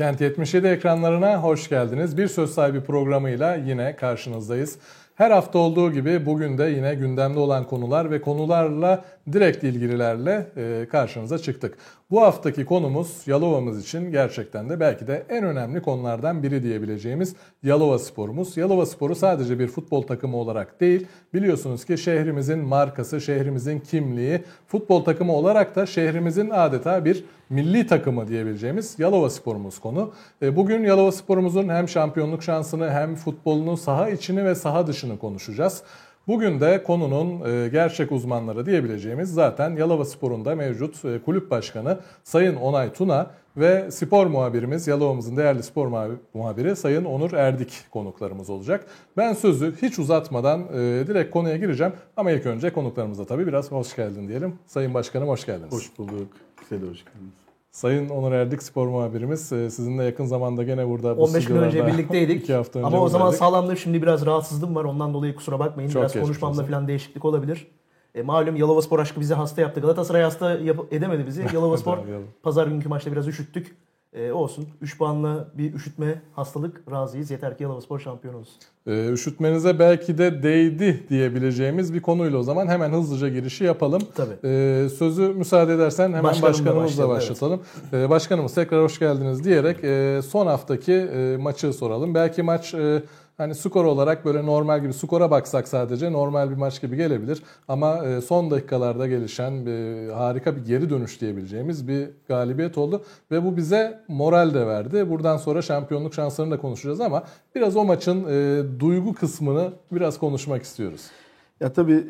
Kent 77 ekranlarına hoş geldiniz. Bir Söz Sahibi programıyla yine karşınızdayız. Her hafta olduğu gibi bugün de yine gündemde olan konular ve konularla direkt ilgililerle karşınıza çıktık. Bu haftaki konumuz Yalova'mız için gerçekten de belki de en önemli konulardan biri diyebileceğimiz Yalova Spor'umuz. Yalova Spor'u sadece bir futbol takımı olarak değil, biliyorsunuz ki şehrimizin markası, şehrimizin kimliği, futbol takımı olarak da şehrimizin adeta bir milli takımı diyebileceğimiz Yalova Spor'umuz konu. Bugün Yalova Spor'umuzun hem şampiyonluk şansını hem futbolunu, saha içini ve saha dışını konuşacağız. Bugün de konunun gerçek uzmanları diyebileceğimiz zaten Yalova Spor'un da mevcut kulüp başkanı Sayın Onay Tuna ve spor muhabirimiz, Yalova'mızın değerli spor muhabiri Sayın Onur Erdik konuklarımız olacak. Ben sözü hiç uzatmadan direkt konuya gireceğim ama ilk önce konuklarımıza tabii biraz hoş geldin diyelim. Sayın Başkanım hoş geldiniz. Hoş bulduk. Size de hoş geldiniz. Sayın Onur Erdik spor muhabirimiz, sizinle yakın zamanda gene burada bu 15 gün önce birlikteydik önce ama o zaman sağlamdım, şimdi biraz rahatsızlığım var, ondan dolayı kusura bakmayın. Çok biraz konuşmamda falan değişiklik olabilir. Malum Yalova Spor aşkı bizi hasta yaptı. Galatasaray hasta edemedi bizi. Yalova Spor pazar günkü maçta biraz üşüttük. Olsun. 3 puanla bir üşütme, hastalık, razıyız. Yeter ki Yalova Spor şampiyon olsun. Üşütmenize belki de değdi diyebileceğimiz bir konuyla o zaman hemen hızlıca girişi yapalım. Tabii. Sözü müsaade edersen hemen başkanımızla başlatalım. Evet. Başkanımız tekrar hoş geldiniz diyerek son haftaki maçı soralım. Belki maç... Hani skor olarak böyle normal gibi, skora baksak sadece normal bir maç gibi gelebilir. Ama son dakikalarda gelişen harika bir geri dönüş diyebileceğimiz bir galibiyet oldu. Ve bu bize moral de verdi. Buradan sonra şampiyonluk şanslarını da konuşacağız ama biraz o maçın duygu kısmını biraz konuşmak istiyoruz. Ya tabii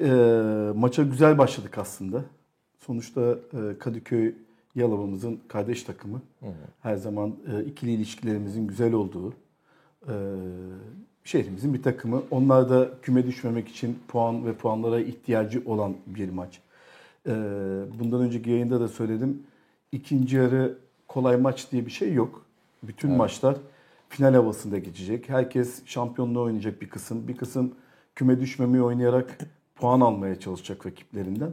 maça güzel başladık aslında. Sonuçta Kadıköy Yalova'mızın kardeş takımı. Her zaman ikili ilişkilerimizin güzel olduğu. Şehrimizin bir takımı. Onlar da küme düşmemek için puan ve puanlara ihtiyacı olan bir maç. Bundan önceki yayında da söyledim. İkinci yarı kolay maç diye bir şey yok. Bütün maçlar final havasında geçecek. Herkes şampiyonluğu oynayacak bir kısım. Bir kısım küme düşmemeyi oynayarak puan almaya çalışacak rakiplerinden.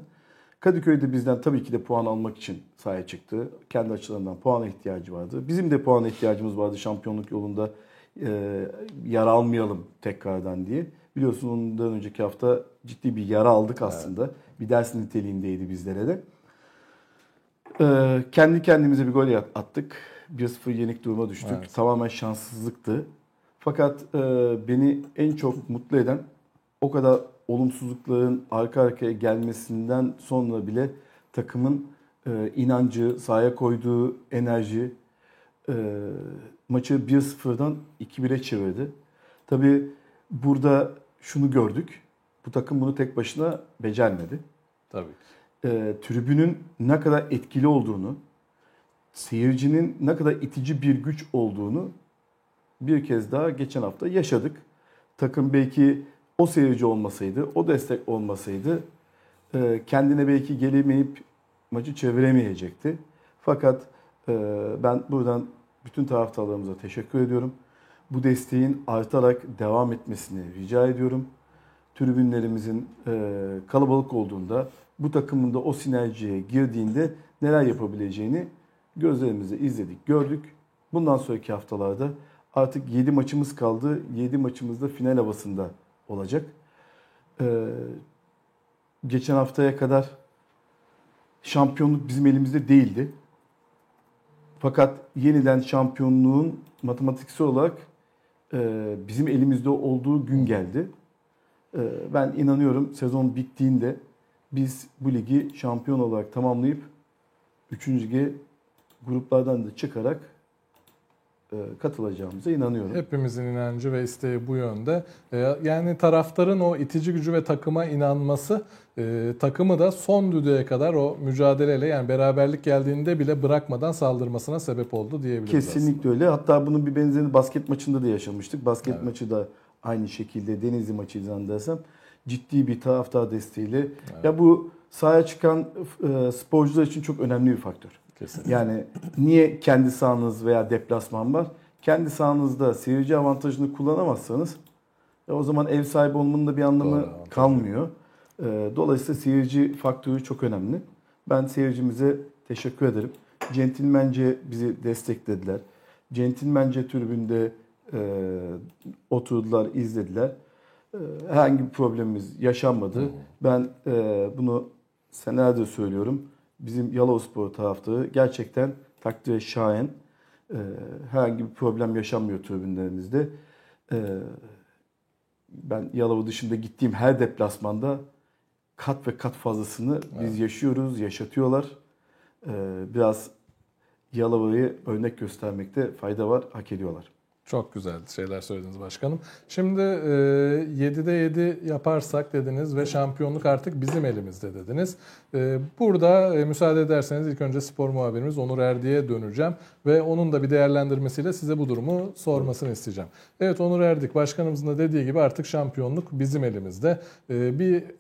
Kadıköy'de bizden tabii ki de puan almak için sahaya çıktı. Kendi açılarından puana ihtiyacı vardı. Bizim de puana ihtiyacımız vardı şampiyonluk yolunda. Yara almayalım tekrardan diye. Biliyorsunuz ondan önceki hafta ciddi bir yara aldık aslında. Evet. Bir ders niteliğindeydi bizlere de. Kendi kendimize bir gol attık. 1-0 yenik duruma düştük. Evet. Tamamen şanssızlıktı. Fakat beni en çok mutlu eden o kadar olumsuzlukların arka arkaya gelmesinden sonra bile takımın inancı, sahaya koyduğu enerji, maçı 1-0'dan 2-1'e çevirdi. Tabii burada şunu gördük. Bu takım bunu tek başına becermedi. Tabii. Tribünün ne kadar etkili olduğunu, seyircinin ne kadar itici bir güç olduğunu bir kez daha geçen hafta yaşadık. Takım belki o seyirci olmasaydı, o destek olmasaydı kendine belki gelemeyip maçı çeviremeyecekti. Fakat ben buradan bütün taraftarlarımıza teşekkür ediyorum. Bu desteğin artarak devam etmesini rica ediyorum. Tribünlerimizin kalabalık olduğunda, bu takımın da o sinerjiye girdiğinde neler yapabileceğini gözlerimizle izledik, gördük. Bundan sonraki haftalarda artık 7 maçımız kaldı. 7 maçımız da final havasında olacak. Geçen haftaya kadar şampiyonluk bizim elimizde değildi. Fakat yeniden şampiyonluğun matematiksel olarak bizim elimizde olduğu gün geldi. Ben inanıyorum sezon bittiğinde biz bu ligi şampiyon olarak tamamlayıp 3. lige gruplardan da çıkarak katılacağımıza inanıyorum. Hepimizin inancı ve isteği bu yönde. Yani taraftarın o itici gücü ve takıma inanması takımı da son düdüğe kadar o mücadeleyle, yani beraberlik geldiğinde bile bırakmadan saldırmasına sebep oldu diyebiliriz. Kesinlikle aslında. Öyle. Hatta bunun bir benzerini basket maçında da yaşamıştık. Basket maçı da aynı şekilde, Denizli maçıydı zannedersem. Ciddi bir taraftar desteğiyle. Evet. Ya bu sahaya çıkan sporcular için çok önemli bir faktör. Kesinlikle. Yani niye kendi sahanız veya deplasman var? Kendi sahanızda seyirci avantajını kullanamazsanız o zaman ev sahibi olmanın da bir anlamı kalmıyor. Dolayısıyla seyirci faktörü çok önemli. Ben seyircimize teşekkür ederim. Centilmence bizi desteklediler. centilmence tribünde oturdular, izlediler. Herhangi bir problemimiz yaşanmadı. Ben bunu senelerdir söylüyorum. Bizim Yalova Spor taraftarı gerçekten takdire şayan. Herhangi bir problem yaşanmıyor tribünlerimizde. Ben Yalova dışında gittiğim her deplasmanda kat ve kat fazlasını biz yaşıyoruz, yaşatıyorlar. Biraz Yalova'yı örnek göstermekte fayda var, hak ediyorlar. Çok güzel şeyler söylediniz başkanım. Şimdi 7'de 7 yaparsak dediniz ve şampiyonluk artık bizim elimizde dediniz. Burada müsaade ederseniz ilk önce spor muhabirimiz Onur Erdik'e döneceğim. Ve onun da bir değerlendirmesiyle size bu durumu sormasını isteyeceğim. Evet, Onur Erdik başkanımızın da dediği gibi artık şampiyonluk bizim elimizde.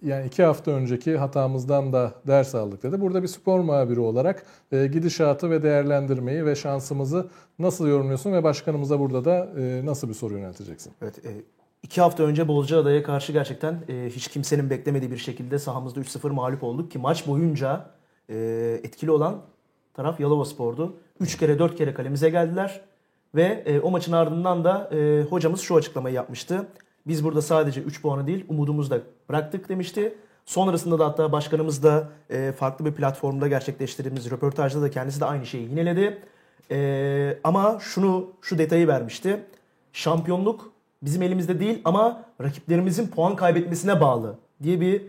Yani 2 hafta önceki hatamızdan da ders aldık dedi. Burada bir spor muhabiri olarak gidişatı ve değerlendirmeyi ve şansımızı nasıl yorumluyorsun ve başkanımıza burada da nasıl bir soru yönelteceksin? Evet, 2 hafta önce Bozcaada'ya karşı gerçekten hiç kimsenin beklemediği bir şekilde sahamızda 3-0 mağlup olduk ki maç boyunca etkili olan taraf Yalova Spor'du. 3 kere 4 kere kalemize geldiler ve o maçın ardından da hocamız şu açıklamayı yapmıştı. Biz burada sadece 3 puanı değil umudumuzu da bıraktık demişti. Sonrasında da hatta başkanımız da farklı bir platformda gerçekleştirdiğimiz röportajda da kendisi de aynı şeyi yineledi. Ama şu detayı vermişti. Şampiyonluk bizim elimizde değil ama rakiplerimizin puan kaybetmesine bağlı diye bir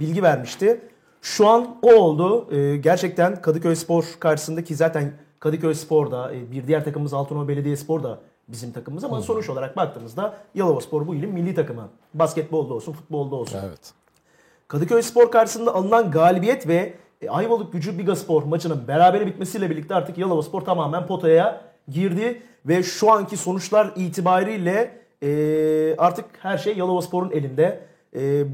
bilgi vermişti. Şu an o oldu. Gerçekten Kadıköyspor karşısındaki zaten Kadıköyspor'da bir diğer takımımız Altınoluk Belediyespor da bizim takımımız ama sonuç olarak baktığımızda Yalovaspor bu ilin milli takımı. Basketbolda olsun, futbolda olsun. Evet. Kadıköyspor karşısında alınan galibiyet ve Ayvalık-Gücü Bigaspor maçının berabere bitmesiyle birlikte artık Yalova Spor tamamen potaya girdi. Ve şu anki sonuçlar itibariyle artık her şey Yalova Spor'un elinde.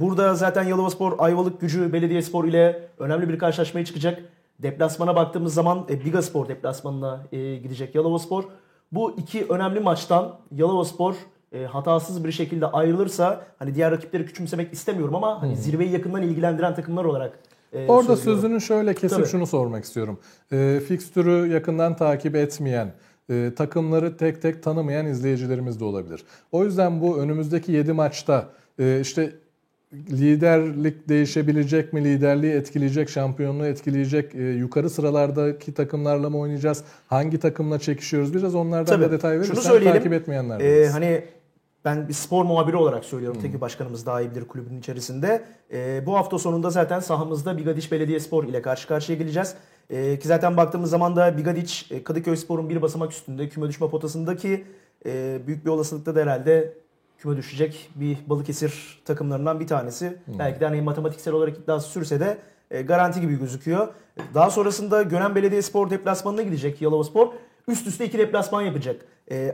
Burada zaten Yalova Spor, Ayvalık-Gücü Belediyespor ile önemli bir karşılaşmaya çıkacak. Deplasmana baktığımız zaman Bigaspor deplasmanına gidecek Yalova Spor. Bu iki önemli maçtan Yalova Spor hatasız bir şekilde ayrılırsa, hani diğer rakipleri küçümsemek istemiyorum ama hani zirveyi yakından ilgilendiren takımlar olarak orada sözünün şöyle kesip şunu sormak istiyorum. Fikstürü yakından takip etmeyen, takımları tek tek tanımayan izleyicilerimiz de olabilir. O yüzden bu önümüzdeki 7 maçta işte liderlik değişebilecek mi, liderliği etkileyecek, şampiyonluğu etkileyecek, yukarı sıralardaki takımlarla mı oynayacağız, hangi takımla çekişiyoruz, biraz onlardan da detay verirsen takip etmeyenler. Hani ben bir spor muhabiri olarak söylüyorum. Teknik başkanımız daha iyi bilir kulübün içerisinde. Bu hafta sonunda zaten sahamızda Bigadiş Belediyespor ile karşı karşıya geleceğiz. Ki zaten baktığımız zaman da Bigadiş Kadıköyspor'un bir basamak üstünde küme düşme potasındaki büyük bir olasılıkta da herhalde küme düşecek bir Balıkesir takımlarından bir tanesi. Belki de hani matematiksel olarak iddiası sürse de garanti gibi gözüküyor. Daha sonrasında Gönen Belediyespor deplasmanına gidecek Yalovaspor. Üst üste 2 deplasman yapacak.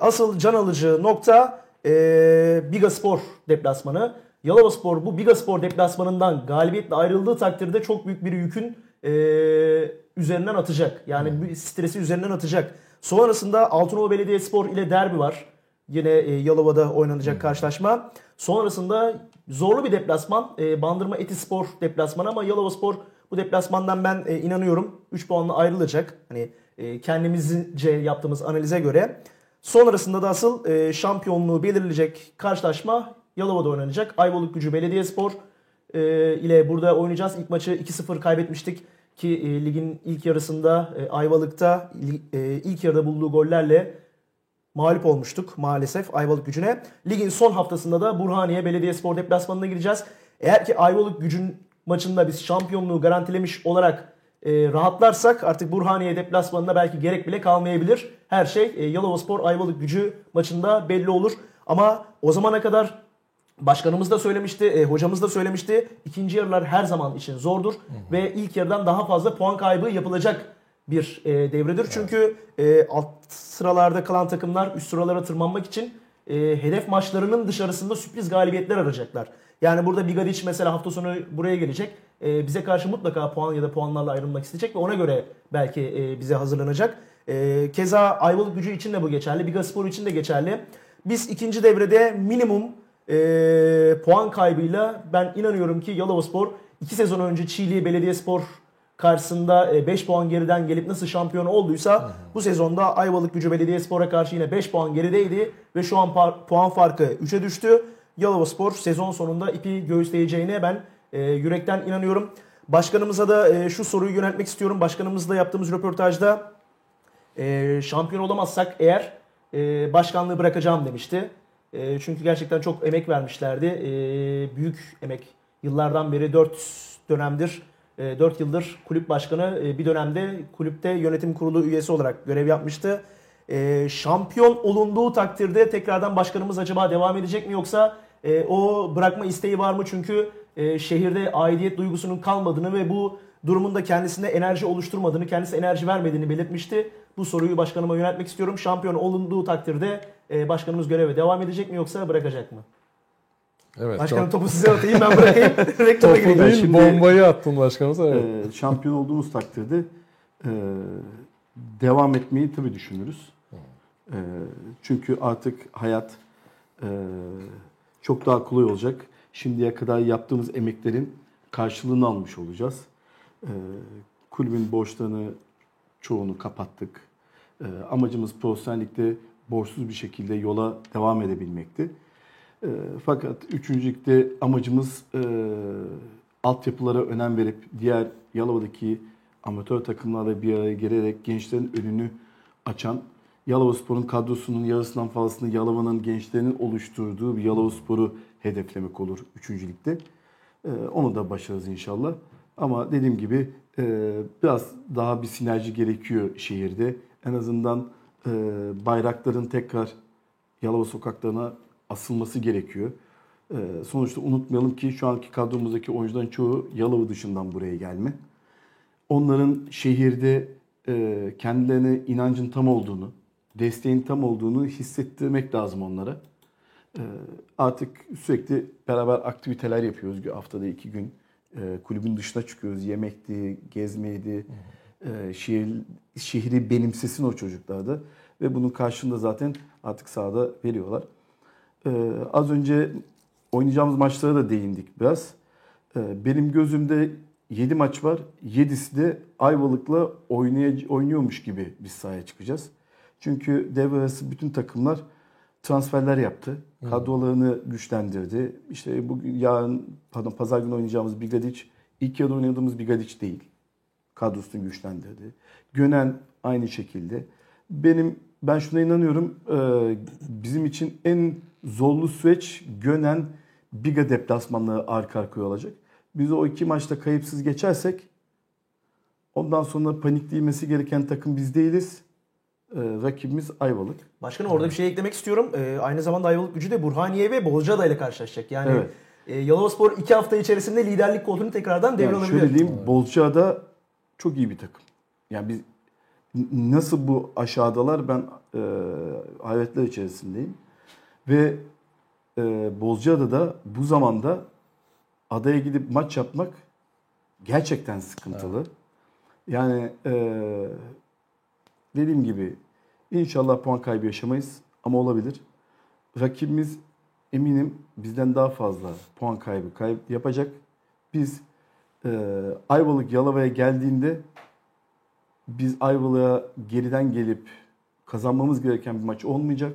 Asıl can alıcı nokta Bigaspor deplasmanı. Yalovaspor bu Bigaspor deplasmanından galibiyetle ayrıldığı takdirde çok büyük bir yükün üzerinden atacak. Yani bir stresi üzerinden atacak. Sonrasında Altınoluk Belediyespor ile derbi var. Yine Yalova'da oynanacak karşılaşma. Sonrasında zorlu bir deplasman. Bandırma Etispor deplasmanı ama Yalovaspor bu deplasmandan ben inanıyorum 3 puanla ayrılacak. Hani kendimizce yaptığımız analize göre. Sonrasında da asıl şampiyonluğu belirleyecek karşılaşma Yalova'da oynanacak. Ayvalık-Gücü Belediyespor ile burada oynayacağız. İlk maçı 2-0 kaybetmiştik ki ligin ilk yarısında Ayvalık'ta ilk yarıda bulduğu gollerle mağlup olmuştuk maalesef Ayvalık-Gücü'ne. Ligin son haftasında da Burhaniye Belediyespor deplasmanına gideceğiz. Eğer ki Ayvalık-Gücü'nün maçında biz şampiyonluğu garantilemiş olarak rahatlarsak artık Burhaniye deplasmanına belki gerek bile kalmayabilir. Her şey Yalovaspor Ayvalık-Gücü maçında belli olur. Ama o zamana kadar başkanımız da söylemişti, hocamız da söylemişti. İkinci yarılar her zaman için zordur. Ve ilk yarıdan daha fazla puan kaybı yapılacak bir devredir. Çünkü alt sıralarda kalan takımlar üst sıralara tırmanmak için hedef maçlarının dışarısında sürpriz galibiyetler arayacaklar. Yani burada Bigadiç mesela hafta sonu buraya gelecek. Bize karşı mutlaka puan ya da puanlarla ayrılmak isteyecek ve ona göre belki bize hazırlanacak. Keza Ayvalık-Gücü için de bu geçerli. Bigaspor için de geçerli. Biz ikinci devrede minimum puan kaybıyla ben inanıyorum ki Yalovaspor 2 sezon önce Çiğli Belediyespor karşısında 5 puan geriden gelip nasıl şampiyon olduysa bu sezonda Ayvalık Gücü Belediyespor'a karşı yine 5 puan gerideydi ve şu an puan farkı 3'e düştü. Yalovaspor sezon sonunda ipi göğüsleyeceğine ben yürekten inanıyorum. Başkanımıza da şu soruyu yöneltmek istiyorum. Başkanımızla yaptığımız röportajda şampiyon olamazsak eğer başkanlığı bırakacağım demişti. Çünkü gerçekten çok emek vermişlerdi. Büyük emek. Yıllardan beri 4 yıldır kulüp başkanı, bir dönemde kulüpte yönetim kurulu üyesi olarak görev yapmıştı. Şampiyon olunduğu takdirde tekrardan başkanımız acaba devam edecek mi, yoksa o bırakma isteği var mı? Çünkü şehirde aidiyet duygusunun kalmadığını ve bu durumun da kendisine enerji oluşturmadığını, kendisine enerji vermediğini belirtmişti. Bu soruyu başkanıma yöneltmek istiyorum. Şampiyon olunduğu takdirde başkanımız göreve devam edecek mi, yoksa bırakacak mı? Evet, başkanım topu size atayım, ben bırakayım. Rektora gireyim. Topu değil, bombayı attın başkanımıza. Evet. Şampiyon olduğumuz takdirde devam etmeyi tabii düşünürüz. Çünkü artık hayat çok daha kolay olacak. Şimdiye kadar yaptığımız emeklerin karşılığını almış olacağız. Kulübün borçlarını çoğunu kapattık. Amacımız profesyonellikte borçsuz bir şekilde yola devam edebilmekti. Fakat 3. ligde amacımız altyapılara önem verip diğer Yalova'daki amatör takımlarla bir araya gelerek gençlerin önünü açan, Yalovaspor'un kadrosunun yarısından fazlasını Yalova'nın gençlerinin oluşturduğu bir Yalovaspor'u hedeflemek olur 3. ligde. Onu da başarırız inşallah. Ama dediğim gibi biraz daha bir sinerji gerekiyor şehirde. En azından bayrakların tekrar Yalova sokaklarına asılması gerekiyor. Sonuçta unutmayalım ki şu anki kadromuzdaki oyuncuların çoğu Yalova dışından buraya gelme. Onların şehirde kendilerine inancın tam olduğunu, desteğin tam olduğunu hissettirmek lazım onlara. Artık sürekli beraber aktiviteler yapıyoruz. Haftada 2 gün kulübün dışına çıkıyoruz. Yemekti, gezmeydi. Şehri benimsesin o çocuklarda. Ve bunun karşılığında zaten artık sahada veriyorlar. Az önce oynayacağımız maçlara da değindik biraz. Benim gözümde 7 maç var. 7'si de Ayvalık'la oynuyormuş gibi biz sahaya çıkacağız. Çünkü devre arası bütün takımlar transferler yaptı. Kadrolarını güçlendirdi. İşte bugün, pazar günü oynayacağımız Bigadiç, ilk yarıda oynadığımız Bigadiç değil. Kadrosunu güçlendirdi. Gönen aynı şekilde. Ben şuna inanıyorum. Bizim için en zorlu süreç Gönen Biga deplasmanları arka arkaya olacak. Biz o 2 maçta kayıpsız geçersek ondan sonra panikleyilmesi gereken takım biz değiliz. Rakibimiz Ayvalık. Başkanım, orada bir şey eklemek istiyorum. Aynı zamanda Ayvalık Gücü de Burhaniye ve Bozcaada ile karşılaşacak. Yani evet. Yalovaspor 2 hafta içerisinde liderlik koltuğunu tekrardan devralabiliyor. Yani şöyle diyeyim, Bozcaada çok iyi bir takım. Yani biz nasıl bu aşağıdalar, ben hayretler içerisindeyim. Ve Bozcaada'da bu zamanda adaya gidip maç yapmak gerçekten sıkıntılı. Evet. Yani dediğim gibi inşallah puan kaybı yaşamayız ama olabilir. Rakibimiz eminim bizden daha fazla puan kaybı yapacak. Biz Ayvalık Yalova'ya geldiğinde biz Ayvalık'a geriden gelip kazanmamız gereken bir maç olmayacak.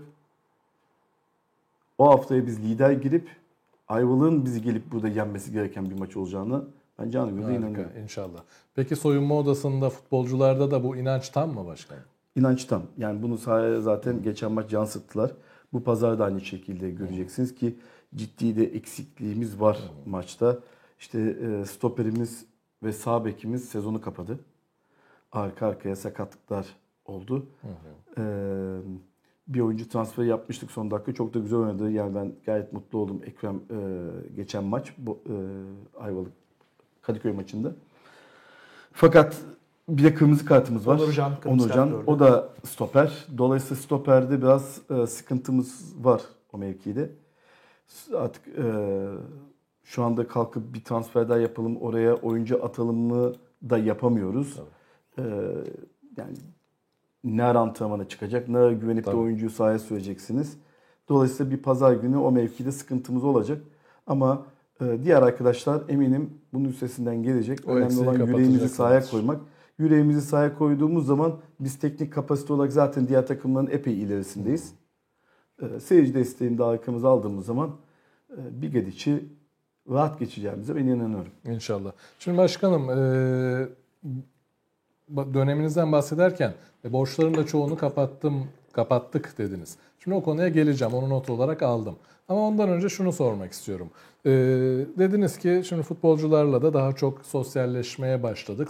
O haftaya biz lider girip Ayvalık'ın bizi gelip burada yenmesi gereken bir maç olacağını ben canı gönülden inanıyorum. İnşallah. Peki soyunma odasında futbolcularda da bu inanç tam mı başkanım? İnanç tam. Yani bunu sahaya zaten geçen maç yansıttılar. Bu pazar da aynı şekilde göreceksiniz ki ciddi de eksikliğimiz var maçta. İşte stoperimiz ve sağ bekimiz sezonu kapadı. Arka arkaya sakatlıklar oldu. Bir oyuncu transferi yapmıştık son dakika. Çok da güzel oynadı. Yani ben gayet mutlu oldum. Ekrem geçen maç Ayvalık Kadıköy maçında. Fakat bir de kırmızı kartımız var. Onurcan. O da stoper. Dolayısıyla stoperde biraz sıkıntımız var o mevkide. Artık şu anda kalkıp bir transfer daha yapalım, oraya oyuncu atalımını da yapamıyoruz. Tabii. Yani ne antrenmana çıkacak, ne güvenip de oyuncuyu sahaya süreceksiniz. Dolayısıyla bir pazar günü o mevkide sıkıntımız olacak. Ama Diğer arkadaşlar eminim bunun üstesinden gelecek. O önemli olan yüreğimizi sahaya koymak. Yüreğimizi sahaya koyduğumuz zaman biz teknik kapasite olarak zaten diğer takımların epey ilerisindeyiz. Seyirci desteğini de arkamıza aldığımız zaman Bigediç'i rahat geçeceğimize ben inanıyorum. İnşallah. Şimdi başkanım döneminizden bahsederken borçların da çoğunu kapattık dediniz. Şimdi o konuya geleceğim. Onu not olarak aldım. Ama ondan önce şunu sormak istiyorum. Dediniz ki şimdi futbolcularla da daha çok sosyalleşmeye başladık.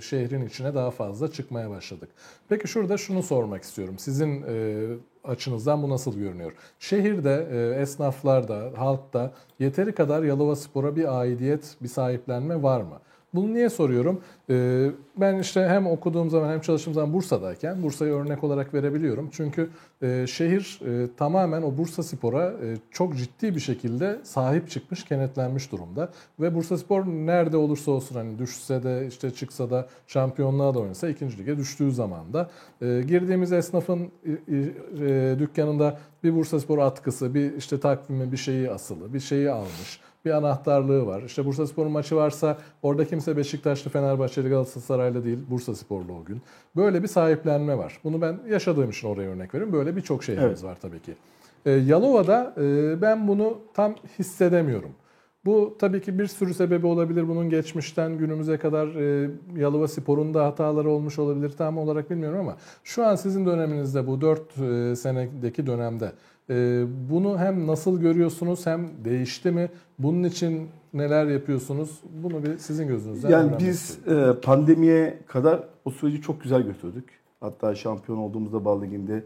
Şehrin içine daha fazla çıkmaya başladık. Peki şurada şunu sormak istiyorum. Sizin açınızdan bu nasıl görünüyor? Şehirde, esnaflarda, halkta yeteri kadar Yalovaspor'a bir aidiyet, bir sahiplenme var mı? Bunu niye soruyorum? Ben işte hem okuduğum zaman hem çalıştığım zaman Bursa'dayken Bursa'yı örnek olarak verebiliyorum. Çünkü şehir tamamen o Bursaspor'a çok ciddi bir şekilde sahip çıkmış, kenetlenmiş durumda. Ve Bursaspor nerede olursa olsun hani düşse de işte çıksa da şampiyonluğa da oynasa 2. lige düştüğü zaman da girdiğimiz esnafın dükkanında bir Bursaspor atkısı, bir işte takvimi, bir şeyi asılı, bir şeyi almış. Bir anahtarlığı var. İşte Bursaspor'un maçı varsa orada kimse Beşiktaşlı, Fenerbahçeli, Galatasaraylı değil, Bursasporlu o gün. Böyle bir sahiplenme var. Bunu ben yaşadığım için oraya örnek veriyorum. Böyle birçok şeyimiz var tabii ki. Yalova'da ben bunu tam hissedemiyorum. Bu tabii ki bir sürü sebebi olabilir. Bunun geçmişten günümüze kadar Yalovaspor'un da hataları olmuş olabilir. Tam olarak bilmiyorum ama şu an sizin döneminizde bu 4 senedeki dönemde bunu hem nasıl görüyorsunuz hem değişti mi? Bunun için neler yapıyorsunuz? Bunu bir sizin gözünüzden öğrenmek istiyorum. Yani biz pandemiye kadar o süreci çok güzel götürdük. Hatta şampiyon olduğumuzda Bal Ligi'nde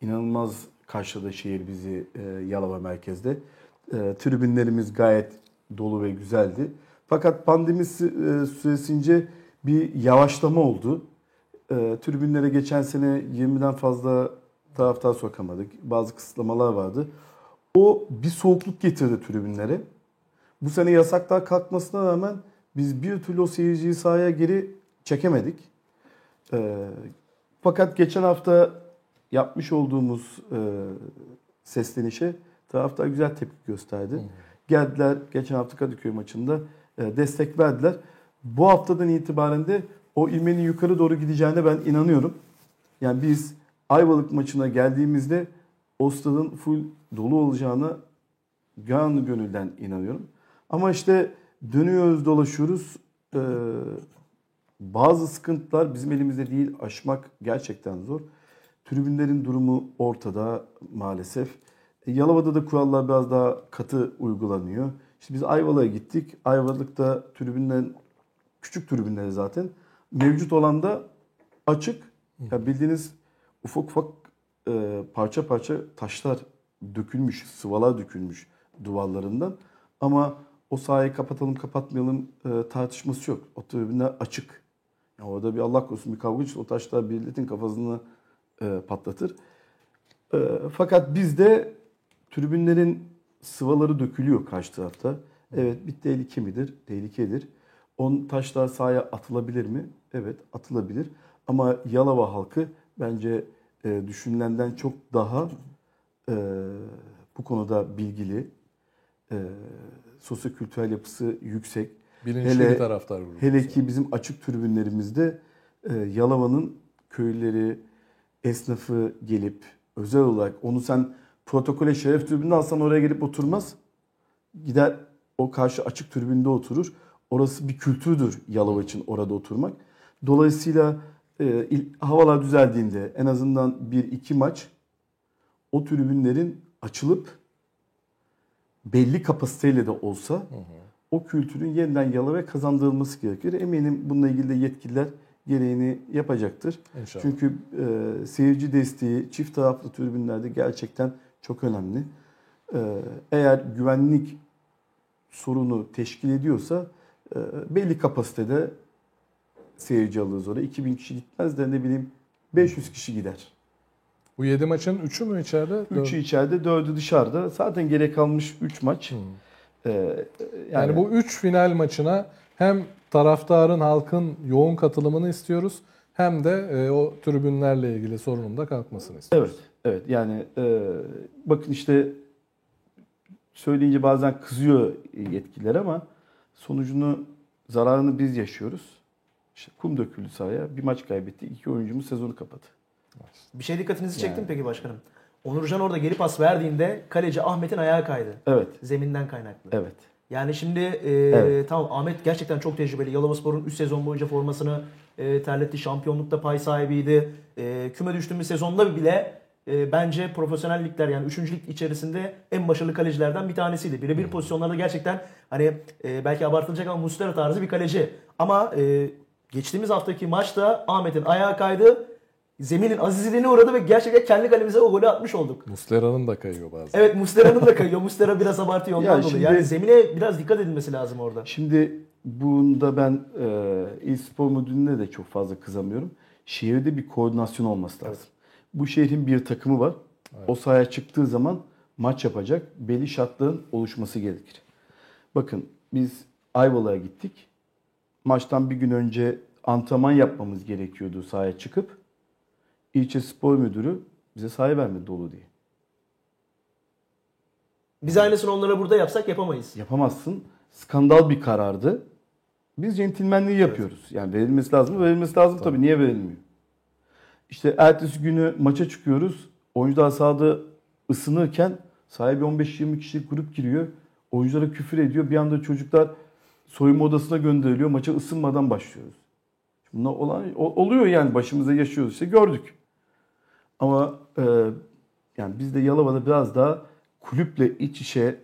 inanılmaz karşıladı şehir bizi Yalova merkezde. Tribünlerimiz gayet dolu ve güzeldi. Fakat pandemi süresince bir yavaşlama oldu. Tribünlere geçen sene 20'den fazla taraftar sokamadık. Bazı kısıtlamalar vardı. O bir soğukluk getirdi tribünlere. Bu sene yasaklar kalkmasına rağmen biz bir türlü o seyirciyi sahaya geri çekemedik. Fakat geçen hafta yapmış olduğumuz seslenişe taraftar güzel tepki gösterdi. Geldiler geçen hafta Kadıköy maçında destek verdiler. Bu haftadan itibaren de o ivmenin yukarı doğru gideceğine ben inanıyorum. Yani biz Ayvalık maçına geldiğimizde o stadın full dolu olacağına canı gönülden inanıyorum. Ama işte dönüyoruz dolaşıyoruz. Bazı sıkıntılar bizim elimizde değil, aşmak gerçekten zor. Tribünlerin durumu ortada maalesef. Yalova'da da kurallar biraz daha katı uygulanıyor. İşte biz Ayvalık'a gittik. Ayvalık'ta tribünden, küçük tribünler zaten. Mevcut olan da açık. Yani bildiğiniz ufak parça parça taşlar dökülmüş, sıvalar dökülmüş duvarlarından. Ama o sahayı kapatalım kapatmayalım tartışması yok. O tribünler açık. Yani orada bir Allah korusun bir kavga için o taşlar milletin kafasını patlatır. Fakat bizde tribünlerin sıvaları dökülüyor karşı tarafta. Evet, bir tehlike midir? Tehlikedir. On taşlar sahaya atılabilir mi? Evet, atılabilir. Ama Yalova halkı bence düşünülenden çok daha bu konuda bilgili, sosyo-kültürel yapısı yüksek. Bilinçli bir taraftar grubu. Hele ki bizim açık tribünlerimizde Yalova'nın köylüleri, esnafı gelip özel olarak onu sen protokole şeref tribünde alsan oraya gelip oturmaz. Gider o karşı açık tribünde oturur. Orası bir kültürdür Yalova için orada oturmak. Dolayısıyla havalar düzeldiğinde en azından 1-2 maç o tribünlerin açılıp belli kapasiteyle de olsa o kültürün yeniden Yalova'ya kazandırılması gerekir. Eminim bununla ilgili de yetkililer gereğini yapacaktır. İnşallah. Çünkü seyirci desteği çift taraflı tribünlerde gerçekten çok önemli. Eğer güvenlik sorunu teşkil ediyorsa belli kapasitede seyirci alırız oraya. 2000 kişi gitmez de ne bileyim 500 kişi gider. Bu 7 maçın 3'ü mü içeride? 3'ü içeride, 4'ü dışarıda. Zaten geriye kalmış 3 maç. Yani bu 3 final maçına hem taraftarın, halkın yoğun katılımını istiyoruz hem de o tribünlerle ilgili sorunun da kalkmasını istiyoruz. Evet. Yani bakın işte söyleyince bazen kızıyor yetkililer ama sonucunu, zararını biz yaşıyoruz. İşte kum döküldü sahaya. Bir maç kaybetti. 2 oyuncumuz sezonu kapattı. Bir şey dikkatinizi çekti mi peki başkanım? Onurcan orada geri pas verdiğinde kaleci Ahmet'in ayağı kaydı. Evet. Zeminden kaynaklı. Evet. Yani şimdi tamam, Ahmet gerçekten çok tecrübeli. Yalova Spor'un 3 sezon boyunca formasını terletti. Şampiyonlukta pay sahibiydi. Küme düştüğümüz sezonda bile bence profesyonel ligler, yani 3. lig içerisinde en başarılı kalecilerden bir tanesiydi. Birebir pozisyonlarda gerçekten hani belki abartılacak ama Muslera tarzı bir kaleci. Ama geçtiğimiz haftaki maçta Ahmet'in ayağı kaydı. Zeminin azizliğine uğradı ve gerçekten kendi kalemize o golü atmış olduk. Muslera'nın da kayıyor bazen. Evet, Muslera'nın da kayıyor. Muslera biraz abartıyor ondan dolayı. Yani zemine biraz dikkat edilmesi lazım orada. şimdi bunda ben İl Spor Müdürlüğü'ne de çok fazla kızamıyorum. Şehirde bir koordinasyon olması lazım. Evet. Bu şehrin bir takımı var. Evet. O sahaya çıktığı zaman maç yapacak belli şartların oluşması gerekir. Bakın biz Ayvalık'a gittik. Maçtan bir gün önce antrenman yapmamız gerekiyordu sahaya çıkıp. İlçe spor müdürü bize sahaya vermedi dolu diye. Biz aynısını onlara burada yapsak yapamayız. Yapamazsın. Skandal bir karardı. Biz centilmenliği yapıyoruz. Evet. Yani verilmesi lazım mı? Verilmesi lazım tabii. Niye verilmiyor? İşte ertesi günü maça çıkıyoruz. Oyuncular sahada ısınırken sahaya 15-20 kişilik grup giriyor. Oyunculara küfür ediyor. Bir anda çocuklar soyunma odasına gönderiliyor. Maça ısınmadan başlıyoruz. Bunlar oluyor yani, başımıza yaşıyoruz işte, gördük. Ama yani biz de Yalova'da biraz daha kulüple iç içe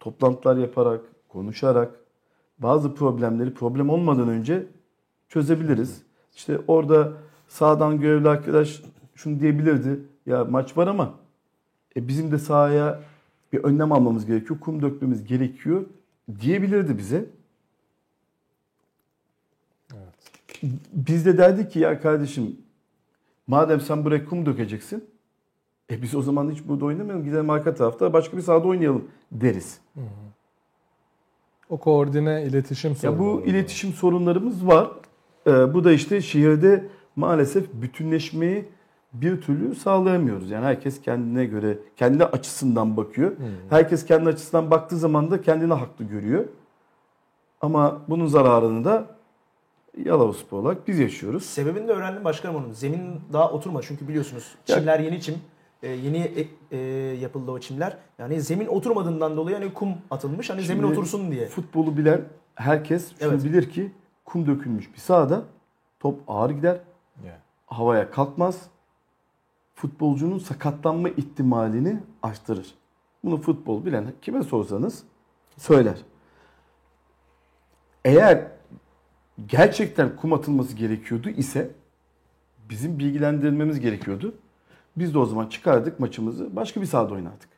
toplantılar yaparak, konuşarak bazı problemleri problem olmadan önce çözebiliriz. İşte orada sahadan görevli arkadaş şunu diyebilirdi. Ya maç var ama bizim de sahaya bir önlem almamız gerekiyor. Kum dökmemiz gerekiyor diyebilirdi bize. Evet. Biz de derdik ki ya kardeşim, madem sen buraya kum dökeceksin biz o zaman hiç burada oynamayalım, gidelim arka tarafta başka bir sahada oynayalım deriz. Hı hı. O koordine iletişim sorunu. Ya bu iletişim sorunlarımız var. Bu da işte şehirde maalesef bütünleşmeyi bir türlü sağlayamıyoruz. Yani herkes kendine göre, kendi açısından bakıyor. Hı hı. Herkes kendi açısından baktığı zaman da kendini haklı görüyor. Ama bunun zararını da Yalova Spor olarak biz yaşıyoruz. Sebebini de öğrendim başkanım onun. Zemin daha oturma çünkü biliyorsunuz. Çimler yeni çim. Yeni yapıldı o çimler. Yani zemin oturmadığından dolayı hani kum atılmış. Hani zemin otursun diye. Futbolu bilen herkes şunu bilir ki kum dökülmüş bir sahada top ağır gider. Havaya kalkmaz. Futbolcunun sakatlanma ihtimalini arttırır. Bunu futbol bilen kime sorsanız söyler. Eğer gerçekten kum atılması gerekiyordu ise bizim bilgilendirilmemiz gerekiyordu. Biz de o zaman çıkardık maçımızı, başka bir sahada oynardık.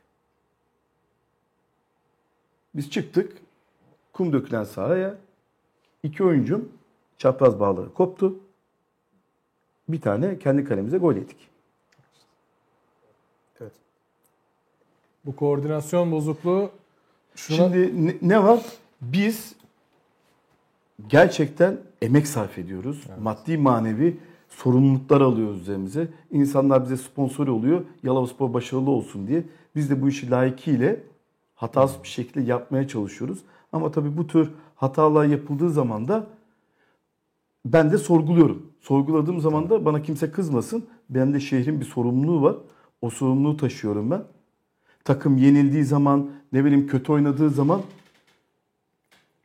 Biz çıktık kum dökülen sahaya, 2 oyuncum çapraz bağları koptu. Bir tane kendi kalemize gol yedik. Evet. Bu koordinasyon bozukluğu şuna... Şimdi ne var? Biz gerçekten emek sarf ediyoruz. Evet. Maddi manevi sorumluluklar alıyoruz üzerimize. İnsanlar bize sponsor oluyor. Yalova Spor başarılı olsun diye. Biz de bu işi layıkıyla, hatasız bir şekilde yapmaya çalışıyoruz. Ama tabii bu tür hatalar yapıldığı zaman da ben de sorguluyorum. Sorguladığım zaman da bana kimse kızmasın. Ben de şehrin bir sorumluluğu var. O sorumluluğu taşıyorum ben. Takım yenildiği zaman, ne bileyim kötü oynadığı zaman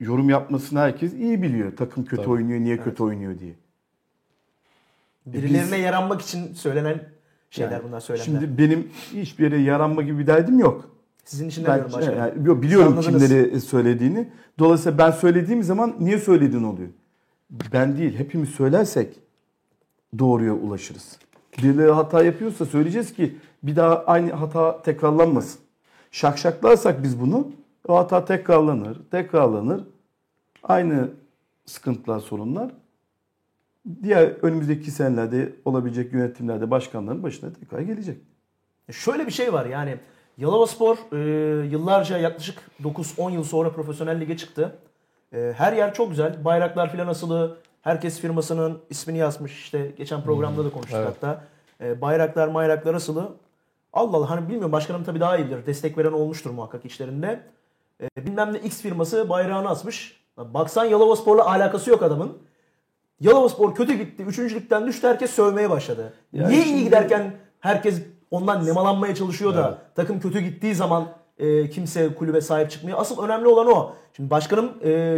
yorum yapmasını herkes iyi biliyor. Takım kötü oynuyor, niye kötü oynuyor diye. Birilerine yaranmak için söylenen şeyler yani, bunlar söylenler. Şimdi benim hiçbir yere yaranma gibi bir derdim yok. Sizin için de diyorum başkanım. Yani, biliyorum kimleri söylediğini. Dolayısıyla ben söylediğim zaman niye söylediğin oluyor. Ben değil, hepimiz söylersek doğruya ulaşırız. Birileri hata yapıyorsa söyleyeceğiz ki bir daha aynı hata tekrarlanmasın. Şakşaklarsak biz bunu, o hata tekrarlanır. Aynı sıkıntılar, sorunlar diğer önümüzdeki senelerde olabilecek yönetimlerde, başkanların başına tekrar gelecek. Şöyle bir şey var yani, Yalova Spor yıllarca, yaklaşık 9-10 yıl sonra profesyonel lige çıktı. Her yer çok güzel. Bayraklar filan asılı. Herkes firmasının ismini yazmış. İşte geçen programda da konuştuk hatta. Bayraklar asılı. Allah Allah, hani bilmiyorum, başkanım tabii daha iyidir. Destek veren olmuştur muhakkak içlerinde. Bilmem ne X firması bayrağını asmış. Baksan Yalovaspor'la alakası yok adamın. Yalovaspor kötü gitti. 3. Lig'den düştü. Herkes sövmeye başladı. Yani niye iyi giderken herkes ondan nemalanmaya çalışıyor da takım kötü gittiği zaman kimse kulübe sahip çıkmıyor. Asıl önemli olan o. Şimdi başkanım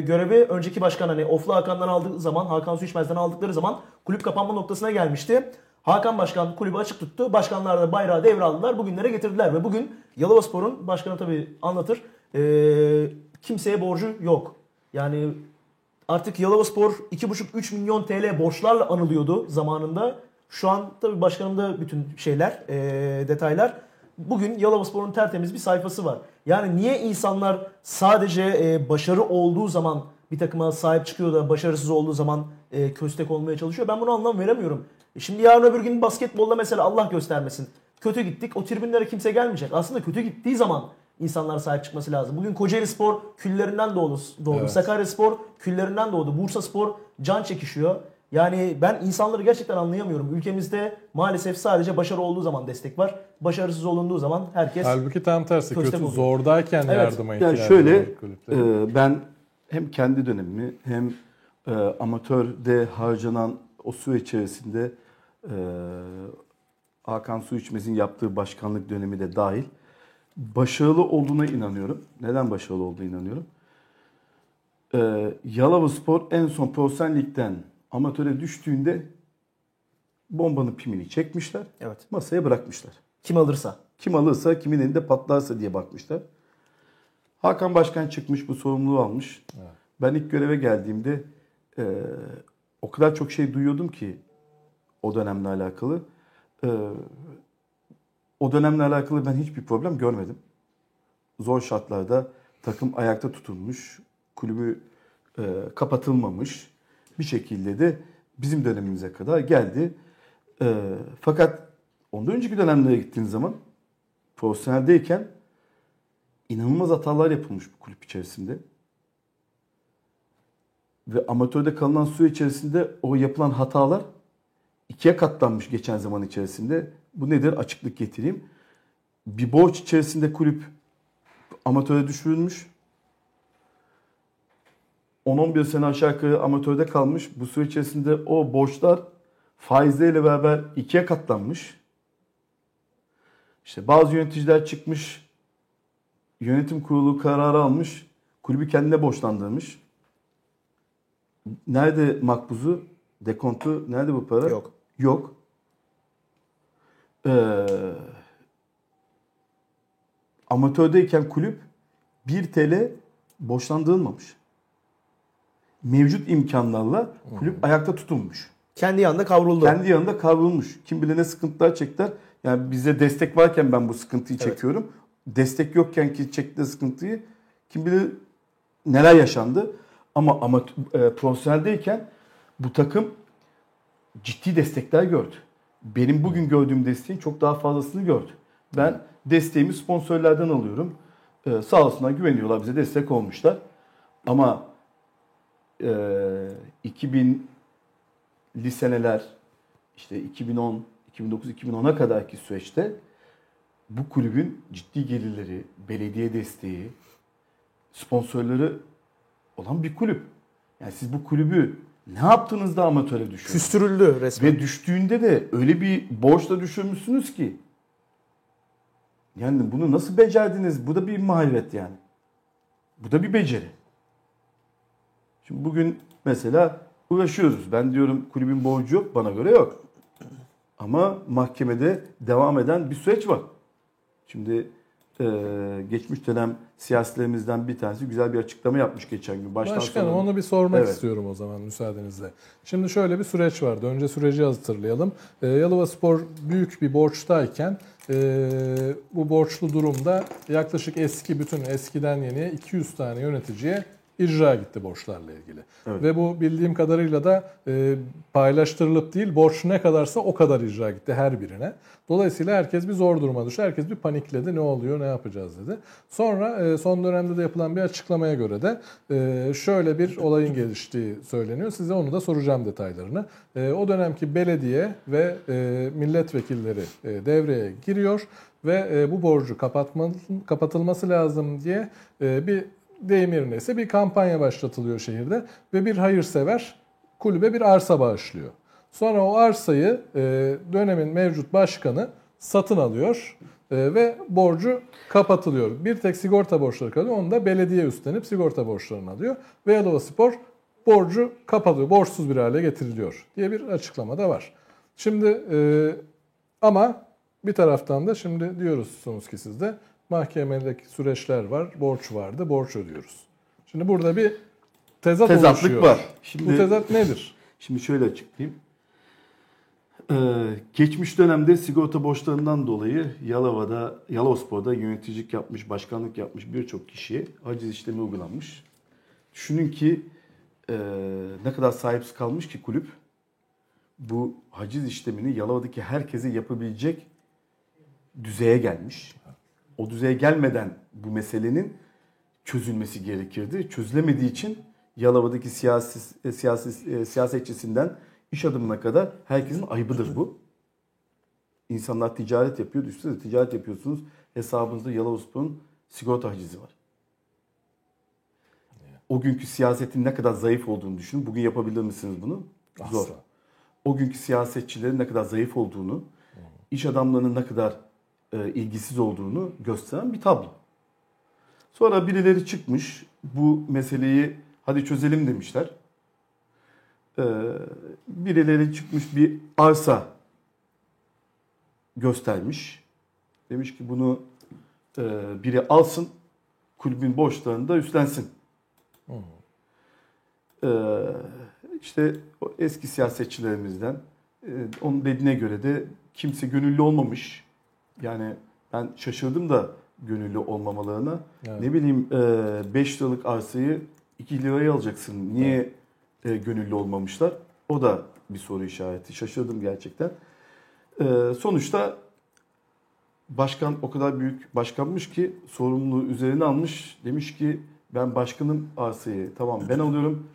görevi önceki başkan hani Oflu Hakan'dan aldığı zaman, Hakan Su İçmez'den aldıkları zaman kulüp kapanma noktasına gelmişti. Hakan Başkan kulübü açık tuttu. Başkanlar da bayrağı devraldılar. Bugünlere getirdiler ve bugün Yalovaspor'un başkanı tabii anlatır. Kimseye borcu yok. Yani artık Yalovaspor 2,5-3 milyon TL borçlarla anılıyordu zamanında. Şu an tabii başkanımda bütün şeyler, detaylar. Bugün Yalovaspor'un tertemiz bir sayfası var. Yani niye insanlar sadece başarı olduğu zaman bir takıma sahip çıkıyor da başarısız olduğu zaman köstek olmaya çalışıyor? Ben bunu anlam veremiyorum. Şimdi yarın öbür gün basketbolda mesela Allah göstermesin kötü gittik, o tribünlere kimse gelmeyecek. Aslında kötü gittiği zaman insanlar sahip çıkması lazım. Bugün Kocaelispor küllerinden doğdu. Evet. Sakaryaspor küllerinden doğdu. Bursaspor can çekişiyor. Yani ben insanları gerçekten anlayamıyorum. Ülkemizde maalesef sadece başarı olduğu zaman destek var. Başarısız olunduğu zaman herkes... Halbuki tam tersi, kötü zordayken yardıma ihtiyacı var. Şöyle, ben hem kendi dönemimi hem amatörde harcanan o süre içerisinde Hakan Su İçmez'in yaptığı başkanlık dönemi de dahil başarılı olduğuna inanıyorum. Neden başarılı olduğuna inanıyorum? Yalovaspor en son Profesyonel Lig'den amatöre düştüğünde bombanın pimini çekmişler. Evet. Masaya bırakmışlar. Kim alırsa. Kim alırsa, kimin elinde patlarsa diye bakmışlar. Hakan Başkan çıkmış, bu sorumluluğu almış. Evet. Ben ilk göreve geldiğimde o kadar çok şey duyuyordum ki o dönemle alakalı. O dönemle alakalı ben hiçbir problem görmedim. Zor şartlarda takım ayakta tutulmuş, kulübü kapatılmamış bir şekilde de bizim dönemimize kadar geldi. Fakat ondan önceki dönemlere gittiğiniz zaman profesyoneldeyken inanılmaz hatalar yapılmış bu kulüp içerisinde. Ve amatörde kalınan süre içerisinde o yapılan hatalar ikiye katlanmış geçen zaman içerisinde. Bu nedir? Açıklık getireyim. Bir borç içerisinde kulüp amatöre düşürülmüş. 10-11 sene aşağı yukarı amatörde kalmış. Bu süre içerisinde o borçlar faizleriyle beraber ikiye katlanmış. İşte bazı yöneticiler çıkmış, yönetim kurulu kararı almış, kulübü kendine borçlandırmış. Nerede makbuzu, dekontu, nerede bu para? Yok. Yok. Amatördeyken kulüp 1 TL borçlandırılmamış. Mevcut imkanlarla kulüp ayakta tutulmuş. Kendi yanında kavruldu. Kendi yanında kavrulmuş. Kim bilir ne sıkıntılar çektiler. Yani bize destek varken ben bu sıkıntıyı çekiyorum. Destek yokken ki çektiği sıkıntıyı kim bilir neler yaşandı. Ama profesyoneldeyken bu takım ciddi destekler gördü. Benim bugün gördüğüm desteğin çok daha fazlasını gördü. Ben desteğimi sponsorlardan alıyorum. Sağ olsunlar, güveniyorlar, bize destek olmuşlar. Ama 2000'li seneler, işte 2010, 2009, 2010'a kadarki süreçte bu kulübün ciddi gelirleri, belediye desteği, sponsorları olan bir kulüp. Yani siz bu kulübü ne yaptınız da amatöre düşürdünüz? Küstürüldü resmen. Ve düştüğünde de öyle bir borçla düşürmüşsünüz ki. Yani bunu nasıl becerdiniz? Bu da bir maharet yani. Bu da bir beceri. Şimdi bugün mesela uğraşıyoruz. Ben diyorum kulübün borcu yok, bana göre yok. Ama mahkemede devam eden bir süreç var. Şimdi geçmiş dönem siyasilerimizden bir tanesi güzel bir açıklama yapmış geçen gün. Başkanım onu bir sormak istiyorum o zaman müsaadenizle. Şimdi şöyle bir süreç vardı. Önce süreci hatırlayalım. Yalovaspor büyük bir borçtayken bu borçlu durumda yaklaşık eskiden yeni 200 tane yöneticiye icraya gitti borçlarla ilgili. Evet. Ve bu bildiğim kadarıyla da paylaştırılıp değil, borç ne kadarsa o kadar icra gitti her birine. Dolayısıyla herkes bir zor duruma düştü. Herkes bir panikledi. Ne oluyor, ne yapacağız dedi. Sonra son dönemde de yapılan bir açıklamaya göre de şöyle bir olayın geliştiği söyleniyor. Size onu da soracağım detaylarını. O dönemki belediye ve milletvekilleri devreye giriyor ve bu borcu kapatılması lazım diye bir deyim yerine ise bir kampanya başlatılıyor şehirde ve bir hayırsever kulübe bir arsa bağışlıyor. Sonra o arsayı dönemin mevcut başkanı satın alıyor ve borcu kapatılıyor. Bir tek sigorta borçları kalıyor. Onu da belediye üstlenip sigorta borçlarını alıyor. Ve Yalovaspor borcu kapatıyor. Borçsuz bir hale getiriliyor diye bir açıklama da var. Şimdi ama bir taraftan da şimdi diyorsunuz ki siz de mahkemedeki süreçler var, borç vardı, borç ödüyoruz. Şimdi burada bir tezat oluşuyor. Var. Şimdi, bu tezat nedir? Şimdi şöyle açıklayayım. Geçmiş dönemde sigorta borçlarından dolayı Yalovaspor'da yöneticilik yapmış, başkanlık yapmış birçok kişiye haciz işlemi uygulanmış. Düşünün ki ne kadar sahipsiz kalmış ki kulüp. Bu haciz işlemini Yalova'daki herkese yapabilecek düzeye gelmiş. O düzeye gelmeden bu meselenin çözülmesi gerekirdi. Çözülemediği için Yalova'daki siyasetçisinden iş adamına kadar herkesin ayıbıdır bu. İnsanlar ticaret yapıyor, üstüne de ticaret yapıyorsunuz. Hesabınızda Yalovaspor'un sigorta hacizi var. O günkü siyasetin ne kadar zayıf olduğunu düşünün. Bugün yapabilir misiniz bunu? Zor. O günkü siyasetçilerin ne kadar zayıf olduğunu, iş adamlarının ne kadar ilgisiz olduğunu gösteren bir tablo. Sonra birileri çıkmış, bu meseleyi hadi çözelim demişler. Birileri çıkmış bir arsa göstermiş. Demiş ki bunu biri alsın, kulübün borçlarını da üstlensin. İşte o eski siyasetçilerimizden onun dediğine göre de kimse gönüllü olmamış. Yani ben şaşırdım da gönüllü olmamalarına. Evet. Ne bileyim 5 liralık arsayı 2 liraya alacaksın. Niye gönüllü olmamışlar? O da bir soru işareti. Şaşırdım gerçekten. Sonuçta başkan o kadar büyük başkanmış ki sorumluluğu üzerine almış. Demiş ki ben başkanım arsayı tamam ben alıyorum.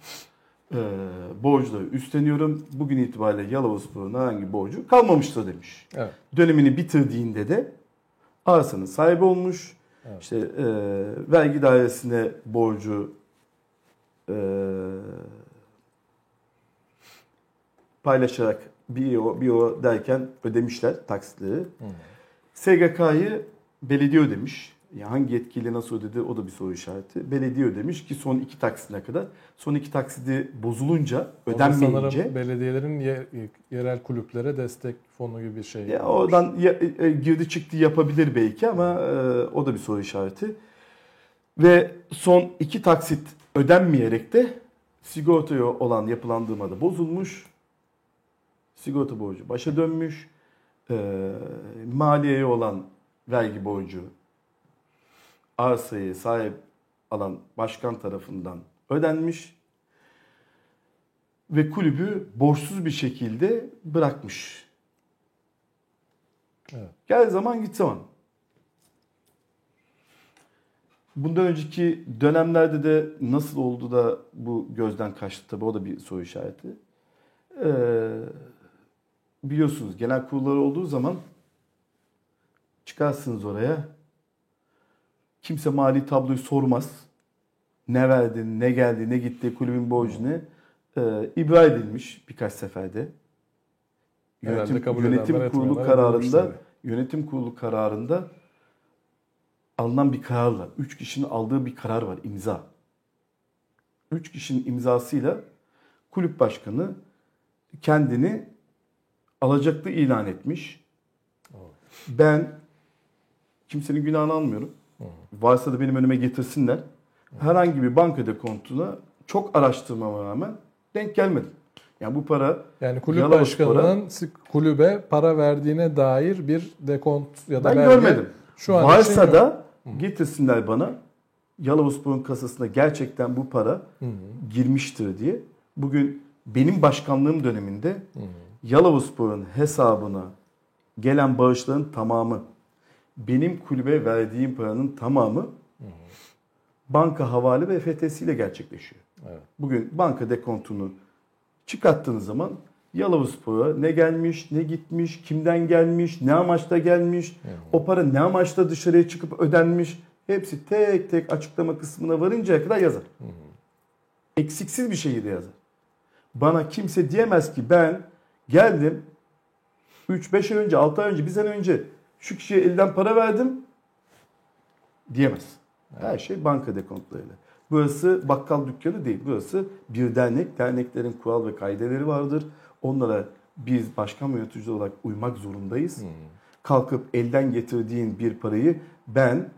Borcu üstleniyorum. Bugün itibariyle Yalovaspor'un herhangi borcu kalmamıştır demiş. Evet. Dönemini bitirdiğinde de arsanın sahibi olmuş. Evet. İşte vergi dairesine borcu paylaşarak bir o derken ödemişler taksitleri. SGK'yı belediye ödemiş. Ya hangi yetkili nasıl ödedi o da bir soru işareti. Belediye ödemiş ki son 2 taksitine kadar. Son 2 taksidi bozulunca, ödenmeyince. Sanırım belediyelerin yerel kulüplere destek fonu gibi bir şey. Ya oradan girdi çıktı yapabilir belki ama o da bir soru işareti. Ve son 2 taksit ödenmeyerek de sigortaya olan yapılandırma da bozulmuş. Sigorta borcu başa dönmüş. Maliyeye olan vergi borcu arsayı sahip alan başkan tarafından ödenmiş ve kulübü borçsuz bir şekilde bırakmış. Evet. Gel zaman git zaman. Bundan önceki dönemlerde de nasıl oldu da bu gözden kaçtı tabii o da bir soru işareti. Biliyorsunuz genel kurulları olduğu zaman çıkarsınız oraya. Kimse mali tabloyu sormaz. Ne verdi, ne geldi, ne gitti, kulübün borcu ne. İbra edilmiş birkaç seferde. Yönetim kurulu kararında alınan bir kararla, 3 kişinin aldığı bir karar var, imza. 3 kişinin imzasıyla kulüp başkanı kendini alacaklı ilan etmiş. Ben kimsenin günahını almıyorum. Varsa da benim önüme getirsinler. Herhangi bir bankada kontuna çok araştırmama rağmen denk gelmedim. Yani bu para yani kulüp başkanının kulübe para verdiğine dair bir dekont ya da ben vergi görmedim. Şu an varsa da getirsinler bana. Yalavaspor'un kasasına gerçekten bu para girmiştir diye. Bugün benim başkanlığım döneminde Yalavaspor'un hesabına gelen bağışların tamamı, benim kulübe verdiğim paranın tamamı banka havale ve EFT'siyle gerçekleşiyor. Evet. Bugün banka dekontunu çıkarttığınız zaman Yalavaspor'a ne gelmiş, ne gitmiş, kimden gelmiş, ne amaçla gelmiş, o para ne amaçla dışarıya çıkıp ödenmiş, hepsi tek tek açıklama kısmına varıncaya kadar yazar. Eksiksiz bir şeyi de yazar. Bana kimse diyemez ki ben geldim 3-5 ay önce, 6 ay önce, 1 sene önce şu kişiye elden para verdim diyemez. Her şey banka dekontlarıyla. Burası bakkal dükkanı değil. Burası bir dernek. Derneklerin kural ve kaideleri vardır. Onlara biz başkan ve yönetici olarak uymak zorundayız. Kalkıp elden getirdiğin bir parayı ben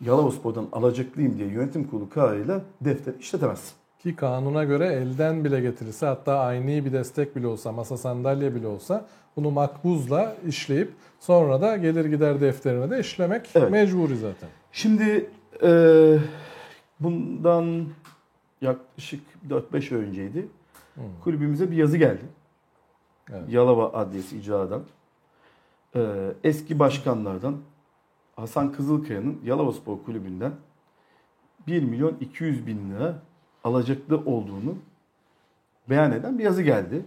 Yalavaspor'dan alacaklıyım diye yönetim kurulu kararıyla defter işletemezsin. Ki kanuna göre elden bile getirirse, hatta ayni bir destek bile olsa, masa sandalye bile olsa bunu makbuzla işleyip sonra da gelir gider defterine de işlemek mecburi zaten. Şimdi bundan yaklaşık 4-5 ay önceydi. Kulübümüze bir yazı geldi. Yalova Adliyesi İcra'dan. Eski başkanlardan Hasan Kızılkaya'nın Yalavaspor Kulübü'nden 1.200.000 lira alacaklı olduğunu beyan eden bir yazı geldi.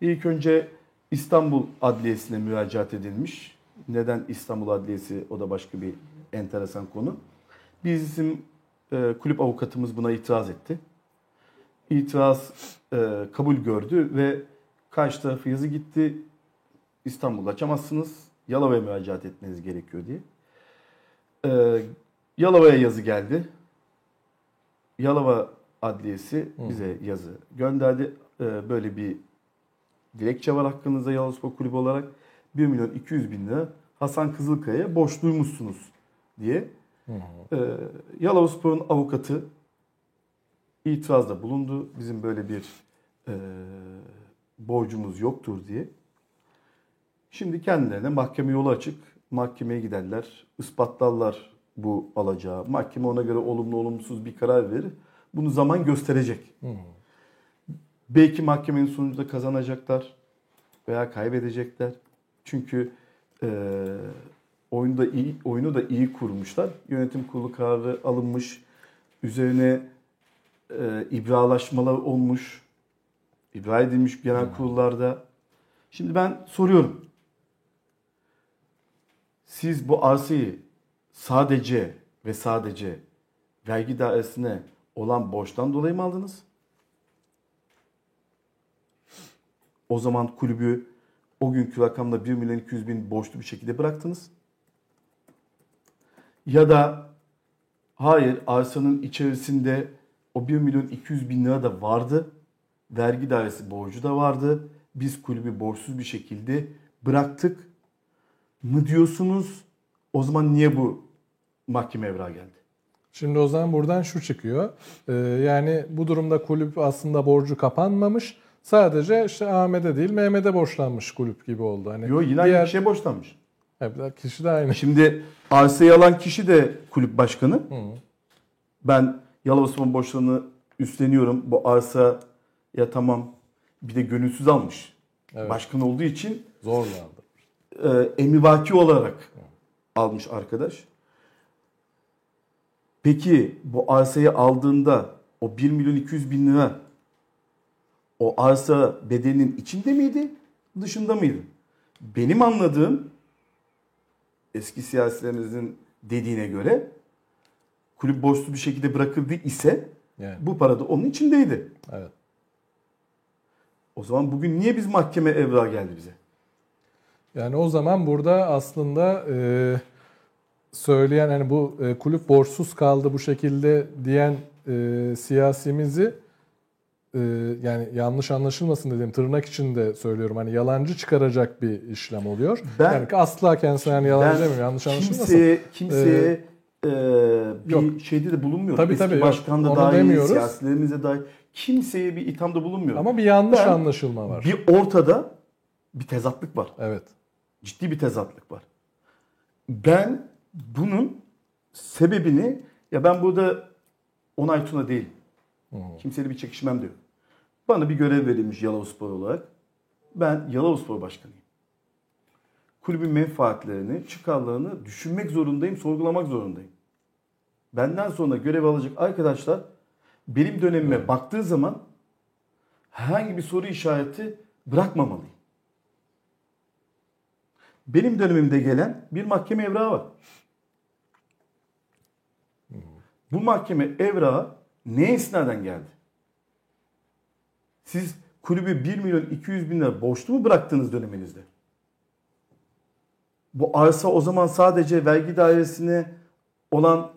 İlk önce İstanbul Adliyesi'ne müracaat edilmiş. Neden İstanbul Adliyesi? O da başka bir enteresan konu. Bizim kulüp avukatımız buna itiraz etti. İtiraz kabul gördü ve karşı tarafı yazı gitti. İstanbul'da açamazsınız. Yalova'ya müracaat etmeniz gerekiyor diye. Yalova'ya yazı geldi. Yalova Adliyesi bize yazı gönderdi. Böyle bir dilekçe var hakkınızda Yalavaspor Kulübü olarak. 1.200.000 lira Hasan Kızılkaya'ya borç duymuşsunuz diye. Yalavaspor'un avukatı itirazda bulundu. Bizim böyle bir borcumuz yoktur diye. Şimdi kendilerine mahkeme yolu açık. Mahkemeye giderler, ispatlarlar bu alacağı. Mahkeme ona göre olumlu olumsuz bir karar verir. Bunu zaman gösterecek. Belki mahkemenin sonucunda kazanacaklar veya kaybedecekler. Çünkü oyunu da iyi kurmuşlar. Yönetim kurulu kararı alınmış. Üzerine ibralaşmalar olmuş. İbra edilmiş genel kurullarda. Şimdi ben soruyorum. Siz bu arsayı sadece ve sadece vergi dairesine olan borçtan dolayı mı aldınız? O zaman kulübü o günkü rakamda 1.200.000 borçlu bir şekilde bıraktınız. Ya da hayır, arsanın içerisinde o 1.200.000 lira da vardı. Vergi dairesi borcu da vardı. Biz kulübü borçsuz bir şekilde bıraktık mı diyorsunuz? O zaman niye bu mahkeme evrağı geldi? Şimdi o zaman buradan şu çıkıyor. Yani bu durumda kulüp aslında borcu kapanmamış. Sadece işte Ahmet'e değil Mehmet'e borçlanmış kulüp gibi oldu. Hani yok, yine aynı kişiye borçlanmış. Evet, kişi de aynı. Şimdi arsayı alan kişi de kulüp başkanı. Ben Yalavaspor'un borçlarını üstleniyorum. Bu arsa ya tamam. Bir de gönülsüz almış. Evet. Başkan olduğu için zorla aldı. Emrivaki olarak almış arkadaş. Peki bu arsayı aldığında o 1.200.000 lira o arsa bedelinin içinde miydi, dışında mıydı? Benim anladığım, eski siyasilerimizin dediğine göre, kulüp borçlu bir şekilde bırakıldı ise bu para da onun içindeydi. Evet. O zaman bugün niye biz mahkeme evrağı geldi bize? Yani o zaman burada aslında söyleyen, hani bu kulüp borçsuz kaldı bu şekilde diyen siyasimizi, yani yanlış anlaşılmasın dediğim tırnak içinde söylüyorum, hani yalancı çıkaracak bir işlem oluyor. Ben, yani asla kendisine yani yalancı demiyorum, yanlış anlaşılmasın. Kimseye bir yok, şeyde de bulunmuyor. Tabii, başkan da dahil, siyasilerimize dahil. Kimseye bir ithamda bulunmuyorum. Ama bir yanlış anlaşılma var. Bir ortada bir tezatlık var. Evet. Ciddi bir tezatlık var. Ben bunun sebebini Ya ben burada Onay Tuna değil. Kimseyle bir çekişmem diyor. Bana bir görev verilmiş Yalova olarak. Ben Yalova başkanıyım. Kulübün menfaatlerini, çıkarlarını düşünmek zorundayım, sorgulamak zorundayım. Benden sonra görev alacak arkadaşlar benim dönemime baktığı zaman herhangi bir soru işareti bırakmamalıyım. Benim dönemimde gelen bir mahkeme evrağı var. Bu mahkeme evrağı neye istinaden geldi? Siz kulübü 1.200.000 lira borçlu mu bıraktınız döneminizde? Bu arsa o zaman sadece vergi dairesine olan,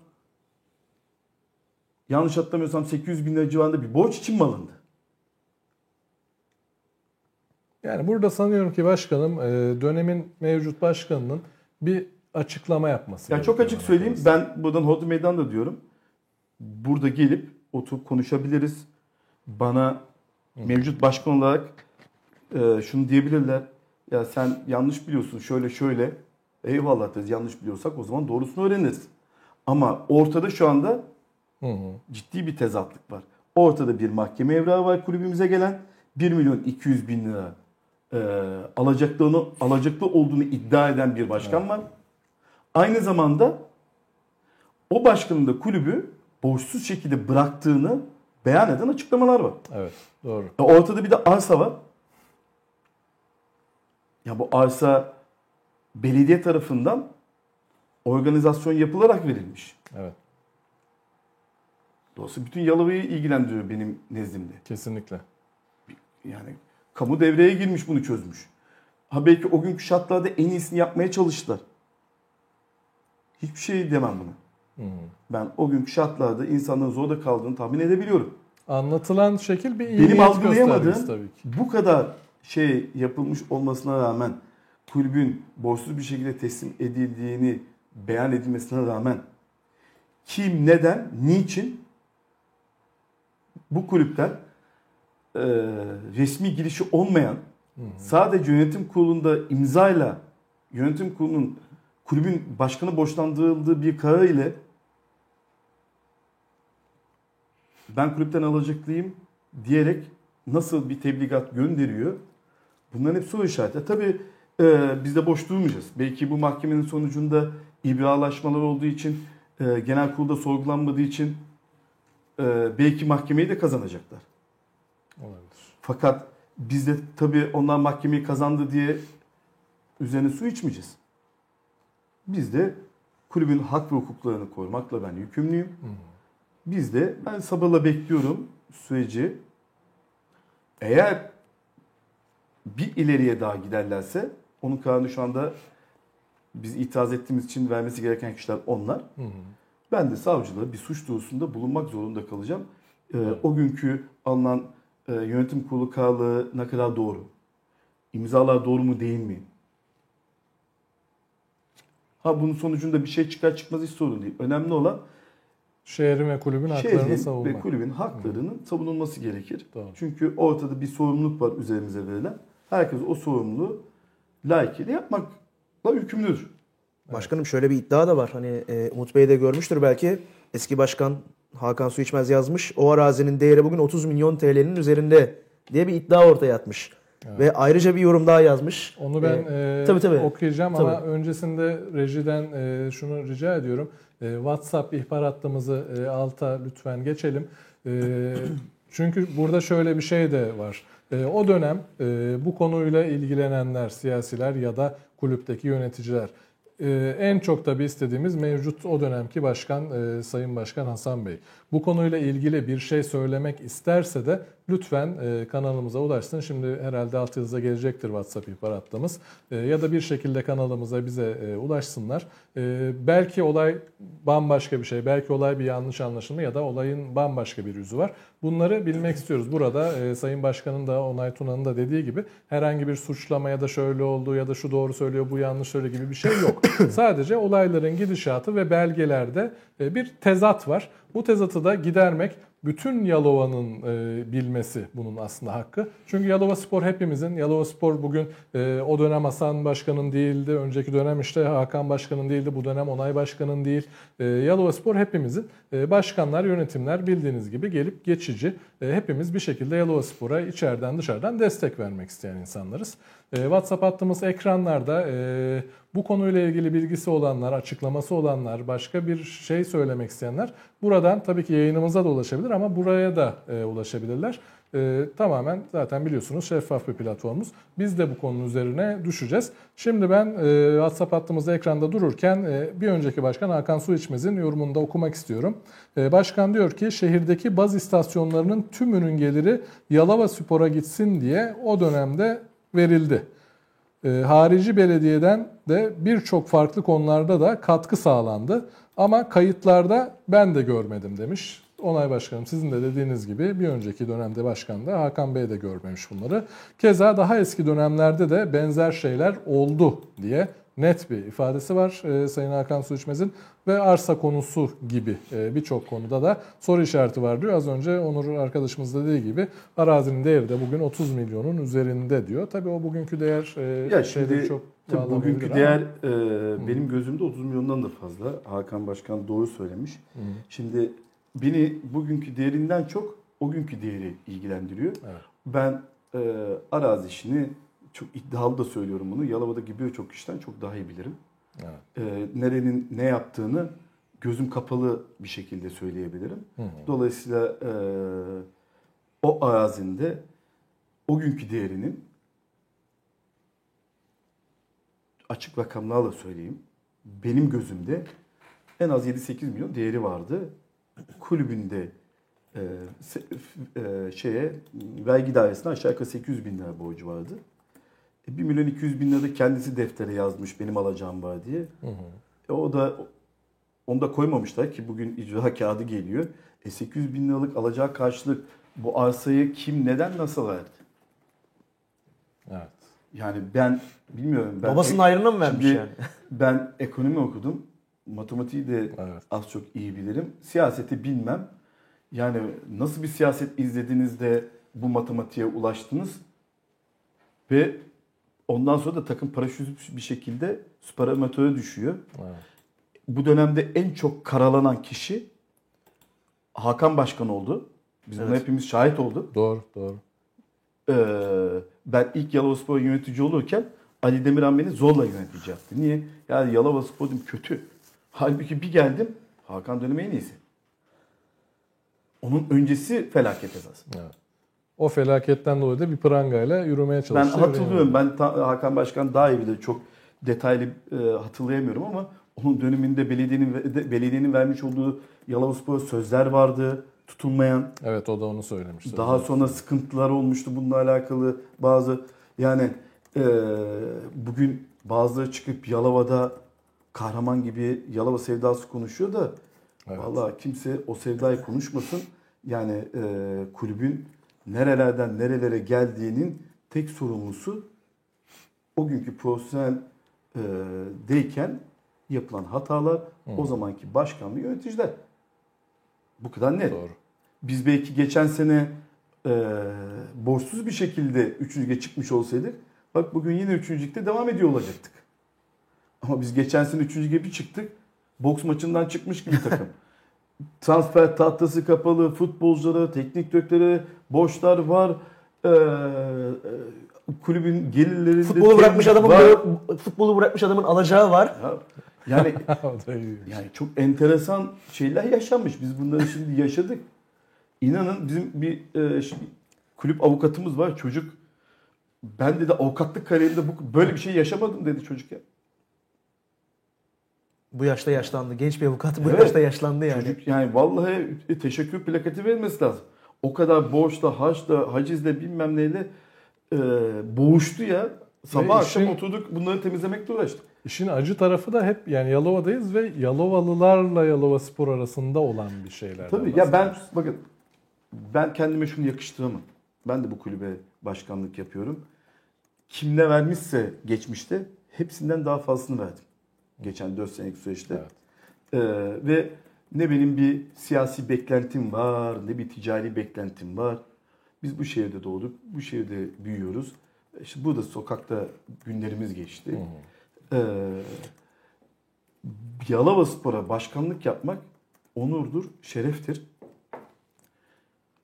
yanlış hatırlamıyorsam 800.000 lira civarında bir borç için mi alındı? Yani burada sanıyorum ki başkanım, dönemin mevcut başkanının bir açıklama yapması gerekiyor. Ya çok açık söyleyeyim, ben buradan Hodri Meydan'da diyorum. Burada gelip oturup konuşabiliriz. Bana mevcut başkan olarak şunu diyebilirler. Ya sen yanlış biliyorsun, şöyle şöyle. Eyvallah deriz, yanlış biliyorsak o zaman doğrusunu öğreniriz. Ama ortada şu anda ciddi bir tezatlık var. Ortada bir mahkeme evrağı var kulübümüze gelen. 1.200.000 lira alacaklı olduğunu iddia eden bir başkan var. Aynı zamanda o başkanın da kulübü borçsuz şekilde bıraktığını beyan eden açıklamalar var. Evet, doğru. Ortada bir de arsa var. Ya bu arsa belediye tarafından organizasyon yapılarak verilmiş. Evet. Dolayısıyla bütün Yalova'yı ilgilendiriyor benim nezdimde. Kesinlikle. Yani kamu devreye girmiş, bunu çözmüş. Ha belki o günkü şartlarda en iyisini yapmaya çalıştılar. Hiçbir şey demem buna. Ben o günkü şartlarda insanların zorda kaldığını tahmin edebiliyorum. Anlatılan şekil bir iyi niyet göstergesi tabii ki. Bu kadar şey yapılmış olmasına rağmen, kulübün borçsuz bir şekilde teslim edildiğini beyan edilmesine rağmen, kim, neden, niçin bu kulüpten resmi girişi olmayan, sadece yönetim kurulunda imzayla yönetim kurulunun, kulübün başkanı borçlandırıldığı bir karar ile ben kulüpten alacaklıyım diyerek nasıl bir tebligat gönderiyor? Bunların hep soru işareti. Tabii biz de boş durmayacağız. Belki bu mahkemenin sonucunda ibralaşmalar olduğu için, genel kurulda sorgulanmadığı için belki mahkemeyi de kazanacaklar. Olabilir. Fakat biz de tabii onlar mahkemeyi kazandı diye üzerine su içmeyeceğiz. Biz de kulübün hak ve hukuklarını korumakla ben yükümlüyüm. Biz de, ben sabırla bekliyorum süreci. Eğer bir ileriye daha giderlerse, onun kararını şu anda biz itiraz ettiğimiz için vermesi gereken kişiler onlar. Ben de savcılığa bir suç duyurusunda bulunmak zorunda kalacağım. O günkü alınan yönetim kurulu kararı ne kadar doğru? İmzalar doğru mu değil mi? Ha bunun sonucunda bir şey çıkar çıkmaz hiç sorun değil. Önemli olan şehrin ve kulübün haklarını savunmak. Ve kulübün haklarının savunulması gerekir. Doğru. Çünkü ortada bir sorumluluk var üzerimize verilen. Herkes o sorumluluğu layıkıyla yapmakla yükümlüdür. Başkanım şöyle bir iddia da var. Hani Umut Bey de görmüştür belki. Eski başkan Hakan Suiçmez yazmış. O arazinin değeri bugün 30 milyon TL'nin üzerinde diye bir iddia ortaya atmış. Evet. Ve ayrıca bir yorum daha yazmış. Onu ben tabii. okuyacağım tabii. Ama öncesinde rejiden şunu rica ediyorum. WhatsApp ihbar hattımızı alta lütfen geçelim. Çünkü burada şöyle bir şey de var. O dönem bu konuyla ilgilenenler, siyasiler ya da kulüpteki yöneticiler. En çok tabii istediğimiz mevcut o dönemki başkan, Sayın Başkan Hasan Bey. Bu konuyla ilgili bir şey söylemek isterse de lütfen kanalımıza ulaşsın. Şimdi herhalde alt yazıda gelecektir WhatsApp ihbar hattımız. Ya da bir şekilde kanalımıza bize ulaşsınlar. Belki olay bambaşka bir şey, belki olay bir yanlış anlaşılma ya da olayın bambaşka bir yüzü var. Bunları bilmek istiyoruz. Burada Sayın Başkan'ın da Onay Tuna'nın da dediği gibi herhangi bir suçlama ya da şöyle oldu ya da şu doğru söylüyor, bu yanlış söylüyor gibi bir şey yok. Sadece olayların gidişatı ve belgelerde bir tezat var. Bu tezatı da gidermek bütün Yalova'nın bilmesi bunun aslında hakkı. Çünkü Yalova Spor hepimizin. Yalova Spor bugün o dönem Hasan Başkan'ın değildi. Önceki dönem işte Hakan Başkan'ın değildi. Bu dönem Onay Başkan'ın değil. Yalova Spor hepimizin. Başkanlar, yönetimler bildiğiniz gibi gelip geçici. Hepimiz bir şekilde Yalova Spor'a içeriden dışarıdan destek vermek isteyen insanlarız. WhatsApp hattımız ekranlarda. Bu konuyla ilgili bilgisi olanlar, açıklaması olanlar, başka bir şey söylemek isteyenler buradan tabii ki yayınımıza da ulaşabilir ama buraya da ulaşabilirler. Tamamen zaten biliyorsunuz şeffaf bir platformumuz. Biz de bu konunun üzerine düşeceğiz. Şimdi ben WhatsApp hattımızda ekranda dururken bir önceki başkan Hakan Su İçmez'in yorumunu da okumak istiyorum. Başkan diyor ki şehirdeki baz istasyonlarının tümünün geliri Yalova Spor'a gitsin diye o dönemde verildi. Harici belediyeden de birçok farklı konularda da katkı sağlandı. Ama kayıtlarda ben de görmedim demiş. Onay Başkanım sizin de dediğiniz gibi bir önceki dönemde başkan da Hakan Bey de görmemiş bunları. Keza daha eski dönemlerde de benzer şeyler oldu diye net bir ifadesi var Sayın Hakan Su İçmez'in ve arsa konusu gibi birçok konuda da soru işareti var diyor. Az önce Onur arkadaşımız dediği gibi arazinin değeri de bugün 30 milyonun üzerinde diyor. Tabii o bugünkü değer şeyleri çok bağlamıyor. Bugünkü değer benim gözümde 30 milyondan da fazla. Hakan Başkan doğru söylemiş. Şimdi beni bugünkü değerinden çok o günkü değeri ilgilendiriyor. Evet. Ben arazi işini çok iddialı da söylüyorum bunu. Yalova'daki birçok kişiden çok daha iyi bilirim. Evet. Nerenin ne yaptığını gözüm kapalı bir şekilde söyleyebilirim. Hı hı. Dolayısıyla o arazinde o günkü değerinin açık rakamlarla söyleyeyim. Benim gözümde en az 7-8 milyon değeri vardı. Kulübünde vergi dairesine aşağı yukarı 800 bin lira borcu vardı. 1 milyon 200 bin lira da kendisi deftere yazmış benim alacağım var diye. Hı hı. Onu da koymamışlar ki bugün icra kağıdı geliyor. 800 bin liralık alacağı karşılık bu arsayı kim neden nasıl verdi? Evet. Yani ben bilmiyorum. Babasının ayrına mı vermiş yani? Ben ekonomi okudum. Matematiği de az çok iyi bilirim. Siyaseti bilmem. Yani nasıl bir siyaset izlediniz de bu matematiğe ulaştınız? Ve ondan sonra da takım paraşüt bir şekilde süper amatöre düşüyor. Evet. Bu dönemde en çok karalanan kişi Hakan Başkan oldu. Biz buna hepimiz şahit olduk. Doğru. Ben ilk Yalovaspor yönetici olurken Ali Demirhan beni zorla yönetici yaptı. Niye? Yani Yalovaspor kötü. Halbuki bir geldim Hakan dönemi en iyisi. Onun öncesi felaket esas. Evet. O felaketten dolayı da bir prangayla yürümeye çalıştı. Ben hatırlıyorum. Hakan Başkan daha iyi bilir. Çok detaylı hatırlayamıyorum ama onun döneminde belediyenin vermiş olduğu Yalovaspor sözler vardı. Tutulmayan. Evet o da onu söylemişti. Daha sonra sıkıntılar olmuştu bununla alakalı. Bugün bazıları çıkıp Yalova'da kahraman gibi Yalova sevdası konuşuyor da Vallahi kimse o sevdayı konuşmasın. Kulübün nerelerden nerelere geldiğinin tek sorumlusu o günkü profesyoneldeyken yapılan hatalar, o zamanki başkan ve yöneticiler. Bu kadar net. Doğru. Biz belki geçen sene borçsuz bir şekilde 3. lige çıkmış olsaydık bak bugün yine 3. ligde devam ediyor olacaktık. Ama biz geçen sene 3. lige bir çıktık. Boks maçından çıkmış gibi takım. Transfer tahtası kapalı, futbolculara, teknik direktöre borçlar var. Kulübün gelirlerinde futbolu bırakmış adamın alacağı var. Yani çok enteresan şeyler yaşanmış. Biz bunları şimdi yaşadık. İnanın bizim bir kulüp avukatımız var. Çocuk ben dedi avukatlık kariyerimde böyle bir şey yaşamadım dedi çocuk ya. Bu yaşta yaşlandı. Genç bir avukat yaşta yaşlandı yani. Çocuk vallahi teşekkür plaketi verilmesi lazım. O kadar borçla, harçla, hacizle bilmem neyle boğuştu ya. Sabah akşam oturduk bunları temizlemekle uğraştık. İşin acı tarafı da hep Yalova'dayız ve Yalovalılarla Yalovaspor arasında olan bir şeyler. Tabii ben kendime şunu yakıştıramam. Ben de bu kulübe başkanlık yapıyorum. Kim ne vermişse geçmişte hepsinden daha fazlasını verdim. Geçen 4 senelik süreçte. Evet. Ve Ne benim bir siyasi beklentim var, ne bir ticari beklentim var. Biz bu şehirde doğduk, bu şehirde büyüyoruz. İşte burada sokakta günlerimiz geçti. Yalova Spor'a başkanlık yapmak onurdur, şereftir.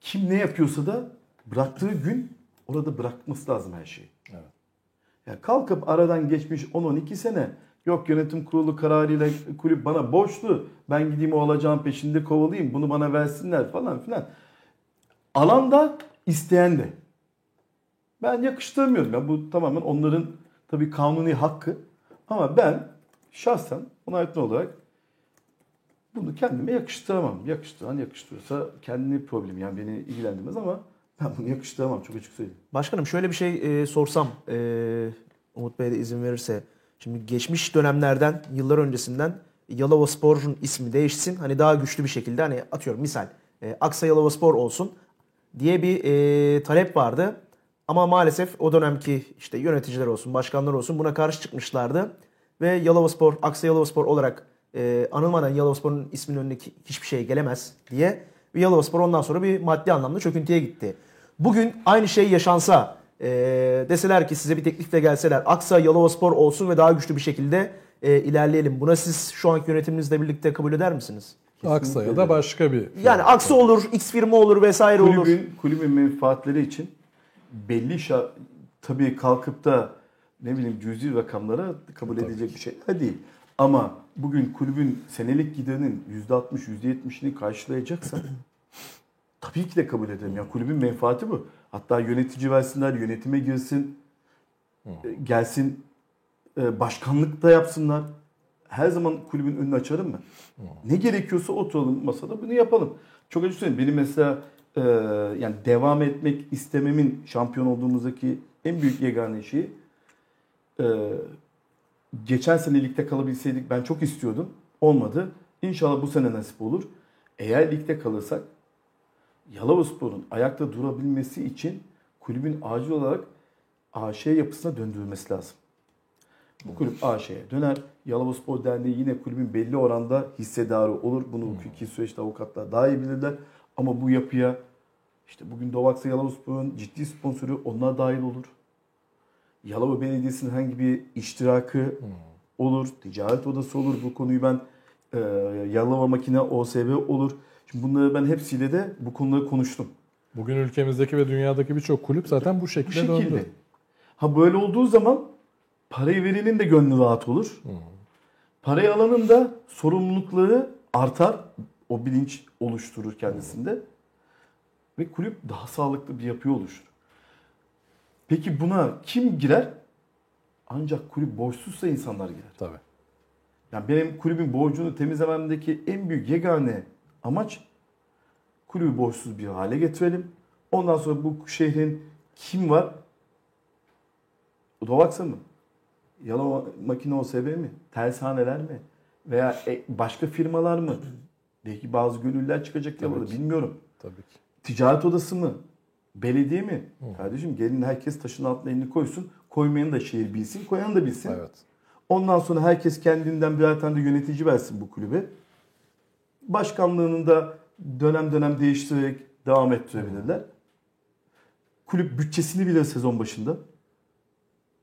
Kim ne yapıyorsa da bıraktığı gün orada bırakması lazım her şeyi. Evet. Yani kalkıp aradan geçmiş 10-12 sene yok yönetim kurulu kararıyla kulüp bana borçlu, ben gideyim o alacağım peşinde kovalayayım, bunu bana versinler falan filan. Alan da isteyen de. Ben yakıştıramıyorum. Yani bu tamamen onların tabii kanuni hakkı. Ama ben şahsen ona aydın olarak bunu kendime yakıştıramam. Yakıştıran yakıştırıyorsa kendi problemi, yani beni ilgilendirmez ama ben bunu yakıştıramam, çok açık söyleyeyim. Başkanım şöyle bir şey sorsam, Umut Bey de izin verirse. Şimdi geçmiş dönemlerden, yıllar öncesinden Yalova Spor'un ismi değişsin. Hani daha güçlü bir şekilde, hani atıyorum misal Aksa Yalova Spor olsun diye bir talep vardı. Ama maalesef o dönemki işte yöneticiler olsun, başkanlar olsun buna karşı çıkmışlardı. Ve Yalova Spor, Aksa Yalova Spor olarak anılmadan Yalova Spor'un isminin önüne hiçbir şey gelemez diye. Ve Yalova Spor ondan sonra bir maddi anlamda çöküntüye gitti. Bugün aynı şey yaşansa, deseler ki size bir teklifle gelseler Aksa Yalova Spor olsun ve daha güçlü bir şekilde ilerleyelim. Buna siz şu anki yönetiminizle birlikte kabul eder misiniz? Kesinlikle. Aksa ya da başka bir firma. Yani Aksa olur, X firma olur vesaire olur. Kulübün menfaatleri için belli tabii kalkıp da ne bileyim cüzi rakamlara kabul edilecek bir şey değil. Ama bugün kulübün senelik giderinin %60, %70'ini karşılayacaksa tabii ki de kabul ederim. Yani kulübün menfaati bu. Hatta yönetici versinler, yönetime girsin, gelsin, başkanlık da yapsınlar. Her zaman kulübün önünü açarım ben. Ne gerekiyorsa oturalım masada, bunu yapalım. Çok açık söyleyeyim. Benim mesela yani devam etmek istememin şampiyon olduğumuzdaki en büyük yegane şeyi, geçen sene ligde kalabilseydik ben çok istiyordum. Olmadı. İnşallah bu sene nasip olur. Eğer ligde kalırsak Yalovaspor'un ayakta durabilmesi için kulübün acil olarak AŞ yapısına döndürülmesi lazım. Bu kulüp AŞ'ye döner. Yalovaspor Derneği yine kulübün belli oranda hissedarı olur. Bunu hukuki süreçte avukatlar daha iyi bilirler. Ama bu yapıya işte bugün Dovaksa Yalovaspor'un ciddi sponsoru, onlar dahil olur. Yalova Belediyesi'nin hangi bir iştirakı olur, ticaret odası olur. Bu konuyu ben Yalova Makine OSB olur. Şimdi bunları ben hepsiyle de bu konuları konuştum. Bugün ülkemizdeki ve dünyadaki birçok kulüp zaten bu şekilde döndü. Ha böyle olduğu zaman parayı verenin de gönlü rahat olur. Parayı alanın da sorumlulukları artar. O bilinç oluşturur kendisinde. Ve kulüp daha sağlıklı bir yapıya oluşur. Peki buna kim girer? Ancak kulüp borçsuzsa insanlar girer. Tabii. Yani benim kulübün borcunu temizlememdeki en büyük yegane amaç kulübü borçsuz bir hale getirelim. Ondan sonra bu şehrin kim var? Dovaksa mı? Yalova Makine OSB mi? Tersaneler mi? Veya başka firmalar mı? Belki bazı gönüller çıkacak ya burada, bilmiyorum. Tabii ki. Ticaret odası mı? Belediye mi? Kardeşim gelin herkes taşın altına elini koysun. Koymayanı da şehir bilsin, koyanı da bilsin. Evet. Ondan sonra herkes kendinden birer tane de yönetici versin bu kulübe. Başkanlığını da dönem dönem değiştirerek devam ettirebilirler. Kulüp bütçesini bile sezon başında.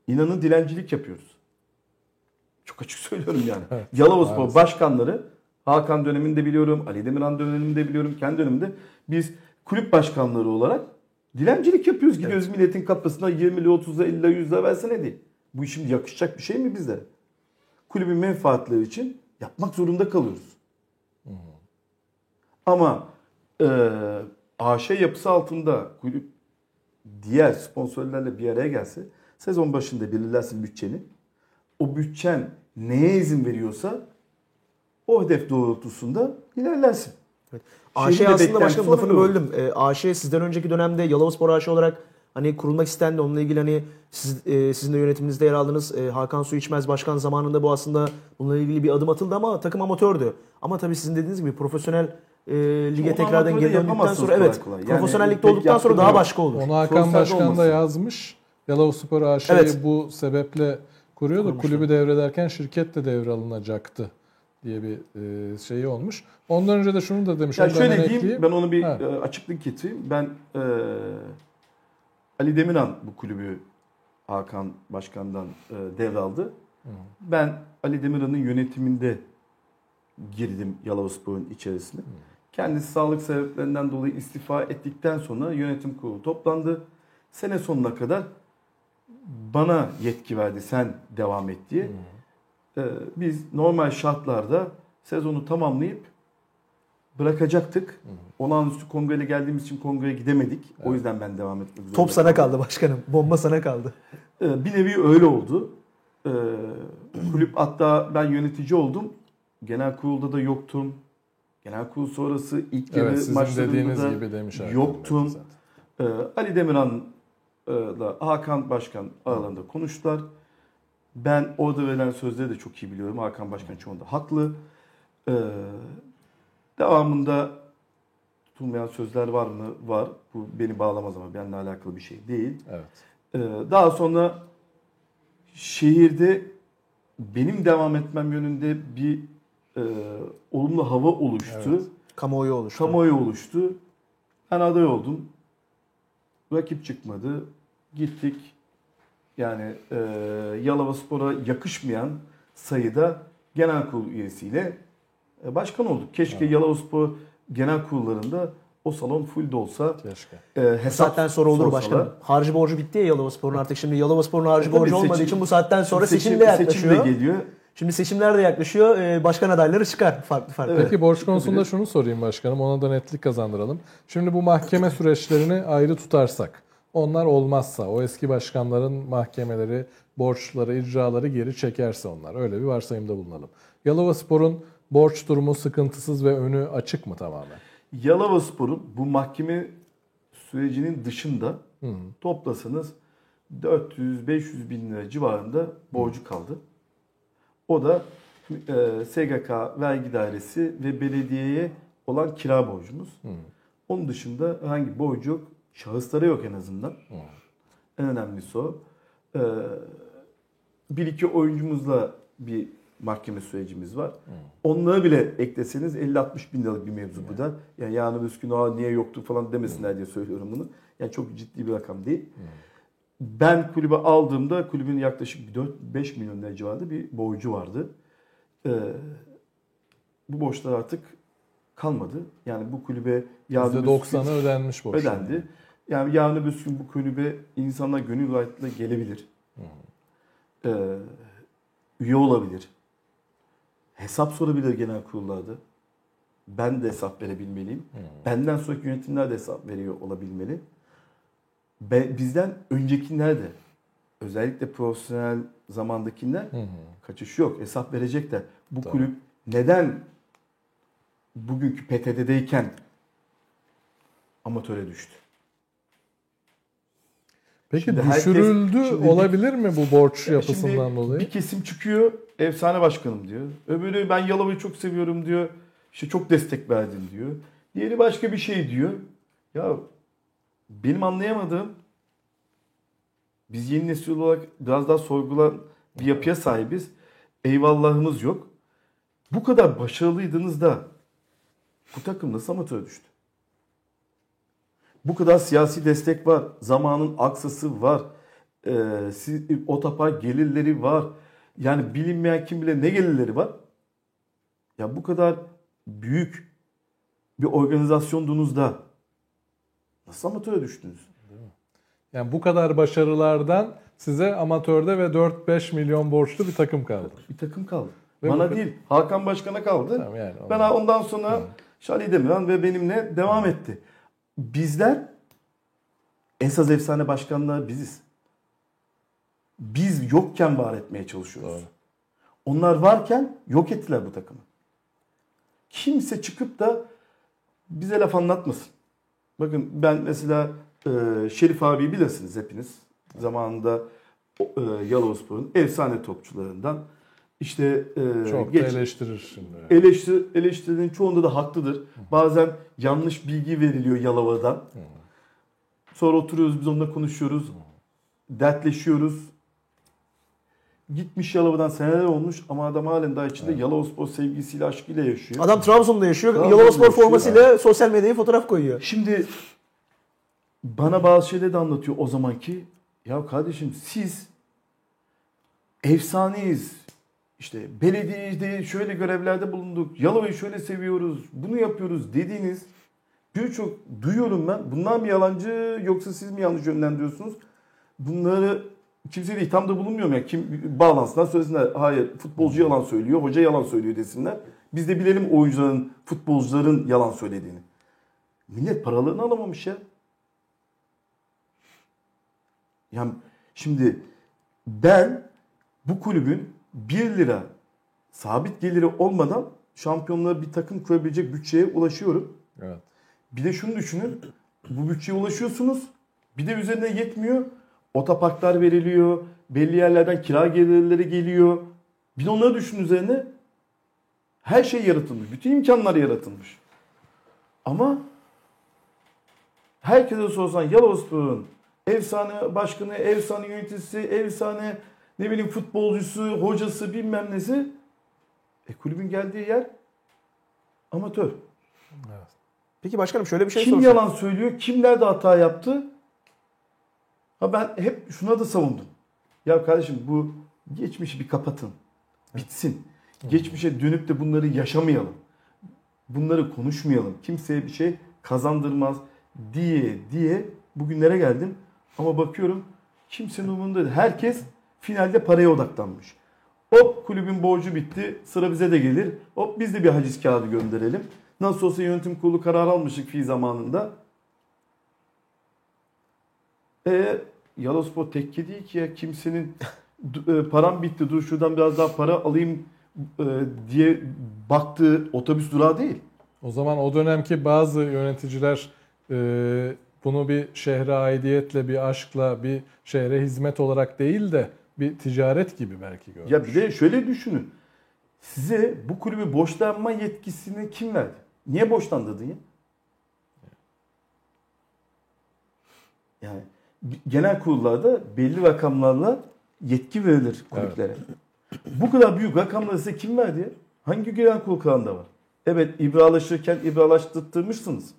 İnanın dilencilik yapıyoruz. Çok açık söylüyorum yani. Yalovaspor başkanları, Hakan döneminde biliyorum, Ali Demirhan döneminde biliyorum, kendi döneminde biz kulüp başkanları olarak dilencilik yapıyoruz. Gidiyoruz milletin kapısına 20 lira, 30 lira, 50 lira, 100 lira versene diye. Bu şimdi yakışacak bir şey mi bizlere? Kulübün menfaatleri için yapmak zorunda kalıyoruz. Ama AŞ yapısı altında kulüp diğer sponsorlarla bir araya gelse, sezon başında belirlersin bütçeni. O bütçen neye izin veriyorsa o hedef doğrultusunda ilerlersin. Evet. AŞ aslında başkanım lafını böldüm. AŞ sizden önceki dönemde Yalovaspor AŞ olarak hani kurulmak istendi. Onunla ilgili hani sizin de yönetiminizde yer aldınız. Hakan Su İçmez Başkan zamanında bu aslında bununla ilgili bir adım atıldı ama takım amatördü. Ama tabii sizin dediğiniz gibi profesyonel lige tekrardan geri döndükten sonra kolay. Yani profesyonellikte olduktan sonra daha başka olur. Onu Hakan Başkan da yazmış. Yalovaspor AŞ'yi bu sebeple kuruyordu. Kulübü devrederken şirket de devralınacaktı diye bir şeyi olmuş. Ondan önce de şunu da demiş. Ya şöyle diyeyim, ben onu bir açıklık getireyim. Ben Ali Demirhan bu kulübü Hakan Başkan'dan devraldı. Hı. Ben Ali Demirhan'ın yönetiminde girdim Yalavaspor'un içerisine. Hı. Kendisi sağlık sebeplerinden dolayı istifa ettikten sonra yönetim kurulu toplandı. Sene sonuna kadar bana yetki verdi, sen devam et diye. Hı. Biz normal şartlarda sezonu tamamlayıp bırakacaktık. Hı. Olağanüstü kongreyle geldiğimiz için kongreye gidemedik. Evet. O yüzden ben devam etmek zorunda. Top sana kaldı başkanım. Bomba sana kaldı. Bir nevi öyle oldu. Kulüp, hatta ben yönetici oldum. Genel kurulda da yoktum. Genel kurul sonrası ilk kere maçlarında da gibi yoktum. Ali Demirhan'la Hakan Başkan aralarında konuştular. Ben orada verilen sözleri de çok iyi biliyorum. Hakan Başkan çoğunda haklı. Devamında tutulmayan sözler var mı? Var. Bu beni bağlamaz ama benimle alakalı bir şey değil. Evet. Daha sonra şehirde benim devam etmem yönünde bir olumlu hava oluştu. Evet. Kamuoyu oluştu. Ben aday oldum. Rakip çıkmadı. Gittik. Yani Yalavaspor'a yakışmayan sayıda genel kurul üyesiyle başkan olduk. Keşke Yalavaspor genel kurullarında o salon full de olsa. Keşke. Saatten sonra olur başkanım. Harcı borcu bitti ya Yalavaspor'un artık. Şimdi Yalavaspor'un harcı borcu olmadığı için bu saatten sonra seçim de yaklaşıyor. Seçim de geliyor. Şimdi seçimler de yaklaşıyor. Başkan adayları çıkar farklı. Evet. Peki borç konusunda şunu sorayım başkanım. Ona da netlik kazandıralım. Şimdi bu mahkeme süreçlerini ayrı tutarsak, onlar olmazsa, o eski başkanların mahkemeleri, borçları, icraları geri çekerse onlar. Öyle bir varsayımda bulunalım. Yalavaspor'un borç durumu sıkıntısız ve önü açık mı tamamen? Yalavaspor'un bu mahkeme sürecinin dışında toplasanız 400-500 bin lira civarında borcu kaldı. O da SGK vergi dairesi ve belediyeye olan kira borcumuz. Onun dışında hangi borcu yok? Şahıslara yok en azından. En önemlisi o. Bir iki oyuncumuzla bir mahkeme sürecimiz var. Onları bile ekleseniz 50-60 bin liralık bir mevzu bu da. Yani yarın öbür gün niye yoktu falan demesinler diye söylüyorum bunu. Yani çok ciddi bir rakam değil. Ben kulübe aldığımda kulübün yaklaşık 4-5 milyon lira civarında bir borcu vardı. Bu borçlar artık kalmadı. Yani bu kulübe %90'ı ödenmiş borç. Ödendi. Yani yarın öbür gün bu kulübe insanlar gönül rahatlığıyla gelebilir. Üye olabilir. Hesap sorabilir genel kurullarda. Ben de hesap verebilmeliyim. Benden sonraki yönetimler de hesap veriyor olabilmeli. Bizden öncekiler de, özellikle profesyonel zamandakiler kaçış yok. Hesap verecekler. Bu kulüp neden bugünkü PTT'deyken amatöre düştü? Peki şimdi düşürüldü herkes, olabilir mi bu borç yapısından dolayı? Bir kesim çıkıyor, efsane başkanım diyor. Öbürü ben Yalova'yı çok seviyorum diyor. İşte çok destek verdim diyor. Diğeri başka bir şey diyor. Ya benim anlayamadığım, biz yeni nesil olarak biraz daha sorgulan bir yapıya sahibiz. Eyvallahımız yok. Bu kadar başarılıydınız da bu takım nasıl amatöre düştü? Bu kadar siyasi destek var. Zamanın aksası var. Otopar gelirleri var. Yani bilinmeyen kim bile ne gelirleri var. Ya bu kadar büyük bir organizasyondunuzda nasıl amatöre düştünüz? Yani bu kadar başarılardan size amatörde ve 4-5 milyon borçlu bir takım kaldı. Bir takım kaldı. Ve bana değil, Hakan Başkan'a kaldı. Tamam yani, ben ondan sonra Şali Demirhan ve benimle devam etti. Bizler esas efsane başkanlar biziz. Biz yokken var etmeye çalışıyoruz. Doğru. Onlar varken yok ettiler bu takımı. Kimse çıkıp da bize laf anlatmasın. Bakın ben mesela Şerif abiyi bilirsiniz hepiniz. Zamanında Yalavaspor'un efsane topçularından. İşte çok eleştirir şimdi. Yani. Eleştirinin çoğunda da haklıdır. Bazen yanlış bilgi veriliyor Yalova'dan. Sonra oturuyoruz biz onunla konuşuyoruz. Dertleşiyoruz. Gitmiş Yalova'dan seneler olmuş ama adam halen daha içinde Yalovaspor sevgisiyle, aşkıyla yaşıyor. Adam Trabzon'da yaşıyor. Yalovaspor formasıyla sosyal medyaya fotoğraf koyuyor. Şimdi bana bazı şeyleri de anlatıyor o zamanki. Ya kardeşim siz efsaneyiz. İşte belediyede şöyle görevlerde bulunduk. Yalova'yı şöyle seviyoruz. Bunu yapıyoruz dediğiniz birçok duyuyorum ben. Bunlar mı yalancı yoksa siz mi yanlış yönlendiriyorsunuz? Bunları kimse de ithamda bulunmuyor mu? Yani kim bağlansınlar söylesinler. Hayır, futbolcu yalan söylüyor, hoca yalan söylüyor desinler. Biz de bilelim oyuncuların, futbolcuların yalan söylediğini. Millet paralarını alamamış ya. Yani şimdi ben bu kulübün 1 lira sabit geliri olmadan şampiyonluğa bir takım koyabilecek bütçeye ulaşıyorum. Evet. Bir de şunu düşünün. Bu bütçeye ulaşıyorsunuz. Bir de üzerine yetmiyor. Otoparklar veriliyor. Belli yerlerden kira gelirleri geliyor. Bir de onları düşünün üzerine. Her şey yaratılmış. Bütün imkanlar yaratılmış. Ama herkese sorsan Yalovaspor'un efsane başkanı, efsane yöneticisi, efsane ne bileyim futbolcusu, hocası bilmem nesi. Kulübün geldiği yer amatör. Evet. Peki başkanım şöyle bir şey soracağım. Kim yalan söylüyor? Kimler de hata yaptı? Ha ben hep şuna da savundum. Ya kardeşim bu geçmişi bir kapatın. Bitsin. Geçmişe dönüp de bunları yaşamayalım. Bunları konuşmayalım. Kimseye bir şey kazandırmaz diye bugünlere geldim. Ama bakıyorum kimsenin umurunda değil. Herkes finalde paraya odaklanmış. Hop kulübün borcu bitti. Sıra bize de gelir. Hop biz de bir haciz kağıdı gönderelim. Nasıl olsa yönetim kurulu karar almıştık fi zamanında. Yalovaspor tekke değil ki ya kimsenin param bitti dur şuradan biraz daha para alayım diye baktığı otobüs durağı değil. O zaman o dönemki bazı yöneticiler bunu bir şehre aidiyetle, bir aşkla, bir şehre hizmet olarak değil de bir ticaret gibi belki görmüş. Ya bir de şöyle düşünün. Size bu kulübü borçlanma yetkisini kim verdi? Niye borçlandırdın ya? Yani genel kurullarda belli rakamlarla yetki verilir kulüplere. Evet. Bu kadar büyük rakamları size kim verdi ya? Hangi genel kurul kanunda var? Evet ibralaşırken ibralaştırmışsınız.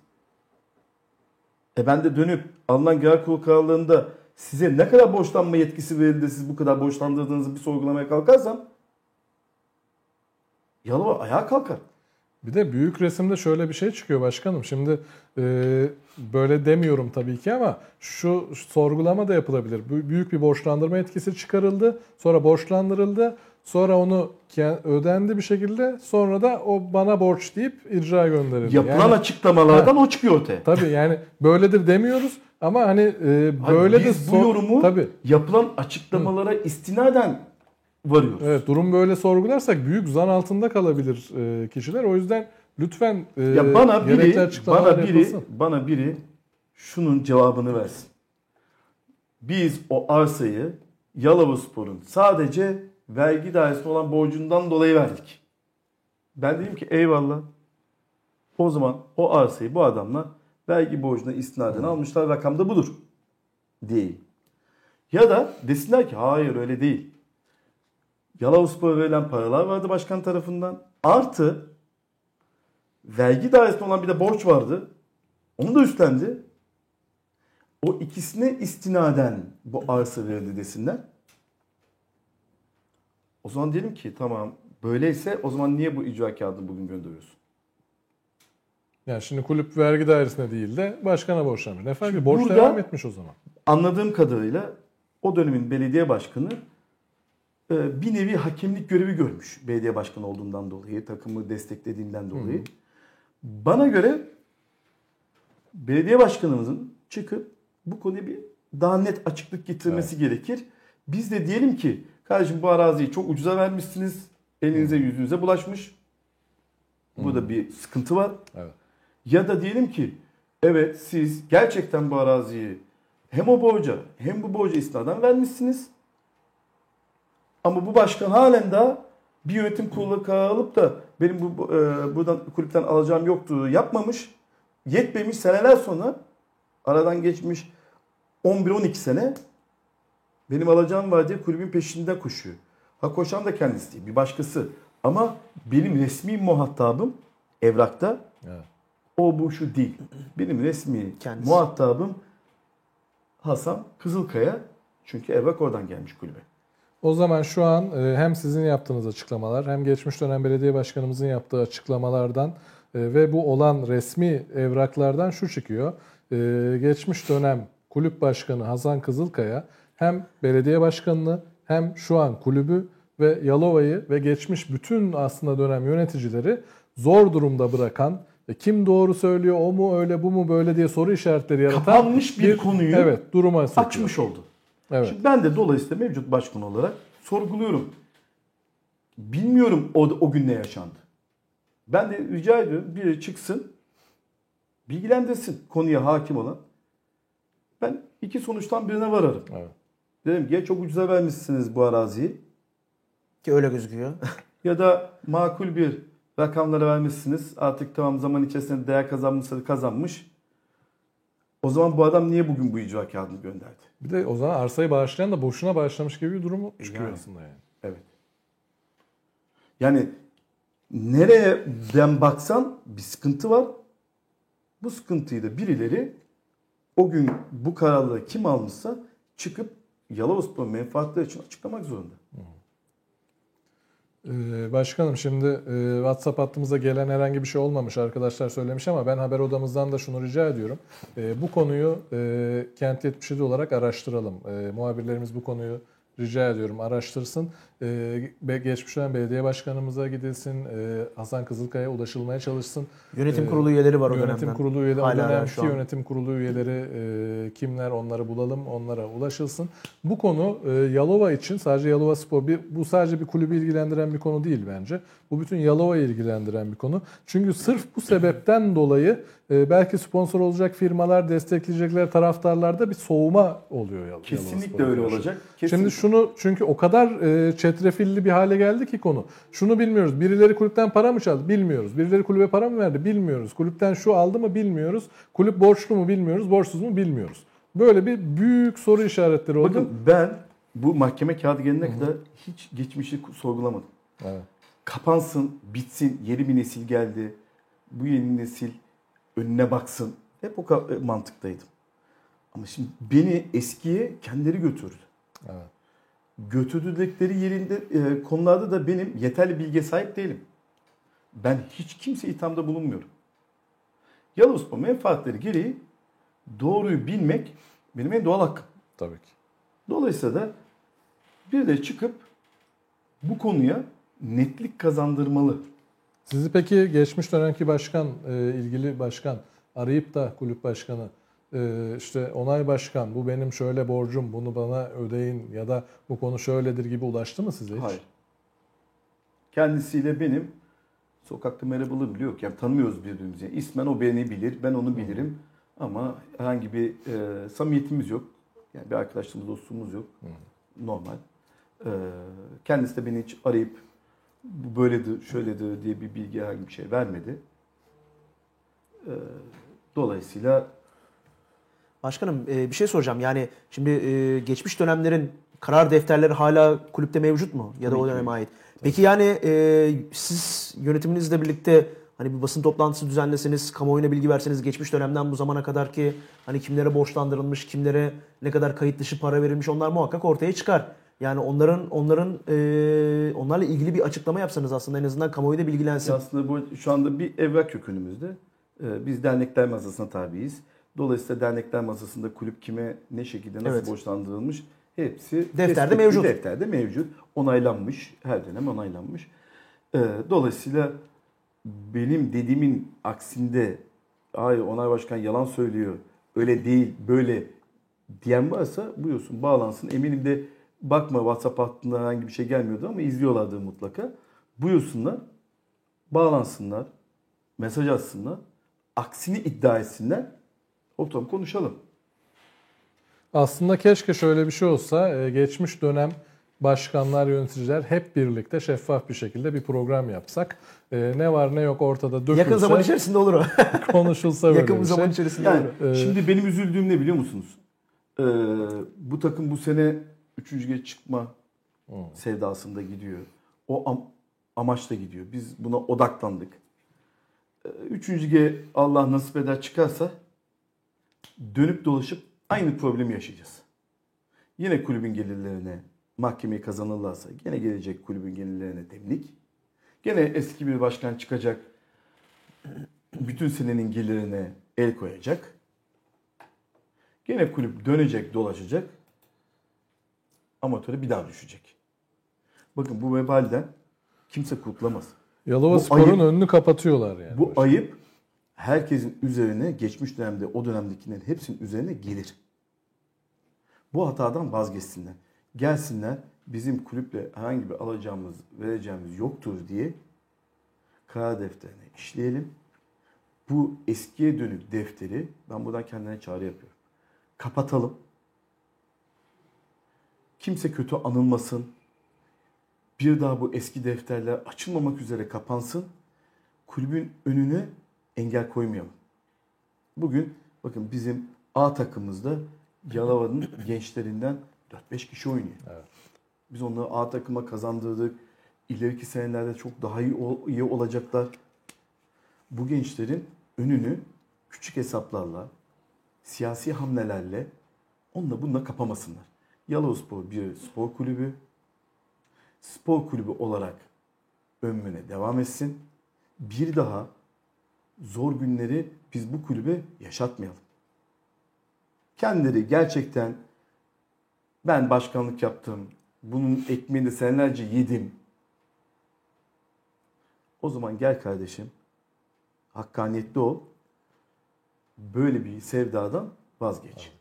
Ben de dönüp alınan genel kurul kararlarında size ne kadar borçlanma yetkisi verildi siz bu kadar borçlandırdığınızı bir sorgulamaya kalkarsam Yalova ayağa kalkar. Bir de büyük resimde şöyle bir şey çıkıyor başkanım. Şimdi böyle demiyorum tabii ki ama şu sorgulama da yapılabilir. Büyük bir borçlandırma etkisi çıkarıldı. Sonra borçlandırıldı. Sonra onu ödendi bir şekilde. Sonra da o bana borç deyip icra gönderildi. Yapılan yani, açıklamalardan o çıkıyor ortaya. Tabii yani böyledir demiyoruz ama hani böyle de bu yorumu tabii. Yapılan açıklamalara istinaden varıyoruz. Evet, durum böyle sorgularsak büyük zan altında kalabilir kişiler. O yüzden lütfen ya bana biri şunun cevabını versin. Biz o arsayı Yalovaspor'un sadece vergi dairesinde olan borcundan dolayı verdik. Ben dedim ki eyvallah. O zaman o arsayı bu adamla vergi borcuna istinaden almışlar. Rakam da budur. Değil. Ya da desinler ki hayır öyle değil. Yalovaspor'a verilen paralar vardı başkan tarafından. Artı vergi dairesinde olan bir de borç vardı. Onu da üstlendi. O ikisine istinaden bu arsa verildi desinler. O zaman diyelim ki tamam böyleyse o zaman niye bu icra kağıdını bugün gönderiyorsun? Yani şimdi kulüp vergi dairesine değil de başkana borçlanmış. Ne fark ediyor? Borç devam etmiş o zaman. Anladığım kadarıyla o dönemin belediye başkanı bir nevi hakemlik görevi görmüş belediye başkanı olduğundan dolayı, takımı desteklediğinden dolayı. Hı-hı. Bana göre belediye başkanımızın çıkıp bu konuya bir daha net açıklık getirmesi gerekir. Biz de diyelim ki kardeşim bu araziyi çok ucuza vermişsiniz, elinize yüzünüze bulaşmış. Burada bir sıkıntı var. Evet. Ya da diyelim ki evet siz gerçekten bu araziyi hem o borca hem bu borca istinaden vermişsiniz. Ama bu başkan halen daha bir yönetim kurulu kararı alıp da benim buradan kulüpten alacağım yoktu yapmamış. Yetmemiş seneler sonra aradan geçmiş 11-12 sene benim alacağım var diye kulübün peşinde koşuyor. Ha koşan da kendisi değil, bir başkası. Ama benim resmi muhatabım evrakta evet. O bu şu değil. Benim resmi kendisi. Muhatabım Hasan Kızılkaya. Çünkü evrak oradan gelmiş kulübe. O zaman şu an hem sizin yaptığınız açıklamalar hem geçmiş dönem belediye başkanımızın yaptığı açıklamalardan ve bu olan resmi evraklardan şu çıkıyor. Geçmiş dönem kulüp başkanı Hasan Kızılkaya hem belediye başkanını hem şu an kulübü ve Yalova'yı ve geçmiş bütün aslında dönem yöneticileri zor durumda bırakan, kim doğru söylüyor, o mu öyle, bu mu böyle diye soru işaretleri yaratan kapanmış bir konuyu evet, duruma açmış sokuyor. Oldu. Evet. Şimdi ben de dolayısıyla mevcut başkan olarak sorguluyorum. Bilmiyorum o gün ne yaşandı. Ben de rica ediyorum biri çıksın, bilgilendirsin konuya hakim olan. Ben iki sonuçtan birine vararım. Evet. Dedim ki ya çok ucuza vermişsiniz bu araziyi. Ki öyle gözüküyor. Ya da makul bir rakamlara vermişsiniz. Artık tamam zaman içerisinde değer kazanmışsa kazanmış. O zaman bu adam niye bugün bu icra kağıdını gönderdi? Bir de o zaman arsayı bağışlayan da boşuna bağışlamış gibi bir durumu çıkıyor yani, aslında yani. Evet. Yani nereden baksan bir sıkıntı var. Bu sıkıntıyı da birileri o gün bu kararları kim almışsa çıkıp Yalova menfaatleri için açıklamak zorunda. Başkanım şimdi WhatsApp hattımıza gelen herhangi bir şey olmamış arkadaşlar söylemiş ama ben haber odamızdan da şunu rica ediyorum. Bu konuyu Kent 77 olarak araştıralım. Muhabirlerimiz bu konuyu rica ediyorum araştırsın. Geçmiş dönem belediye başkanımıza gidilsin. Hasan Kızılkaya ulaşılmaya çalışsın. Yönetim kurulu üyeleri var o dönemden. Yönetim kurulu üyeleri, hala o dönemki yönetim kurulu üyeleri kimler onları bulalım, onlara ulaşılsın. Bu konu Yalova için sadece Yalova Spor, bu sadece bir kulübü ilgilendiren bir konu değil bence. Bu bütün Yalova'yı ilgilendiren bir konu. Çünkü sırf bu sebepten dolayı belki sponsor olacak firmalar, destekleyecekler taraftarlarda bir soğuma oluyor Yalova. Kesinlikle öyle olacak. Kesinlikle. Şimdi şunu çünkü o kadar çetrefilli bir hale geldi ki konu. Şunu bilmiyoruz. Birileri kulüpten para mı çaldı? Bilmiyoruz. Birileri kulübe para mı verdi? Bilmiyoruz. Kulüpten şu aldı mı? Bilmiyoruz. Kulüp borçlu mu? Bilmiyoruz. Borçsuz mu? Bilmiyoruz. Böyle bir büyük soru işaretleri oldu. Bakın ben bu mahkeme kağıdı gelene kadar hiç geçmişi sorgulamadım. Evet. Kapansın, bitsin, yeni bir nesil geldi. Bu yeni nesil önüne baksın. Hep o mantıktaydım. Ama şimdi beni eskiye kendileri götürdü. Evet. Götürdükleri yerinde konularda da benim yeterli bilgiye sahip değilim. Ben hiç kimse ithamda bulunmuyorum. Yalnız bu menfaatleri gereği doğruyu bilmek benim en doğal hakkım. Tabii ki. Dolayısıyla da bir de çıkıp bu konuya netlik kazandırmalı. Sizi peki geçmiş dönemki başkan, ilgili başkan arayıp da kulüp başkanı işte onay başkan bu benim şöyle borcum bunu bana ödeyin ya da bu konu şöyledir gibi ulaştı mı size hiç? Hayır. Kendisiyle benim sokakta merhabalı bile yok. Yani tanımıyoruz birbirimizi. İsmen o beni bilir, ben onu bilirim. Ama herhangi bir samimiyetimiz yok. Yani bir arkadaşlığımız, dostluğumuz yok. Normal. Kendisi de beni hiç arayıp bu böyledir, şöyledir diye bir bilgi herhangi bir şey vermedi. Dolayısıyla başkanım bir şey soracağım. Yani şimdi geçmiş dönemlerin karar defterleri hala kulüpte mevcut mu? Ya da tabii o döneme ait. Peki tabii. Yani siz yönetiminizle birlikte hani bir basın toplantısı düzenleseniz, kamuoyuna bilgi verseniz geçmiş dönemden bu zamana kadar ki hani kimlere borçlandırılmış, kimlere ne kadar kayıt dışı para verilmiş onlar muhakkak ortaya çıkar. Yani onlarla ilgili bir açıklama yapsanız aslında en azından kamuoyu da bilgilensin. Aslında bu şu anda bir evrak yok önümüzde. Biz dernekler masasına tabiiz. Dolayısıyla dernekler masasında kulüp kime ne şekilde nasıl evet. borçlandırılmış hepsi defterde mevcut. Defterde mevcut. Onaylanmış. Her dönem onaylanmış. Dolayısıyla benim dediğimin aksinde hayır onay başkan yalan söylüyor. Öyle değil böyle diyen varsa buyursun bağlansın. Eminim de bakma WhatsApp hattında herhangi bir şey gelmiyordu ama izliyorlardı mutlaka. Buyursunlar. Bağlansınlar. Mesaj atsınlar. Aksini iddia etsinler. Ortam konuşalım. Aslında keşke şöyle bir şey olsa geçmiş dönem başkanlar, yöneticiler hep birlikte şeffaf bir şekilde bir program yapsak. Ne var ne yok ortada dökülse. Yakın zaman içerisinde olur o. Konuşulsa böyle yakın bir zaman şey. İçerisinde yani, olur. Şimdi benim üzüldüğüm ne biliyor musunuz? Bu takım bu sene 3. çıkma sevdasında gidiyor. O amaçla gidiyor. Biz buna odaklandık. 3.G Allah nasip eder çıkarsa dönüp dolaşıp aynı problemi yaşayacağız. Yine kulübün gelirlerine mahkemeyi kazanırlarsa yine gelecek kulübün gelirlerine temlik. Yine eski bir başkan çıkacak. Bütün senenin gelirine el koyacak. Yine kulüp dönecek, dolaşacak. Amatöre bir daha düşecek. Bakın bu vebalden kimse kurtulamaz. Yalova Spor'un önünü kapatıyorlar yani. Bu başka. Ayıp herkesin üzerine, geçmiş dönemde o dönemdekilerin hepsinin üzerine gelir. Bu hatadan vazgeçsinler. Gelsinler, bizim kulüple herhangi bir alacağımız, vereceğimiz yoktur diye karar defterine işleyelim. Bu eskiye dönük defteri, ben buradan kendine çağrı yapıyorum. Kapatalım. Kimse kötü anılmasın. Bir daha bu eski defterler açılmamak üzere kapansın. Kulübün önüne engel koymayalım. Bugün bakın bizim A takımımızda Yalova'nın gençlerinden 4-5 kişi oynuyor. Evet. Biz onları A takıma kazandırdık. İleriki senelerde çok daha iyi olacaklar. Bu gençlerin önünü küçük hesaplarla, siyasi hamlelerle onunla bununla kapamasınlar. Yalovaspor bir spor kulübü. Spor kulübü olarak ömrüne devam etsin. Bir daha zor günleri biz bu kulübe yaşatmayalım. Kendileri gerçekten ben başkanlık yaptım, bunun ekmeğini de senelerce yedim. O zaman gel kardeşim, hakkaniyetli ol. Böyle bir sevdadan vazgeç.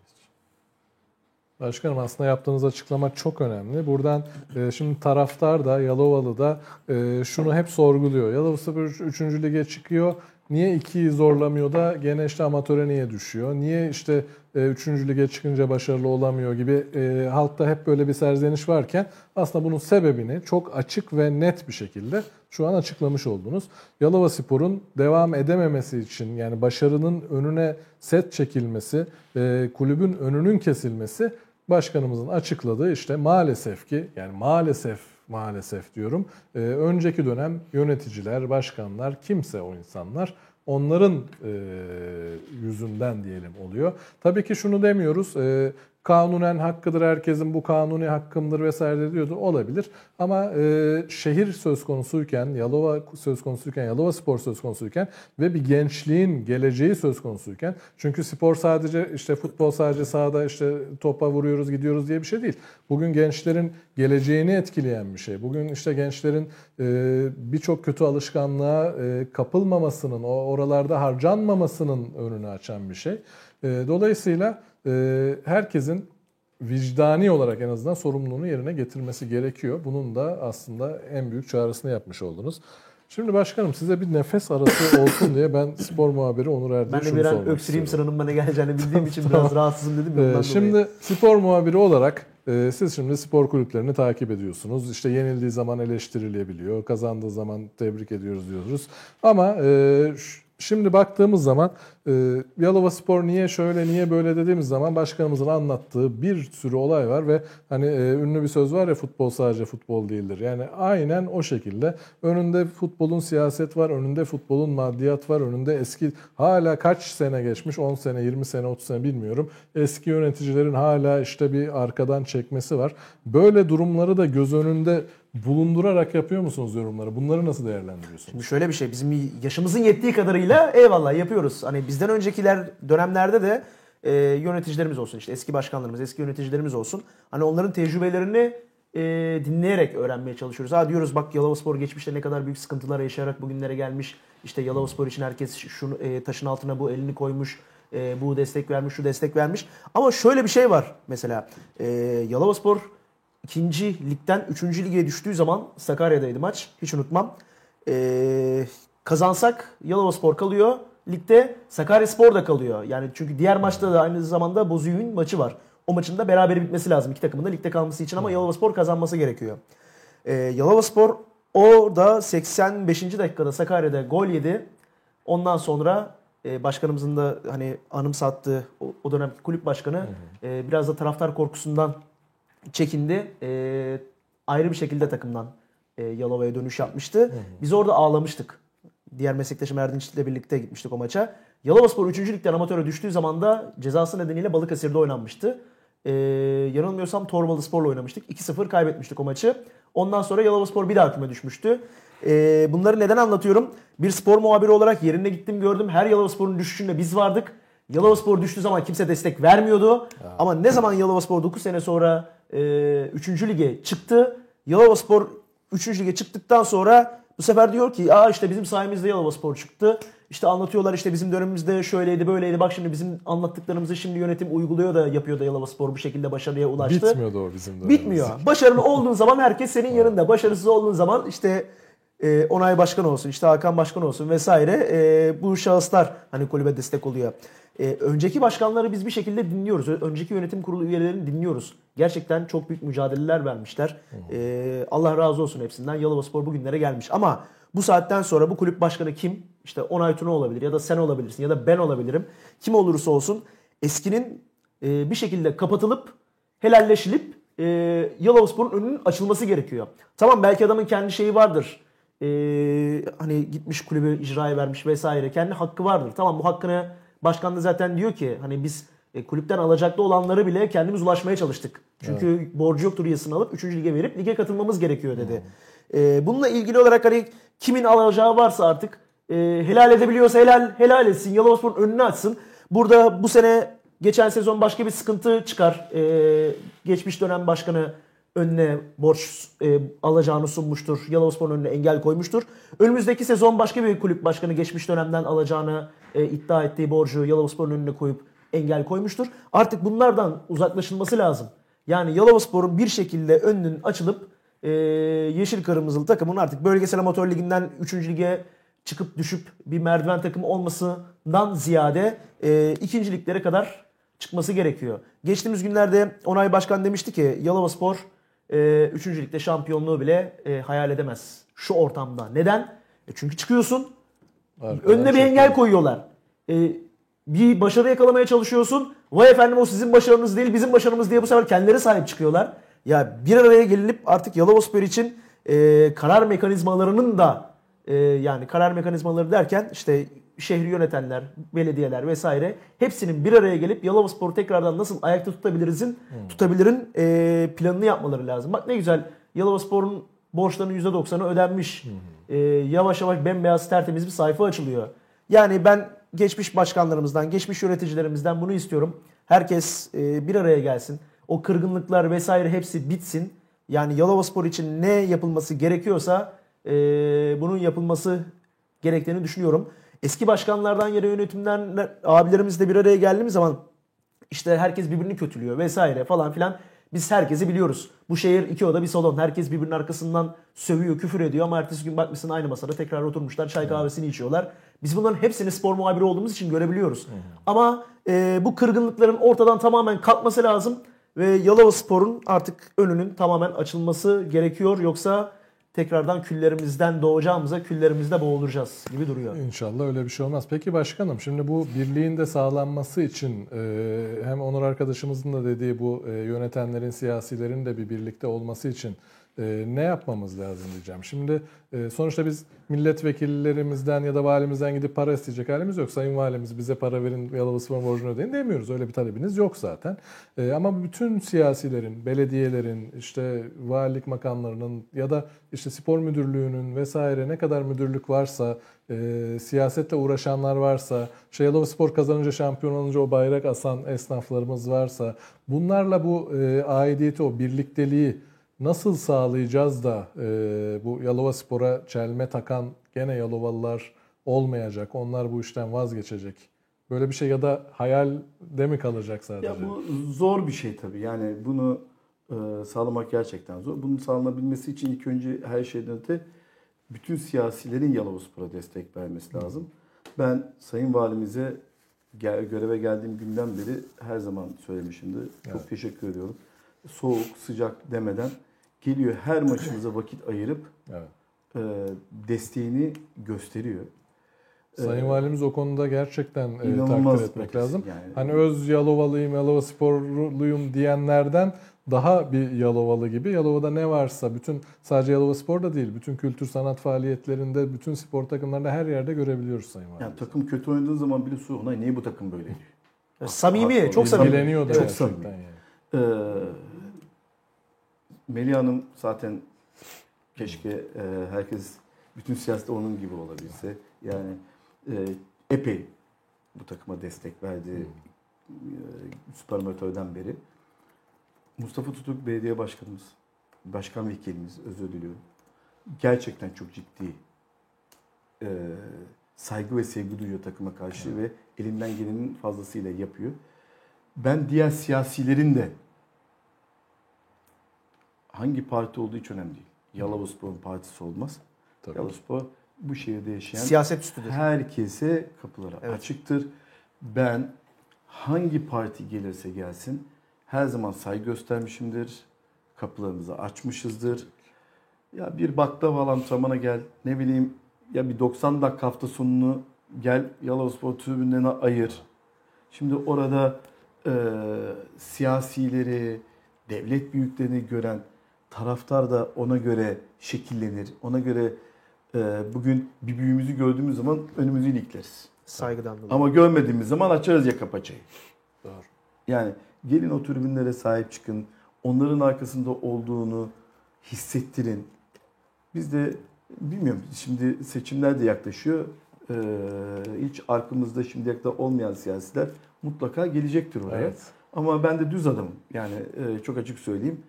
Başkanım aslında yaptığınız açıklama çok önemli. Buradan şimdi taraftar da Yalovalı da şunu hep sorguluyor. Yalovaspor 3. lige çıkıyor. Niye 2'yi zorlamıyor da gene işte amatöre niye düşüyor? Niye işte 3. lige çıkınca başarılı olamıyor gibi halkta hep böyle bir serzeniş varken aslında bunun sebebini çok açık ve net bir şekilde şu an açıklamış oldunuz. Yalovaspor'un devam edememesi için yani başarının önüne set çekilmesi, kulübün önünün kesilmesi başkanımızın açıkladığı işte maalesef ki yani maalesef diyorum. Önceki dönem yöneticiler, başkanlar, kimse o insanlar onların yüzünden diyelim oluyor. Tabii ki şunu demiyoruz. Kanunen hakkıdır herkesin, bu kanuni hakkımdır vesaire diyordu. Olabilir. Ama şehir söz konusuyken, Yalova söz konusuyken, Yalova Spor söz konusuyken ve bir gençliğin geleceği söz konusuyken, çünkü spor sadece işte futbol sadece sahada işte topa vuruyoruz gidiyoruz diye bir şey değil. Bugün gençlerin geleceğini etkileyen bir şey. Bugün işte gençlerin birçok kötü alışkanlığa kapılmamasının, oralarda harcanmamasının önünü açan bir şey. Dolayısıyla herkesin vicdani olarak en azından sorumluluğunu yerine getirmesi gerekiyor. Bunun da aslında en büyük çağrısını yapmış oldunuz. Şimdi başkanım size bir nefes arası olsun diye ben spor muhabiri Onur Erdinç'e sormak istiyorum. Ben de bir an öksüreyim, sıranın bana geleceğini bildiğim için biraz rahatsızım dedim. Şimdi spor muhabiri olarak siz şimdi spor kulüplerini takip ediyorsunuz. İşte yenildiği zaman eleştirilebiliyor, kazandığı zaman tebrik ediyoruz diyoruz. Ama şimdi baktığımız zaman Yalovaspor niye şöyle niye böyle dediğimiz zaman başkanımızın anlattığı bir sürü olay var ve hani ünlü bir söz var ya, futbol sadece futbol değildir. Yani aynen o şekilde önünde futbolun siyaset var, önünde futbolun maddiyat var, önünde eski hala kaç sene geçmiş 10 sene 20 sene 30 sene bilmiyorum. Eski yöneticilerin hala işte bir arkadan çekmesi var. Böyle durumları da göz önünde bulundurarak yapıyor musunuz yorumları? Bunları nasıl değerlendiriyorsunuz? Şimdi şöyle bir şey, bizim yaşımızın yettiği kadarıyla eyvallah yapıyoruz. Hani bizden öncekiler dönemlerde de yöneticilerimiz olsun, işte eski başkanlarımız, eski yöneticilerimiz olsun. Hani onların tecrübelerini dinleyerek öğrenmeye çalışıyoruz. Ha diyoruz bak Yalovaspor geçmişte ne kadar büyük sıkıntılar yaşayarak bugünlere gelmiş. İşte Yalovaspor için herkes şunu, taşın altına bu elini koymuş. Bu destek vermiş, şu destek vermiş. Ama şöyle bir şey var mesela. Yalovaspor 2. ligden 3. lige düştüğü zaman Sakarya'daydı maç. Hiç unutmam. Kazansak Yalovaspor kalıyor. Ligde Sakaryaspor da kalıyor. Yani çünkü diğer maçta da aynı zamanda Bozüyük'ün maçı var. O maçın da berabere bitmesi lazım iki takımın da ligde kalması için ama Yalovaspor kazanması gerekiyor. Yalovaspor orada 85. dakikada Sakarya'da gol yedi. Ondan sonra başkanımızın da hani anımsattığı o dönemki kulüp başkanı biraz da taraftar korkusundan çekindi. ayrı bir şekilde takımdan Yalova'ya dönüş yapmıştı. Hı-hı. Biz orada ağlamıştık. Diğer meslektaşım Erdinç'le birlikte gitmiştik o maça. Yalovaspor 3. Lig'den amatöre düştüğü zaman da cezası nedeniyle Balıkesir'de oynanmıştı. Yanılmıyorsam Torbalıspor'la oynamıştık. 2-0 kaybetmiştik o maçı. Ondan sonra Yalovaspor bir daha küme düşmüştü. Bunları neden anlatıyorum? Bir spor muhabiri olarak yerine gittim, gördüm. Her Yalovaspor'un düşüşünde biz vardık. Yalovaspor düştüğü zaman kimse destek vermiyordu. Ya. Ama ne zaman Yalovaspor 9 sene sonra 3. Lig'e çıktı. Yalovaspor 3. Lig'e çıktıktan sonra bu sefer diyor ki işte bizim sayemizde Yalovaspor çıktı. İşte anlatıyorlar, işte bizim dönemimizde şöyleydi böyleydi. Bak şimdi bizim anlattıklarımızı şimdi yönetim uyguluyor da yapıyor da Yalovaspor bu şekilde başarıya ulaştı. Bitmiyordu o bizim dönemimiz. Bitmiyor. Başarılı olduğun zaman herkes senin yanında. Başarısız olduğun zaman işte Onay Başkan olsun, işte Hakan Başkan olsun vesaire bu şahıslar hani kulübe destek oluyor. Önceki başkanları biz bir şekilde dinliyoruz. Önceki yönetim kurulu üyelerini dinliyoruz. Gerçekten çok büyük mücadeleler vermişler. Allah razı olsun hepsinden. Yalovaspor bugünlere gelmiş. Ama bu saatten sonra bu kulüp başkanı kim? İşte Onay Tuna olabilir ya da sen olabilirsin ya da ben olabilirim. Kim olursa olsun eskinin bir şekilde kapatılıp helalleşilip Yalovaspor'un önünün açılması gerekiyor. Tamam, belki adamın kendi şeyi vardır. Hani gitmiş kulübü icraya vermiş vesaire. Kendi hakkı vardır. Tamam, bu hakkını başkan da zaten diyor ki hani biz kulüpten alacaklı olanları bile kendimiz ulaşmaya çalıştık. Çünkü evet, borcu yoktur yasını alıp 3. lige verip lige katılmamız gerekiyor dedi. Bununla ilgili olarak hani kimin alacağı varsa artık helal edebiliyorsa helal etsin. Yalovaspor'un önünü açsın. Burada bu sene geçen sezon başka bir sıkıntı çıkar. Geçmiş dönem başkanı önüne borç alacağını sunmuştur. Yalovaspor'un önüne engel koymuştur. Önümüzdeki sezon başka bir kulüp başkanı geçmiş dönemden alacağını iddia ettiği borcu Yalovaspor'un önüne koyup engel koymuştur. Artık bunlardan uzaklaşılması lazım. Yani Yalovaspor'un bir şekilde önünün açılıp yeşil kırmızılı takımın artık bölgesel amatör liginden 3. lige çıkıp düşüp bir merdiven takımı olmasından ziyade 2. liglere kadar çıkması gerekiyor. Geçtiğimiz günlerde Onay Başkan demişti ki Yalovaspor 3. ligde şampiyonluğu bile hayal edemez şu ortamda. Neden? Çünkü çıkıyorsun. Arkadaşlar, önüne bir engel koyuyorlar. Bir başarı yakalamaya çalışıyorsun. Vay efendim, o sizin başarınız değil bizim başarımız diye bu sefer kendileri sahip çıkıyorlar. Ya bir araya gelinip artık Yalovaspor için karar mekanizmalarının da yani karar mekanizmaları derken işte şehri yönetenler, belediyeler vesaire hepsinin bir araya gelip Yalovaspor'u tekrardan nasıl ayakta tutabilirin planını yapmaları lazım. Bak ne güzel, Yalovaspor'un borçlarının %90'ı ödenmiş. Yavaş yavaş bembeyaz tertemiz bir sayfa açılıyor. Yani ben geçmiş başkanlarımızdan, geçmiş yöneticilerimizden bunu istiyorum. Herkes bir araya gelsin. O kırgınlıklar vesaire hepsi bitsin. Yani Yalovaspor için ne yapılması gerekiyorsa bunun yapılması gerektiğini düşünüyorum. Eski başkanlardan, yere yönetimden abilerimizle bir araya geldiğimiz zaman işte herkes birbirini kötülüyor vesaire falan filan. Biz herkesi biliyoruz. Bu şehir iki oda bir salon. Herkes birbirinin arkasından sövüyor, küfür ediyor ama ertesi gün bakmışsın aynı masada tekrar oturmuşlar, çay kahvesini içiyorlar. Biz bunların hepsini spor muhabiri olduğumuz için görebiliyoruz. Ama bu kırgınlıkların ortadan tamamen kalkması lazım ve Yalovaspor'un artık önünün tamamen açılması gerekiyor. Yoksa tekrardan küllerimizden doğacağımıza küllerimizde boğulacağız gibi duruyor. İnşallah öyle bir şey olmaz. Peki başkanım, şimdi bu birliğin de sağlanması için hem Onur arkadaşımızın da dediği bu yönetenlerin, siyasilerin de bir birlikte olması için ne yapmamız lazım diyeceğim. Şimdi sonuçta biz milletvekillerimizden ya da valimizden gidip para isteyecek halimiz yok. Sayın valimiz bize para verin, Yalovaspor'un borcunu ödeyin demiyoruz. Öyle bir talebiniz yok zaten. Ama bütün siyasilerin, belediyelerin, işte valilik makamlarının ya da işte spor müdürlüğünün vesaire ne kadar müdürlük varsa, siyasetle uğraşanlar varsa, Yalovaspor kazanınca, şampiyon olunca o bayrak asan esnaflarımız varsa, bunlarla bu aidiyeti, o birlikteliği nasıl sağlayacağız da bu Yalovaspor'a çelme takan gene Yalovalılar olmayacak, onlar bu işten vazgeçecek? Böyle bir şey ya da hayalde mi kalacak sadece? Ya bu zor bir şey tabii. Yani bunu sağlamak gerçekten zor. Bunun sağlanabilmesi için ilk önce her şeyden öte bütün siyasilerin Yalovaspor'a destek vermesi lazım. Ben Sayın Valimize göreve geldiğim günden beri her zaman söylemişimdir. Çok teşekkür ediyorum. Soğuk, sıcak demeden geliyor, her maçımıza vakit ayırıp desteğini gösteriyor. Sayın Valimiz o konuda gerçekten takdir etmek lazım. Yani. Hani öz Yalovalıyım, Yalova sporluyum diyenlerden daha bir Yalovalı gibi. Yalova'da ne varsa bütün, sadece Yalova Spor'da değil, bütün kültür sanat faaliyetlerinde, bütün spor takımlarında her yerde görebiliyoruz Sayın Valimiz. Yani takım kötü oynadığı zaman bile Suhunay niye bu takım böyle diyor. Samimi, çok samimi. Bileniyor da çok samimi. Yani. Melih Hanım zaten keşke herkes bütün siyasette onun gibi olabilse. Yani epey bu takıma destek verdi süper amatörden beri. Mustafa Tutuk Belediye Başkanımız, Başkan Vekilimiz, özür diliyorum. Gerçekten çok ciddi saygı ve sevgi duyuyor takıma karşı ve elinden gelenin fazlasıyla yapıyor. Ben diğer siyasilerin de hangi parti olduğu hiç önemli değil. Yalovaspor'un partisi olmaz. Yalovaspor bu şehirde yaşayan siyaset üstüdür. Herkese kapıları açıktır. Ben hangi parti gelirse gelsin her zaman saygı göstermişimdir. Kapılarımızı açmışızdır. Ya bir baklava alamsamana gel, ne bileyim ya bir 90 dakika hafta sonunu gel Yalovaspor tribünlerine ayır. Şimdi orada siyasileri, devlet büyüklerini gören taraftar da ona göre şekillenir. Ona göre bugün bir büyüğümüzü gördüğümüz zaman önümüzü ilikleriz. Saygıdan dolayı. Ama görmediğimiz zaman açarız yaka paçayı. Doğru. Yani gelin o tribünlere sahip çıkın. Onların arkasında olduğunu hissettirin. Biz de bilmiyorum, şimdi seçimler de yaklaşıyor. Hiç arkamızda şimdiye kadar olmayan siyasiler mutlaka gelecektir oraya. Evet. Ama ben de düz adamım. Yani çok açık söyleyeyim.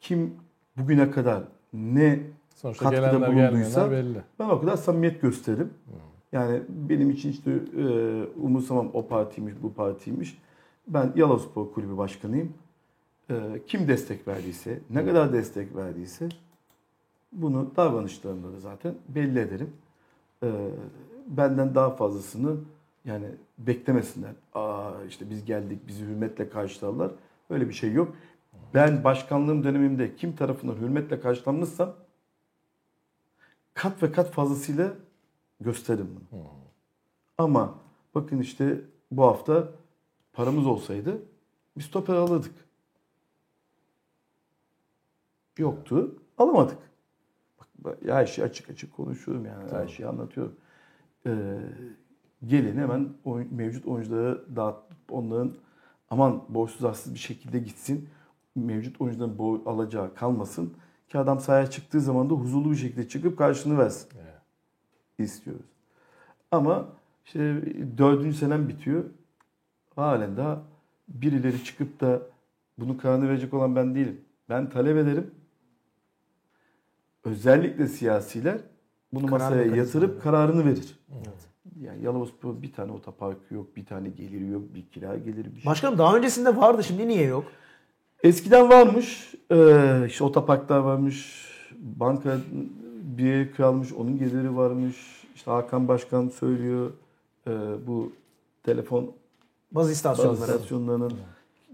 Kim bugüne kadar ne sonuçta katkıda bulunduysa ben o kadar samimiyet gösteririm. Yani benim için hiç de umursamam o partiymiş bu partiymiş. Ben Yalovaspor Kulübü Başkanıyım. Kim destek verdiyse, ne kadar destek verdiyse bunu davranışlarımda da zaten belli ederim. Benden daha fazlasını yani beklemesinler. Aa işte biz geldik, bizi hürmetle karşılarlar. Öyle bir şey yok. Ben başkanlığım dönemimde kim tarafından hürmetle karşılanmışsam kat ve kat fazlasıyla gösteririm bunu. Ama bakın işte bu hafta paramız olsaydı biz stoper alırdık. Yoktu. Alamadık. Bak, her şeyi açık açık konuşuyorum yani. Tamam. Her şeyi anlatıyorum. Gelin hemen mevcut oyunculara dağıtıp onların aman borçsuz haksız bir şekilde gitsin. Mevcut oyuncuların alacağı kalmasın. Ki adam sahaya çıktığı zaman da huzurlu bir şekilde çıkıp karşılığını versin. Evet. İstiyoruz. Ama işte 4. senem bitiyor. Halen daha birileri çıkıp da bunun kararını verecek olan ben değilim. Ben talep ederim. Özellikle siyasiler bunu masaya yatırıp kararını verir. Evet. Yani Yalovaspor'un bir tane otoparkı yok, bir tane geliri yok, bir kira geliri bir şey. Başkanım daha öncesinde vardı, şimdi niye yok? Eskiden varmış, işte otoparklar varmış, banka bir ev kiralamış, onun geliri varmış. İşte Hakan Başkan söylüyor, bu telefon bazı istasyonlarının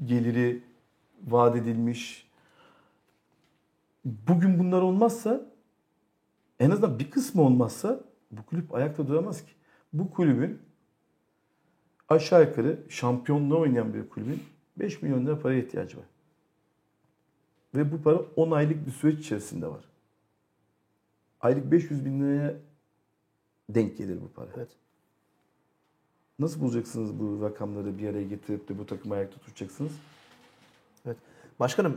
geliri vaat edilmiş. Bugün bunlar olmazsa, en azından bir kısmı olmazsa bu kulüp ayakta duramaz ki. Bu kulübün aşağı yukarı şampiyonluğa oynayan bir kulübün 5 milyon lira paraya ihtiyacı var. Ve bu para 10 aylık bir süreç içerisinde var. Aylık 500 bin liraya denk gelir bu para. Evet. Nasıl bulacaksınız bu rakamları bir araya getirip de bu takımı ayakta tutacaksınız? Evet. Başkanım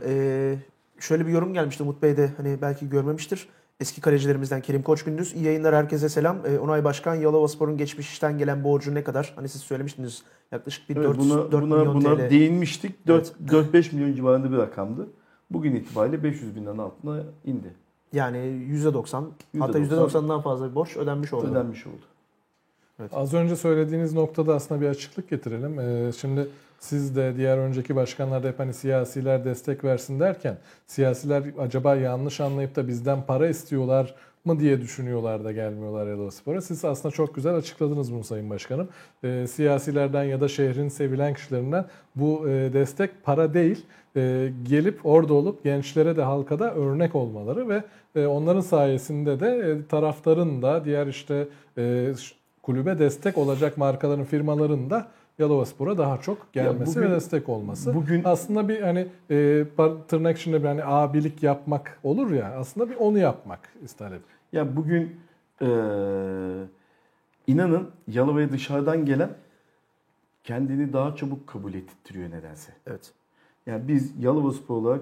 şöyle bir yorum gelmişti Umut Bey de hani belki görmemiştir. Eski kalecilerimizden Kerim Koçgündüz. İyi yayınlar herkese selam. Onay Başkan, Yalovaspor'un geçmiş işten gelen borcu ne kadar? Hani siz söylemiştiniz yaklaşık bir 4 milyon TL. Buna değinmiştik. 4-5 milyon civarında bir rakamdı. Bugün itibariyle 500 binden altına indi. Yani %90 hatta %90'dan fazla bir borç ödenmiş oldu. Evet. Az önce söylediğiniz noktada aslında bir açıklık getirelim. Şimdi siz de diğer önceki başkanlar da hep hani siyasiler destek versin derken siyasiler acaba yanlış anlayıp da bizden para istiyorlar mı diye düşünüyorlar da gelmiyorlar Yalovaspor'a. Siz aslında çok güzel açıkladınız bunu Sayın Başkanım. Siyasilerden ya da şehrin sevilen kişilerinden bu destek para değil. Gelip orada olup gençlere de halka da örnek olmaları ve onların sayesinde de taraftarın da diğer işte kulübe destek olacak markaların, firmaların da Yalovaspor'a daha çok gelmesi ve destek olması. Bugün aslında bir hani tırnak içinde bir hani abilik yapmak olur ya, aslında bir onu yapmak istedim. Ya bugün inanın Yalova'ya dışarıdan gelen kendini daha çabuk kabul ettiriyor nedense. Evet. Yani biz Yalovaspor olarak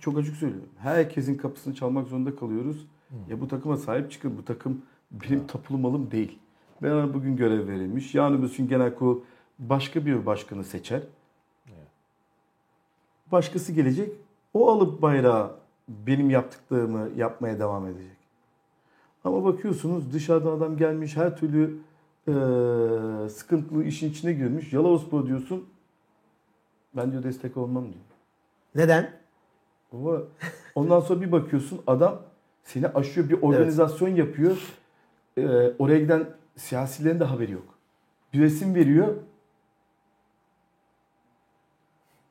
çok açık söylüyorum. Herkesin kapısını çalmak zorunda kalıyoruz. Ya bu takıma sahip çıkın. Bu takım benim tapulu malım değil. Ben ona bugün görev verilmiş. Yarın öbür gün genel kurul başka bir başkanı seçer. Başkası gelecek. O alıp bayrağı benim yaptıklarımı yapmaya devam edecek. Ama bakıyorsunuz dışarıdan adam gelmiş. Her türlü sıkıntılı işin içine girmiş. Yalovaspor diyorsun. Ben diyor destek olmam diyor. Neden? Ondan sonra bir bakıyorsun adam seni aşıyor, bir organizasyon yapıyor. Oraya giden siyasilerin de haberi yok. Bir resim veriyor.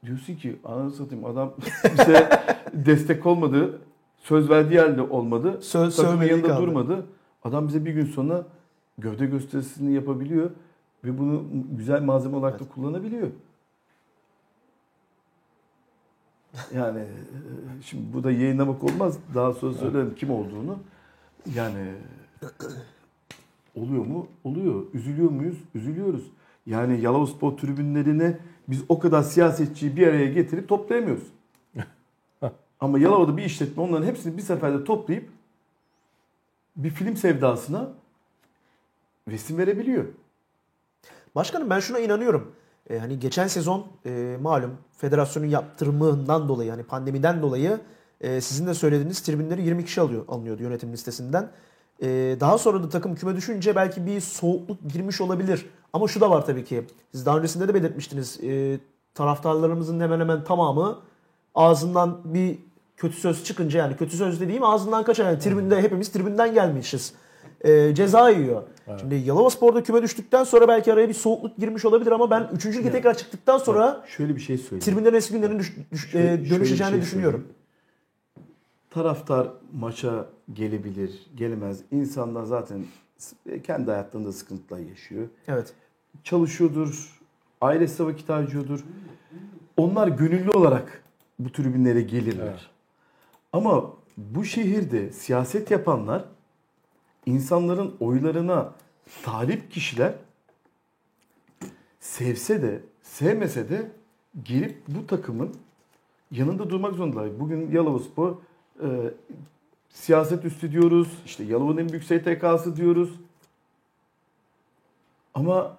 Diyorsun ki ananı satayım adam bize destek olmadı. Söz verdiği halde olmadı. Takımın yanında kaldı. Durmadı. Adam bize bir gün sonra gövde gösterisini yapabiliyor. Ve bunu güzel malzeme olarak da kullanabiliyor. Yani şimdi bu da yayınlamak olmaz. Daha sonra söylerim kim olduğunu. Yani oluyor mu? Oluyor. Üzülüyor muyuz? Üzülüyoruz. Yani Yalovaspor tribünlerine biz o kadar siyasetçiyi bir araya getirip toplayamıyoruz. Ama Yalova'da bir işletme onların hepsini bir seferde toplayıp bir film sevdasına resim verebiliyor. Başkanım ben şuna inanıyorum. Hani geçen sezon malum federasyonun yaptırımından dolayı, hani pandemiden dolayı sizin de söylediğiniz tribünleri 20 kişi alınıyordu yönetim listesinden. Daha sonra da takım küme düşünce belki bir soğukluk girmiş olabilir. Ama şu da var tabii ki. Siz daha öncesinde de belirtmiştiniz. Taraftarlarımızın hemen hemen tamamı ağzından bir kötü söz çıkınca, yani kötü söz dediğim ağzından kaçan, yani tribünde hepimiz tribünden gelmişiz. Ceza yiyor. Evet. Şimdi Yalovaspor'da küme düştükten sonra belki araya bir soğukluk girmiş olabilir ama ben 3. lige tekrar çıktıktan sonra şöyle bir şey söyleyeyim. Tribünlerin eski günlerine dönüşeceğini düşünüyorum. Taraftar maça gelebilir, gelemez. İnsanlar zaten kendi hayatlarında sıkıntılar yaşıyor. Evet. Çalışıyordur, ailesine vakit harcıyordur. Onlar gönüllü olarak bu tribünlere gelirler. Evet. Ama bu şehirde siyaset yapanlar, İnsanların oylarına talip kişiler sevse de sevmese de gelip bu takımın yanında durmak zorundalar. Bugün Yalovaspor siyaset üstü diyoruz, işte Yalova'nın en büyük STK'sı diyoruz. Ama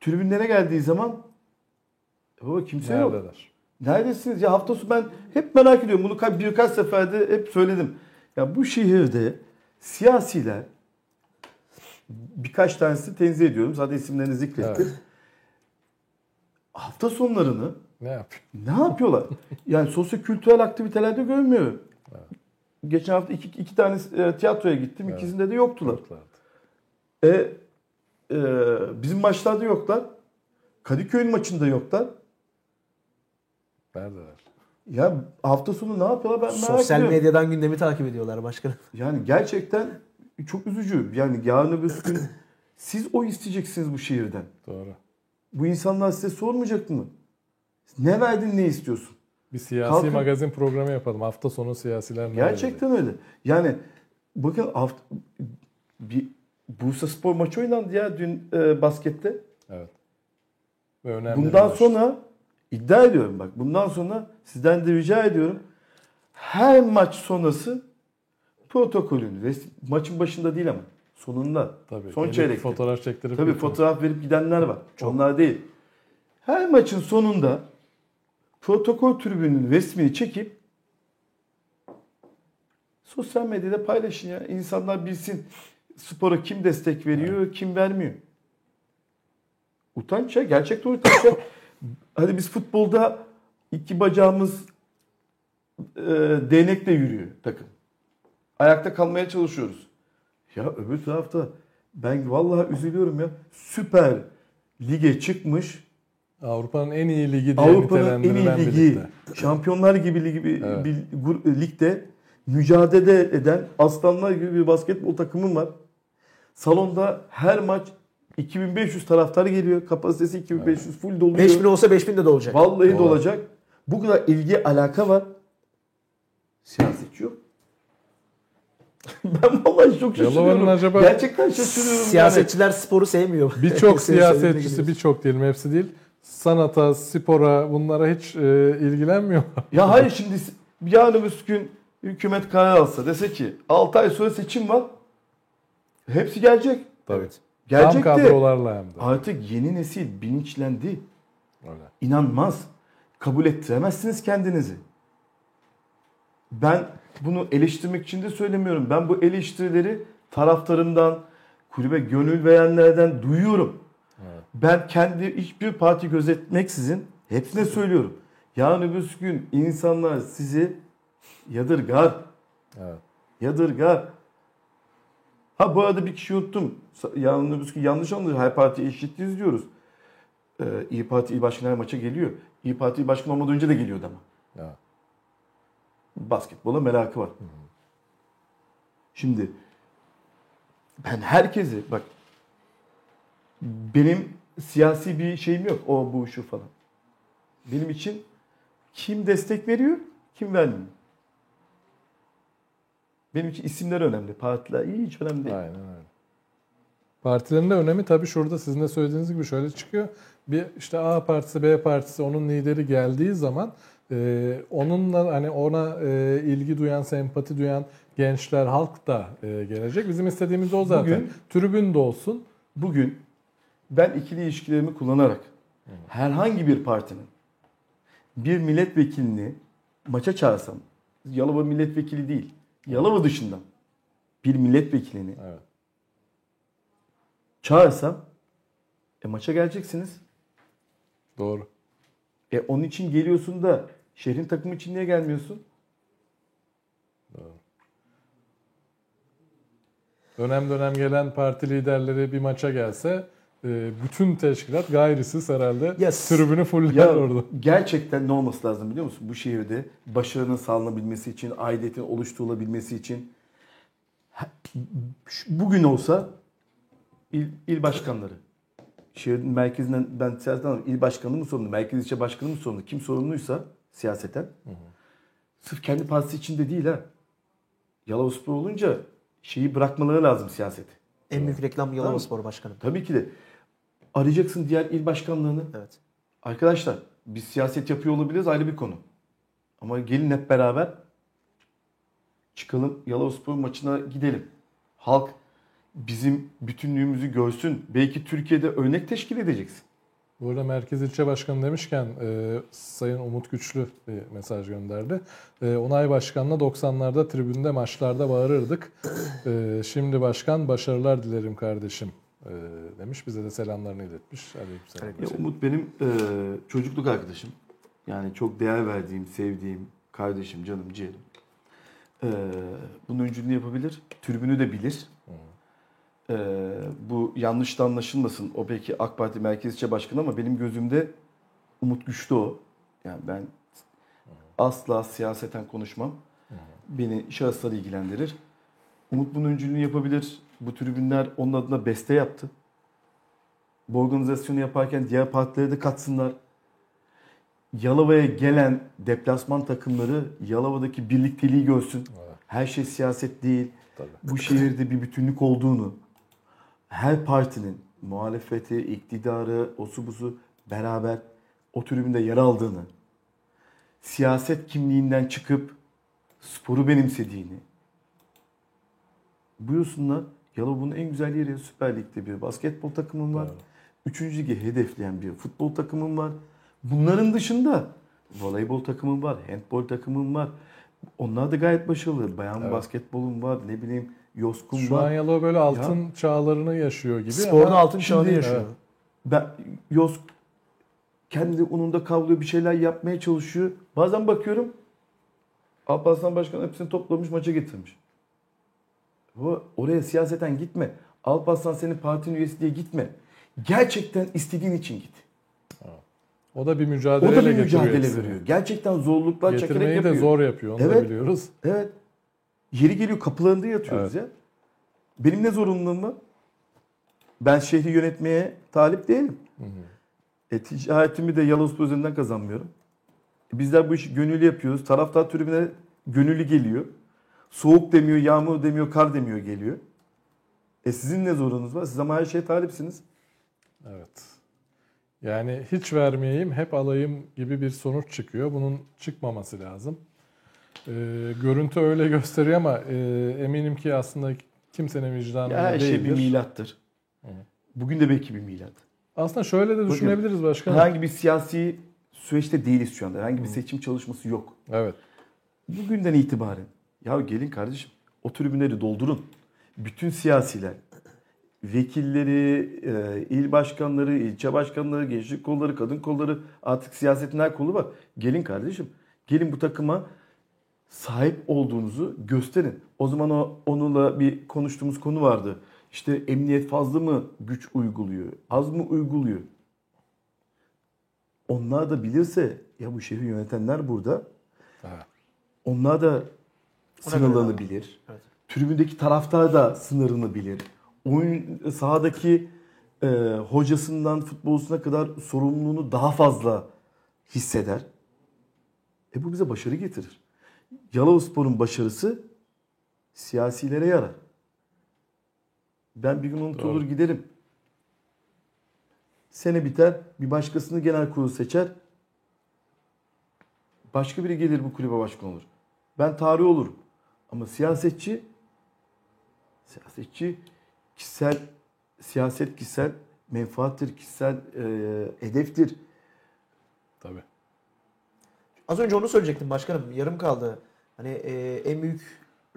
tribünlere geldiği zaman baba kimse yok. Neredesiniz? Ya hafta sonu ben hep merak ediyorum. Bunu birkaç seferde hep söyledim. Ya bu şehirde siyasiler, birkaç tanesini tenzih ediyorum. Zaten isimlerini zikrettim. Evet. Hafta sonlarını ne yapıyorlar? Yani sosyo-kültürel aktivitelerde görmüyor. Evet. Geçen hafta iki tane tiyatroya gittim. Evet. İkisinde de yoktular. Bizim maçlarda yoklar. Kadıköy'ün maçında yoklar. Neredeler? Ya hafta sonu ne yapıyorlar ben merak ediyorum. Sosyal medyadan gündemi takip ediyorlar başkanım. Yani gerçekten çok üzücü. Yani yarın öbür gün siz oy isteyeceksiniz bu şehirden. Doğru. Bu insanlar size sormayacak mı? Ne verdin, ne istiyorsun? Bir siyasi magazin programı yapalım. Hafta sonu siyasiler ne? Gerçekten öyle. Yani bakın bir Bursaspor maçı oynandı ya dün baskette. Evet. Ve önemli. Bundan sonra İddia ediyorum bak. Bundan sonra sizden de rica ediyorum. Her maç sonrası protokolünü, maçın başında değil ama sonunda. Tabii, son çeyrekte. Fotoğraf çektirip. Tabii fotoğraf verip gidenler var. Çok. Onlar değil. Her maçın sonunda protokol tribününün resmini çekip sosyal medyada paylaşın ya. İnsanlar bilsin spora kim destek veriyor, kim vermiyor. Utanç ya. Gerçekten utanç ya. Hani biz futbolda iki bacağımız değnekle yürüyor takım. Ayakta kalmaya çalışıyoruz. Ya öbür tarafta ben vallahi üzülüyorum ya. Süper Lig'e çıkmış. Avrupa'nın en iyi ligi diye nitelendirilen bir ligde. Şampiyonlar gibi ligde mücadele eden aslanlar gibi bir basketbol takımım var. Salonda her maç 2500 taraftar geliyor. Kapasitesi 2500 evet. Full doluyor. 5000 olsa 5000 de dolacak. Vallahi dolacak. Bu kadar ilgi alaka var. Siyasetçi yok. Ben vallahi çok şaşırıyorum. Acaba... Gerçekten şaşırıyorum. Siyasetçiler yani. Sporu sevmiyor. Birçok siyasetçisi, birçok diyelim, hepsi değil. Sanata, spora, bunlara hiç ilgilenmiyor. Ya hayır, şimdi yarın bir gün hükümet karar alsa, dese ki 6 ay sonra seçim var. Hepsi gelecek. Tabii. Gelecek. Tam kadrolarla hem de. Artık yeni nesil bilinçlendi. Öyle. İnanmaz. Kabul ettiremezsiniz kendinizi. Ben bunu eleştirmek için de söylemiyorum. Ben bu eleştirileri taraftarımdan, kulübe gönül verenlerden duyuyorum. Evet. Ben kendi hiçbir parti gözetmeksizin hepsine söylüyorum. Yarın öbür gün insanlar sizi yadırgar. Evet. Yadırgar. Ha bu arada bir kişi unuttum. Yarın öbür gün yanlış anlıyor. Her partiye eşitliyiz diyoruz. İYİ Parti İl Başkanı her maça geliyor. İYİ Parti İl Başkanı olmadan önce de geliyordu ama. Evet. Basketbola merakı var. Hı hı. Şimdi ben herkesi, bak benim siyasi bir şeyim yok. O bu şu falan. Benim için kim destek veriyor, kim vermiyor. Benim için isimler önemli. Partiler hiç önemli değil. Aynen öyle. Partilerin de önemi tabii şurada, sizin de söylediğiniz gibi şöyle çıkıyor. Bir işte A partisi, B partisi, onun lideri geldiği zaman onunla hani ona ilgi duyan, sempati duyan gençler, halk da gelecek. Bizim istediğimiz o zaten. Bugün, tribün de olsun. Bugün ben ikili ilişkilerimi kullanarak herhangi bir partinin bir milletvekilini maça çağırsam, Yalova milletvekili değil, Yalova dışından bir milletvekilini evet. çağırsam maça geleceksiniz. Doğru. Onun için geliyorsun da şehrin takımı için niye gelmiyorsun? Doğru. Dönem dönem gelen parti liderleri bir maça gelse bütün teşkilat gayrisiz herhalde yes. tribünü fuller orada. Gerçekten ne olması lazım biliyor musun? Bu şehirde başarının sağlanabilmesi için, aidiyetin oluşturulabilmesi için bugün olsa il başkanları, şehrin merkezinden, ben siyasetten il başkanı mı sorumlu, merkez ilçe başkanı mı sorumlu, kim sorumluysa siyaseten. Hı hı. Sırf kendi partisi için de değil ha. Yalavaspor olunca şeyi bırakmaları lazım siyaseti. En büyük reklam Yalavaspor başkanı. Tabii ki de. Arayacaksın diğer il başkanlarını. Evet. Arkadaşlar biz siyaset yapıyor olabiliriz, ayrı bir konu. Ama gelin hep beraber çıkalım, Yalavaspor maçına gidelim. Halk bizim bütünlüğümüzü görsün. Belki Türkiye'de örnek teşkil edeceksin. Bu arada merkez ilçe başkanı demişken Sayın Umut Güçlü bir mesaj gönderdi. Onay Başkan'la 90'larda tribünde maçlarda bağırırdık. Şimdi başkan başarılar dilerim kardeşim demiş. Bize de selamlarını iletmiş. Aleykümselam. Umut benim çocukluk arkadaşım. Yani çok değer verdiğim, sevdiğim kardeşim, canım, ciğerim. Bunun öncülüğünü yapabilir. Tribünü de bilir. Hı. Bu yanlış da anlaşılmasın. O belki AK Parti Merkez İlçe Başkanı ama benim gözümde Umut Güçlü o. Yani ben asla siyaseten konuşmam. Beni şahısları ilgilendirir. Umut bunun öncülüğünü yapabilir. Bu tribünler onun adına beste yaptı. Bu organizasyonu yaparken diğer partilere de katsınlar. Yalova'ya gelen deplasman takımları Yalova'daki birlikteliği görsün. Her şey siyaset değil. Bu şehirde bir bütünlük olduğunu, her partinin muhalefeti, iktidarı, osu busu beraber o tribünde yer aldığını, siyaset kimliğinden çıkıp sporu benimsediğini. Buyursunlar, Yalova'nın en güzel yeri. Süper Lig'de bir basketbol takımım var. Evet. 3. ligi hedefleyen bir futbol takımım var. Bunların dışında voleybol takımım var, handbol takımım var. Onlar da gayet başarılı. Bayan evet. basketbolum var, ne bileyim yoskum var. Şu an Yalova böyle altın ya, çağlarını yaşıyor gibi. Sporda altın çağını yaşıyor. Evet. Ben yosk kendi ununda kavruluyor, bir şeyler yapmaya çalışıyor. Bazen bakıyorum Alparslan Başkan hepsini toplamış, maça getirmiş. Oraya siyaseten gitme. Alparslan senin partinin üyesi diye gitme. Gerçekten istediğin için git. O da bir mücadele veriyor. O da bir mücadele veriyor. Gerçekten zorluklar çekerek yapıyor. Getirmeyi de zor yapıyor. Onu evet, da biliyoruz. Evet. Yeri geliyor kapılarında yatıyoruz evet. ya. Benim ne zorunluluğum var? Ben şehri yönetmeye talip değilim. Hı hı. Ticaretimi de Yalova üzerinden kazanmıyorum. Bizler bu işi gönüllü yapıyoruz. Taraftar tribüne gönüllü geliyor. Soğuk demiyor, yağmur demiyor, kar demiyor geliyor. Sizin ne zorunuz var? Siz ama her şeye talipsiniz. Evet. Yani hiç vermeyeyim, hep alayım gibi bir sonuç çıkıyor. Bunun çıkmaması lazım. Görüntü öyle gösteriyor ama eminim ki aslında kimsenin vicdanında değildir. Her şey bir milattır. Evet. Bugün de belki bir milat. Aslında şöyle de düşünebiliriz bakın, başkanım. Herhangi bir siyasi süreçte değiliz şu anda. Herhangi bir seçim çalışması yok. Evet. Bugünden itibaren ya gelin kardeşim o tribünleri doldurun. Bütün siyasiler, vekilleri, il başkanları, ilçe başkanları, gençlik kolları, kadın kolları, artık siyasetin her kolu var. Gelin kardeşim, gelin bu takıma sahip olduğunuzu gösterin. O zaman onunla bir konuştuğumuz konu vardı. İşte emniyet fazla mı güç uyguluyor, az mı uyguluyor? Onlar da bilirse ya bu şehri yönetenler burada. Evet. Onlar da sınırlarını bilir. Evet. Tribündeki taraftar da sınırını bilir. Oyun sahadaki hocasından futbolcusuna kadar sorumluluğunu daha fazla hisseder. Bu bize başarı getirir. Yalovaspor'un başarısı siyasilere yarar. Ben bir gün unutulur giderim. Sene biter, bir başkasını genel kurulu seçer. Başka biri gelir bu kulübe başkan olur. Ben tarih olurum. Ama siyasetçi kişisel, siyaset kişisel menfaattir, kişisel hedeftir. Tabii. Az önce onu söyleyecektim başkanım. Yarım kaldı. Hani en büyük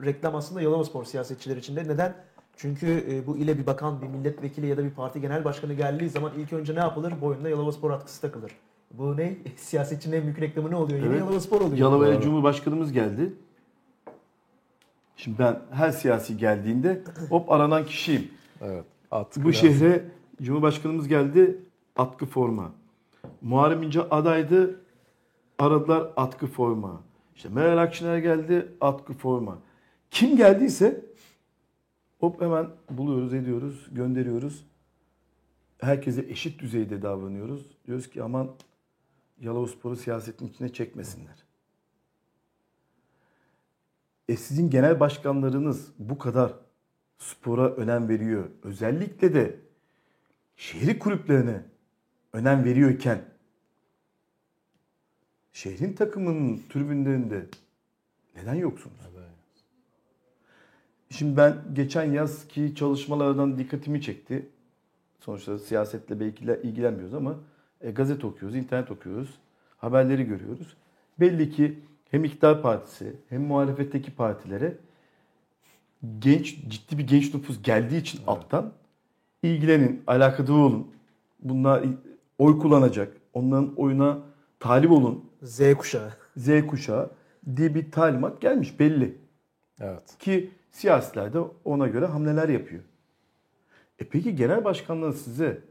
reklam aslında Yalovaspor siyasetçiler için de. Neden? Çünkü bu ile bir bakan, bir milletvekili ya da bir parti genel başkanı geldiği zaman ilk önce ne yapılır? Boynuna Yalovaspor atkısı takılır. Bu ne? Siyasetçinin en büyük reklamı ne oluyor? Evet. Yeni Yalovaspor oluyor. Yalova'ya Cumhurbaşkanımız geldi. Şimdi ben her siyasi geldiğinde hop aranan kişiyim. Evet. Atkı bu lazım. Şehre Cumhurbaşkanımız geldi, atkı forma. Muharrem İnce adaydı, aradılar atkı forma. İşte Meral Akşener geldi, atkı forma. Kim geldiyse hop hemen buluyoruz, ediyoruz, gönderiyoruz. Herkese eşit düzeyde davranıyoruz. Diyoruz ki aman Yalovaspor'u siyasetin içine çekmesinler. Sizin genel başkanlarınız bu kadar spora önem veriyor. Özellikle de şehir kulüplerine önem veriyorken şehrin takımının tribünlerinde neden yoksunuz? Şimdi ben geçen yazki çalışmalardan dikkatimi çekti. Sonuçta siyasetle belki ilgilenmiyoruz ama gazete okuyoruz, internet okuyoruz, haberleri görüyoruz. Belli ki hem iktidar partisi hem muhalefetteki partilere ciddi bir genç nüfus geldiği için evet. Alttan ilgilenin, alakadar olun. Bunlar oy kullanacak. Onların oyuna talip olun. Z kuşağı diye bir talimat gelmiş belli. Evet. Ki siyasiler de ona göre hamleler yapıyor. Peki genel başkanlığı size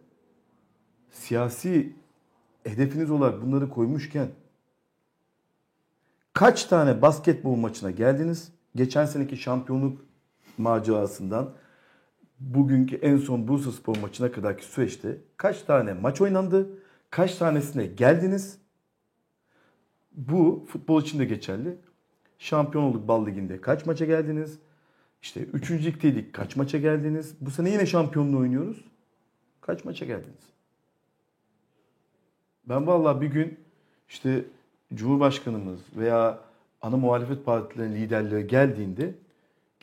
siyasi hedefiniz olarak bunları koymuşken kaç tane basketbol maçına geldiniz? Geçen seneki şampiyonluk macerasından bugünkü en son Bursaspor maçına kadarki süreçte kaç tane maç oynandı? Kaç tanesine geldiniz? Bu futbol için de geçerli. Şampiyon olduk Bal Ligi'nde kaç maça geldiniz? İşte 3. ligdeydik kaç maça geldiniz? Bu sene yine şampiyonluğu oynuyoruz. Kaç maça geldiniz? Ben vallahi bir gün işte Cumhurbaşkanımız veya ana muhalefet partilerinin liderleri geldiğinde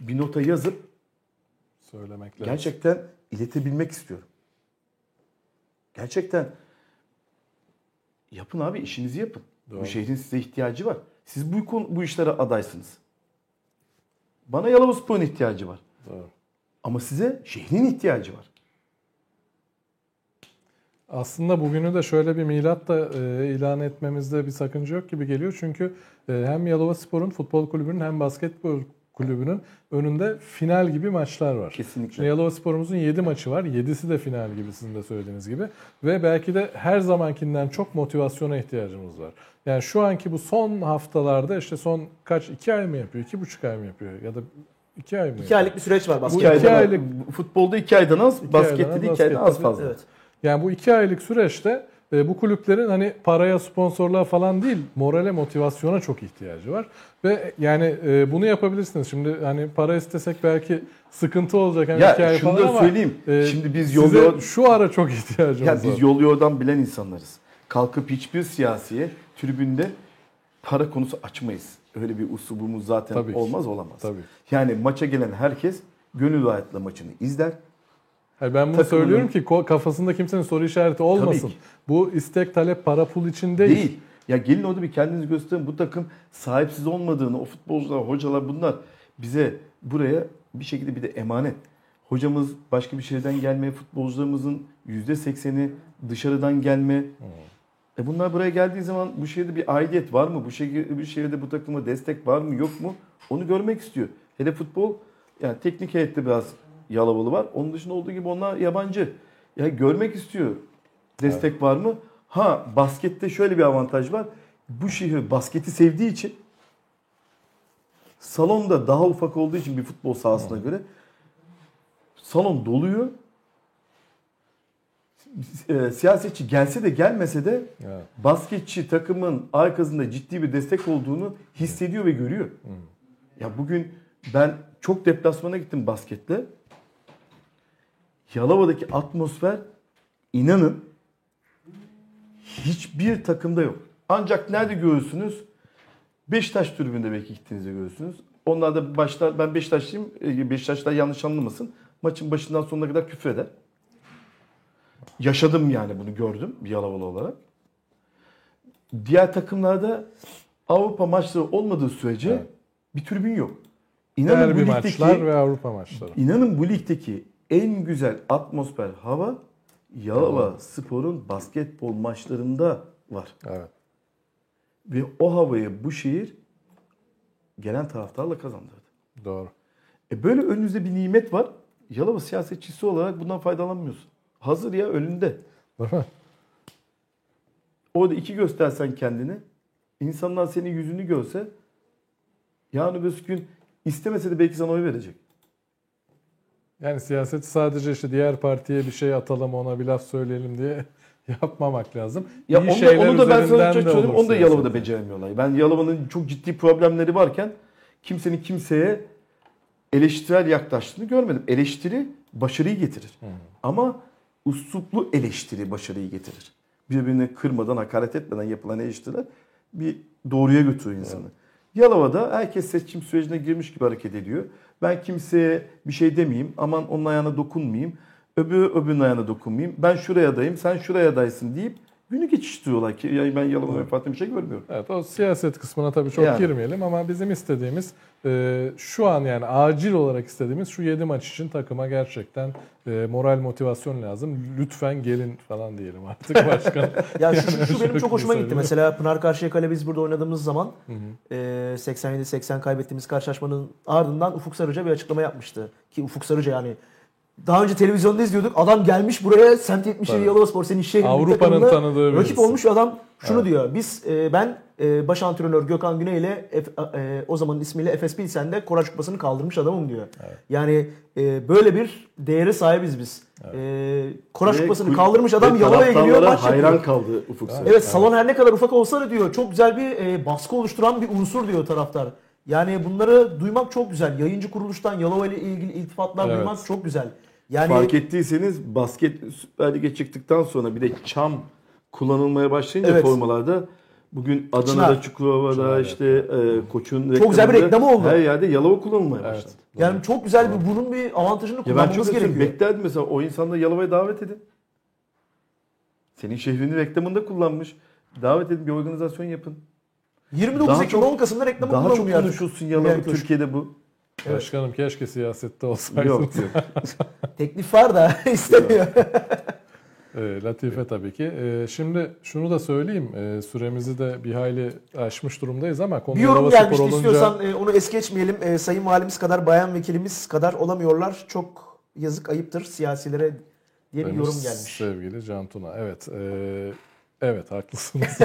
bir nota yazıp söylemek lazım. Gerçekten iletebilmek istiyorum. Gerçekten yapın abi, işinizi yapın. Doğru. Bu şehrin size ihtiyacı var. Siz bu işlere adaysınız. Bana Yalovaspor'un ihtiyacı var. Doğru. Ama size şehrin ihtiyacı var. Aslında bugünü de şöyle bir milat da ilan etmemizde bir sakınca yok gibi geliyor. Çünkü hem Yalovaspor'un futbol kulübünün hem basketbol kulübünün önünde final gibi maçlar var. Kesinlikle. Yalovaspor'umuzun 7 maçı var. 7'si de final gibi sizin de söylediğiniz gibi. Ve belki de her zamankinden çok motivasyona ihtiyacımız var. Yani şu anki bu son haftalarda işte son 2 ay mı yapıyor? 2,5 ay mı yapıyor? Ya da 2 ay mı? 2 aylık bir süreç var baskette. 2 aylık futbolda 2 aydan az, baskette de 2 aydan az fazla. Evet. Yani bu 2 aylık süreçte bu kulüplerin hani paraya, sponsorluğa falan değil, morale, motivasyona çok ihtiyacı var. Ve yani bunu yapabilirsiniz. Şimdi hani para istesek belki sıkıntı olacak hani hikaye falan ama. Ya şunu da söyleyeyim. Şimdi biz yolluyor şu ara çok ihtiyacımız var. Biz yolluyordan bilen insanlarız. Kalkıp hiçbir siyasiye tribünde para konusu açmayız. Öyle bir usubumuz zaten olmaz. Tabii. Yani maça gelen herkes gönül rahatlığıyla maçını izler. Yani ben bunu söylüyorum ki kafasında kimsenin soru işareti olmasın. Bu istek, talep, para, pul için değil. Ya gelin orada bir kendinizi gösterin. Bu takım sahipsiz olmadığını, o futbolcular, hocalar bunlar bize buraya bir şekilde bir de emanet. Hocamız başka bir şehirden gelme, futbolcularımızın %80'i dışarıdan gelme. Bunlar buraya geldiği zaman bu şehirde bir aidiyet var mı? Bu şehirde, bu takıma destek var mı, yok mu? Onu görmek istiyor. Hele futbol, yani teknik heyette biraz yalabalı var. Onun dışında olduğu gibi onlar yabancı. Yani görmek istiyor. Destek var mı? Ha, baskette şöyle bir avantaj var. Bu şehir basketi sevdiği için, salonda daha ufak olduğu için bir futbol sahasına göre salon doluyor. Siyasetçi gelse de gelmese de basketçi takımın arkasında ciddi bir destek olduğunu hissediyor ve görüyor. Ya bugün ben çok deplasmana gittim basketle. Yalova'daki atmosfer inanın hiçbir takımda yok. Ancak nerede görürsünüz? Beşiktaş tribünde belki gittiğinizde görürsünüz. Onlar da başlar, ben Beşiktaşlıyım. Beşiktaşlılar yanlış anlamasın. Maçın başından sonuna kadar küfür eder. Yaşadım yani bunu gördüm bir Yalovalı olarak. Diğer takımlarda Avrupa maçları olmadığı sürece bir tribün yok. İnanın bu ligdeki maçlar ve Avrupa maçları. İnanın bu ligdeki en güzel atmosfer, hava Yalova Spor'un basketbol maçlarında var. Evet. Ve o havayı bu şehir gelen taraftarla kazandırdı. Doğru. Böyle önünüzde bir nimet var. Yalova siyasetçisi olarak bundan faydalanmıyorsun. Hazır ya önünde. Orada iki göstersen kendini, insanlar senin yüzünü görse, yarın öbür gün istemese de belki sana oy verecek. Yani siyaset sadece işte diğer partiye bir şey atalım, ona bir laf söyleyelim diye yapmamak lazım. Ya onu da ben sana çok söyleyeyim, onu da Yalova'da beceremiyorlar. Ben Yalova'nın çok ciddi problemleri varken kimsenin kimseye eleştirel yaklaştığını görmedim. Eleştiri başarıyı getirir. Ama üsluplu eleştiri başarıyı getirir. Birbirini kırmadan, hakaret etmeden yapılan eleştiriler bir doğruya götürür insanı. Evet. Yalova'da herkes seçim sürecine girmiş gibi hareket ediyor. Ben kimseye bir şey demeyeyim, aman onun ayağına dokunmayayım, öbürünün ayağına dokunmayayım, ben şuraya adayım, sen şuraya adaysın deyip günü geçiştiriyorlar ki yani ben Yalova'da vefatlı bir şey görmüyorum. Evet, o siyaset kısmına tabii çok girmeyelim ama bizim istediğimiz şu an yani acil olarak istediğimiz şu 7 maç için takıma gerçekten moral, motivasyon lazım. Lütfen gelin falan diyelim artık başkanım. Şu benim çok hoşuma gitti. Mesela Pınar Karşıyaka'yla biz burada oynadığımız zaman 87-80 kaybettiğimiz karşılaşmanın ardından Ufuk Sarıca bir açıklama yapmıştı. Ki Ufuk Sarıca yani daha önce televizyonda izliyorduk. Adam gelmiş buraya semt 77 Yalovaspor senin şehrin Avrupa'nın tanıdığı rakip birisi olmuş adam. Şunu diyor. Ben baş antrenör Gökhan Güney ile o zamanın ismiyle Efes Pilsen'de Koraç Kupası'nı kaldırmış adamım diyor. Evet. Yani böyle bir değere sahibiz biz. Evet. Koraç Kupası'nı kaldırmış adam Yalova'ya geliyor. Hayran kaldı Ufuk Sarı. Evet, salon her ne kadar ufak olsa da diyor çok güzel bir baskı oluşturan bir unsur diyor taraftar. Yani bunları duymak çok güzel. Yayıncı kuruluştan Yalova ile ilgili iltifatlar duymak çok güzel. Yani fark ettiyseniz basket Süper Lig'e çıktıktan sonra bir de çam kullanılmaya başlayınca formalarda bugün Adana'da, Çukurova'da işte Koç'un çok güzel bir reklamı oldu. Her yerde Yalova kullanılmaya başladı. Yani çok güzel bir bunun bir avantajını kullanmamız gerekiyor. Beklerdim mesela o insanları Yalova'ya davet edin. Senin şehrinin reklamında kullanmış. Davet edin, bir organizasyon yapın. 29 Ekim 10 Kasım'da reklamı kullanılıyor. Daha çok konuşulsun Yalova Türkiye'de bu. Evet. Başkanım keşke siyasette olsaydınız. Yok. Teklif var da istemiyor. Latife tabii ki. Şimdi şunu da söyleyeyim. Süremizi de bir hayli aşmış durumdayız ama konu Yalova Spor olunca... Bir yorum gelmişti istiyorsan onu es geçmeyelim. Sayın Valimiz kadar, bayan vekilimiz kadar olamıyorlar. Çok yazık, ayıptır siyasilere diye bir yorum gelmiş. Sevgili Can Tuna. Evet. Evet, haklısınız.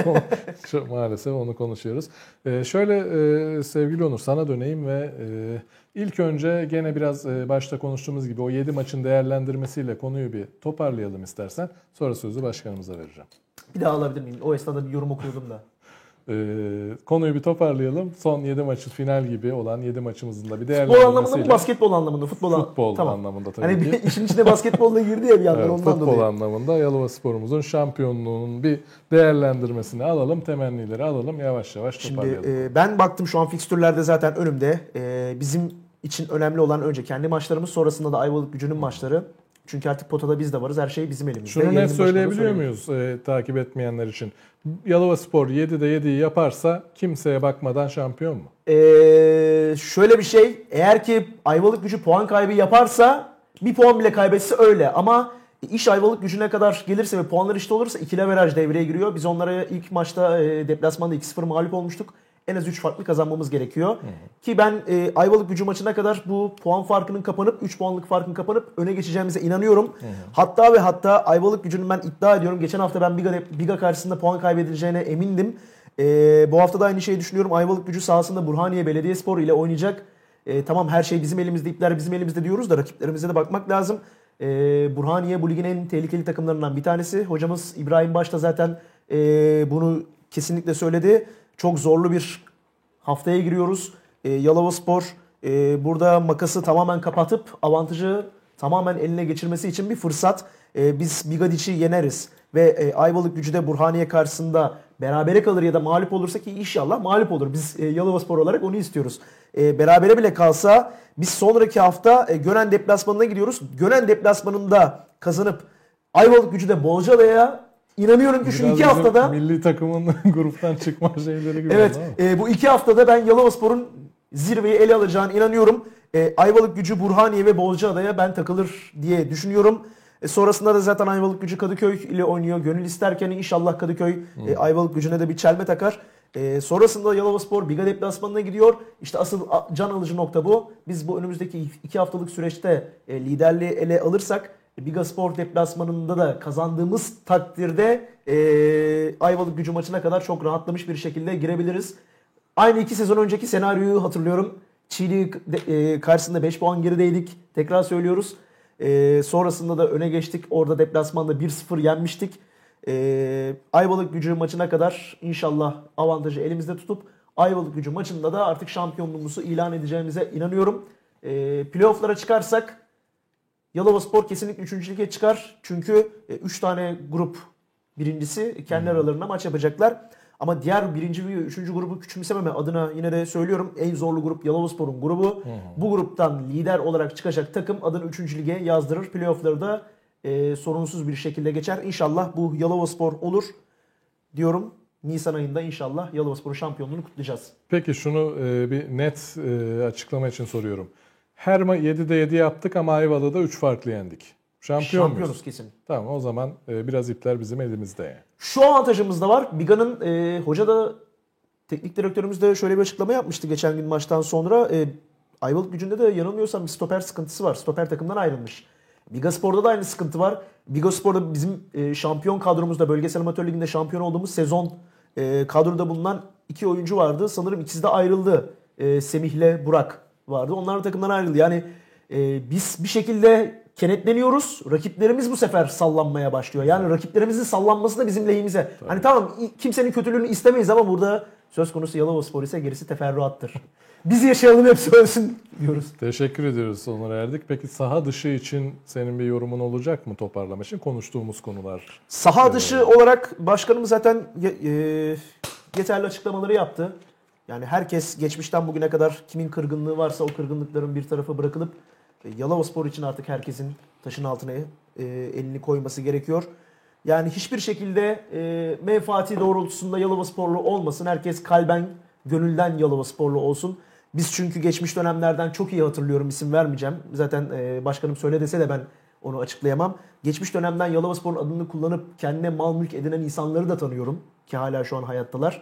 Maalesef onu konuşuyoruz. Şöyle sevgili Onur, sana döneyim ve ilk önce gene biraz başta konuştuğumuz gibi o 7 maçın değerlendirmesiyle konuyu bir toparlayalım istersen. Sonra sözü başkanımıza vereceğim. Bir daha alabilir miyim? O esnada bir yorum okuyordum da. Konuyu bir toparlayalım. Son 7 maçı final gibi olan 7 maçımızın da bir değerlendirmesiyle. Futbol anlamında mı, basketbol anlamında? Futbol tamam. Anlamında tabii hani ki. İşin içine basketbolla girdi ya bir yandan, evet, ondan dolayı. Futbol anlamında Yalovaspor'umuzun şampiyonluğunun bir değerlendirmesini alalım. Temennileri alalım. Yavaş yavaş toparlayalım. Şimdi ben baktım şu an fikstürlerde zaten önümde. Bizim için önemli olan önce kendi maçlarımız, sonrasında da Ayvalık Gücü'nün maçları. Çünkü artık potada biz de varız. Her şey bizim elimizde. Şunu net söyleyebiliyor muyuz takip etmeyenler için? Yalovaspor 7'de 7'yi yaparsa kimseye bakmadan şampiyon mu? Şöyle bir şey. Eğer ki Ayvalık Gücü puan kaybı yaparsa, bir puan bile kaybetse öyle. Ama iş Ayvalık Gücü'ne kadar gelirse ve puanlar işte olursa ikili averaj devreye giriyor. Biz onlara ilk maçta deplasmanda 2-0 mağlup olmuştuk. En az 3 farklı kazanmamız gerekiyor. Ki ben Ayvalık Gücü maçına kadar bu puan farkının kapanıp, 3 puanlık farkın kapanıp öne geçeceğimize inanıyorum. Hatta ve hatta Ayvalık Gücü'nün, ben iddia ediyorum, geçen hafta ben Biga karşısında puan kaybedileceğine emindim. Bu hafta da aynı şeyi düşünüyorum. Ayvalık Gücü sahasında Burhaniye Belediyespor ile oynayacak. Tamam, her şey bizim elimizde, ipler bizim elimizde diyoruz da rakiplerimize de bakmak lazım. Burhaniye bu ligin en tehlikeli takımlarından bir tanesi. Hocamız İbrahim Baş da zaten bunu kesinlikle söyledi. Çok zorlu bir haftaya giriyoruz. Yalovaspor burada makası tamamen kapatıp avantajı tamamen eline geçirmesi için bir fırsat. Biz Bigadiç'i yeneriz ve Ayvalık Gücü de Burhaniye karşısında berabere kalır ya da mağlup olursa, ki inşallah mağlup olur. Biz Yalovaspor olarak onu istiyoruz. Berabere bile kalsa biz sonraki hafta Gönen deplasmanına gidiyoruz. Gönen deplasmanında kazanıp Ayvalık Gücü de Bozcaada'ya, İnanıyorum ki şu iki haftada... milli takımın gruptan çıkma şeyleri gibi. Evet, bu iki haftada ben Yalovaspor'un zirveyi ele alacağına inanıyorum. Ayvalık Gücü, Burhaniye ve Bozcaada'ya ben takılır diye düşünüyorum. Sonrasında da zaten Ayvalık Gücü Kadıköy ile oynuyor. Gönül isterken inşallah Kadıköy Ayvalık Gücü'ne de bir çelme takar. Sonrasında Yalovaspor Biga deplasmanına gidiyor. İşte asıl can alıcı nokta bu. Biz bu önümüzdeki iki haftalık süreçte liderliği ele alırsak, Bigaspor deplasmanında da kazandığımız takdirde Ayvalık Gücü maçına kadar çok rahatlamış bir şekilde girebiliriz. Aynı 2 sezon önceki senaryoyu hatırlıyorum. Çiğli karşısında 5 puan gerideydik. Tekrar söylüyoruz. Sonrasında da öne geçtik. Orada deplasmanda 1-0 yenmiştik. Ayvalık Gücü maçına kadar inşallah avantajı elimizde tutup Ayvalık Gücü maçında da artık şampiyonluğumuzu ilan edeceğimize inanıyorum. Playoff'lara çıkarsak Yalovaspor kesinlikle 3. lige çıkar. Çünkü 3 tane grup birincisi kendi aralarına maç yapacaklar. Ama diğer 1. ve 3. grubu küçümsememe adına yine de söylüyorum. En zorlu grup Yalovaspor'un grubu. Bu gruptan lider olarak çıkacak takım adını 3. lige yazdırır. Playoff'ları da sorunsuz bir şekilde geçer. İnşallah bu Yalovaspor olur diyorum. Nisan ayında inşallah Yalovaspor'un şampiyonluğunu kutlayacağız. Peki şunu bir net açıklama için soruyorum. Her 7'de 7 yaptık ama Ayvalı'da 3 farklı yendik. Şampiyonuz kesin. Tamam, o zaman biraz ipler bizim elimizde. Şu avantajımız da var. Biga'nın hoca da, teknik direktörümüz de şöyle bir açıklama yapmıştı geçen gün maçtan sonra. Ayvalık Gücü'nde de yanılmıyorsam bir stoper sıkıntısı var. Stoper takımdan ayrılmış. Bigaspor'da da aynı sıkıntı var. Bigaspor'da bizim şampiyon kadromuzda, bölgesel amatör liginde şampiyon olduğumuz sezon kadroda bulunan 2 oyuncu vardı. Sanırım ikisi de ayrıldı. Semih'le Burak vardı. Onlar takımdan ayrıldı. Yani biz bir şekilde kenetleniyoruz. Rakiplerimiz bu sefer sallanmaya başlıyor. Yani rakiplerimizin sallanması da bizim lehimize. Tabii. Hani tamam, kimsenin kötülüğünü istemeyiz ama burada söz konusu Yalovaspor ise gerisi teferruattır. Biz yaşayalım, hepsi ölsün diyoruz. Teşekkür ediyoruz Onur Erdik. Peki saha dışı için senin bir yorumun olacak mı, toparlama için konuştuğumuz konular? Saha dışı olarak başkanım zaten yeterli açıklamaları yaptı. Yani herkes geçmişten bugüne kadar kimin kırgınlığı varsa o kırgınlıkların bir tarafa bırakılıp Yalovaspor için artık herkesin taşın altına elini koyması gerekiyor. Yani hiçbir şekilde menfaati doğrultusunda Yalovasporlu olmasın. Herkes kalben, gönülden Yalovasporlu olsun. Biz çünkü geçmiş dönemlerden çok iyi hatırlıyorum, isim vermeyeceğim. Zaten başkanım söyle dese de ben onu açıklayamam. Geçmiş dönemden Yalovaspor'un adını kullanıp kendine mal mülk edinen insanları da tanıyorum. Ki hala şu an hayattalar.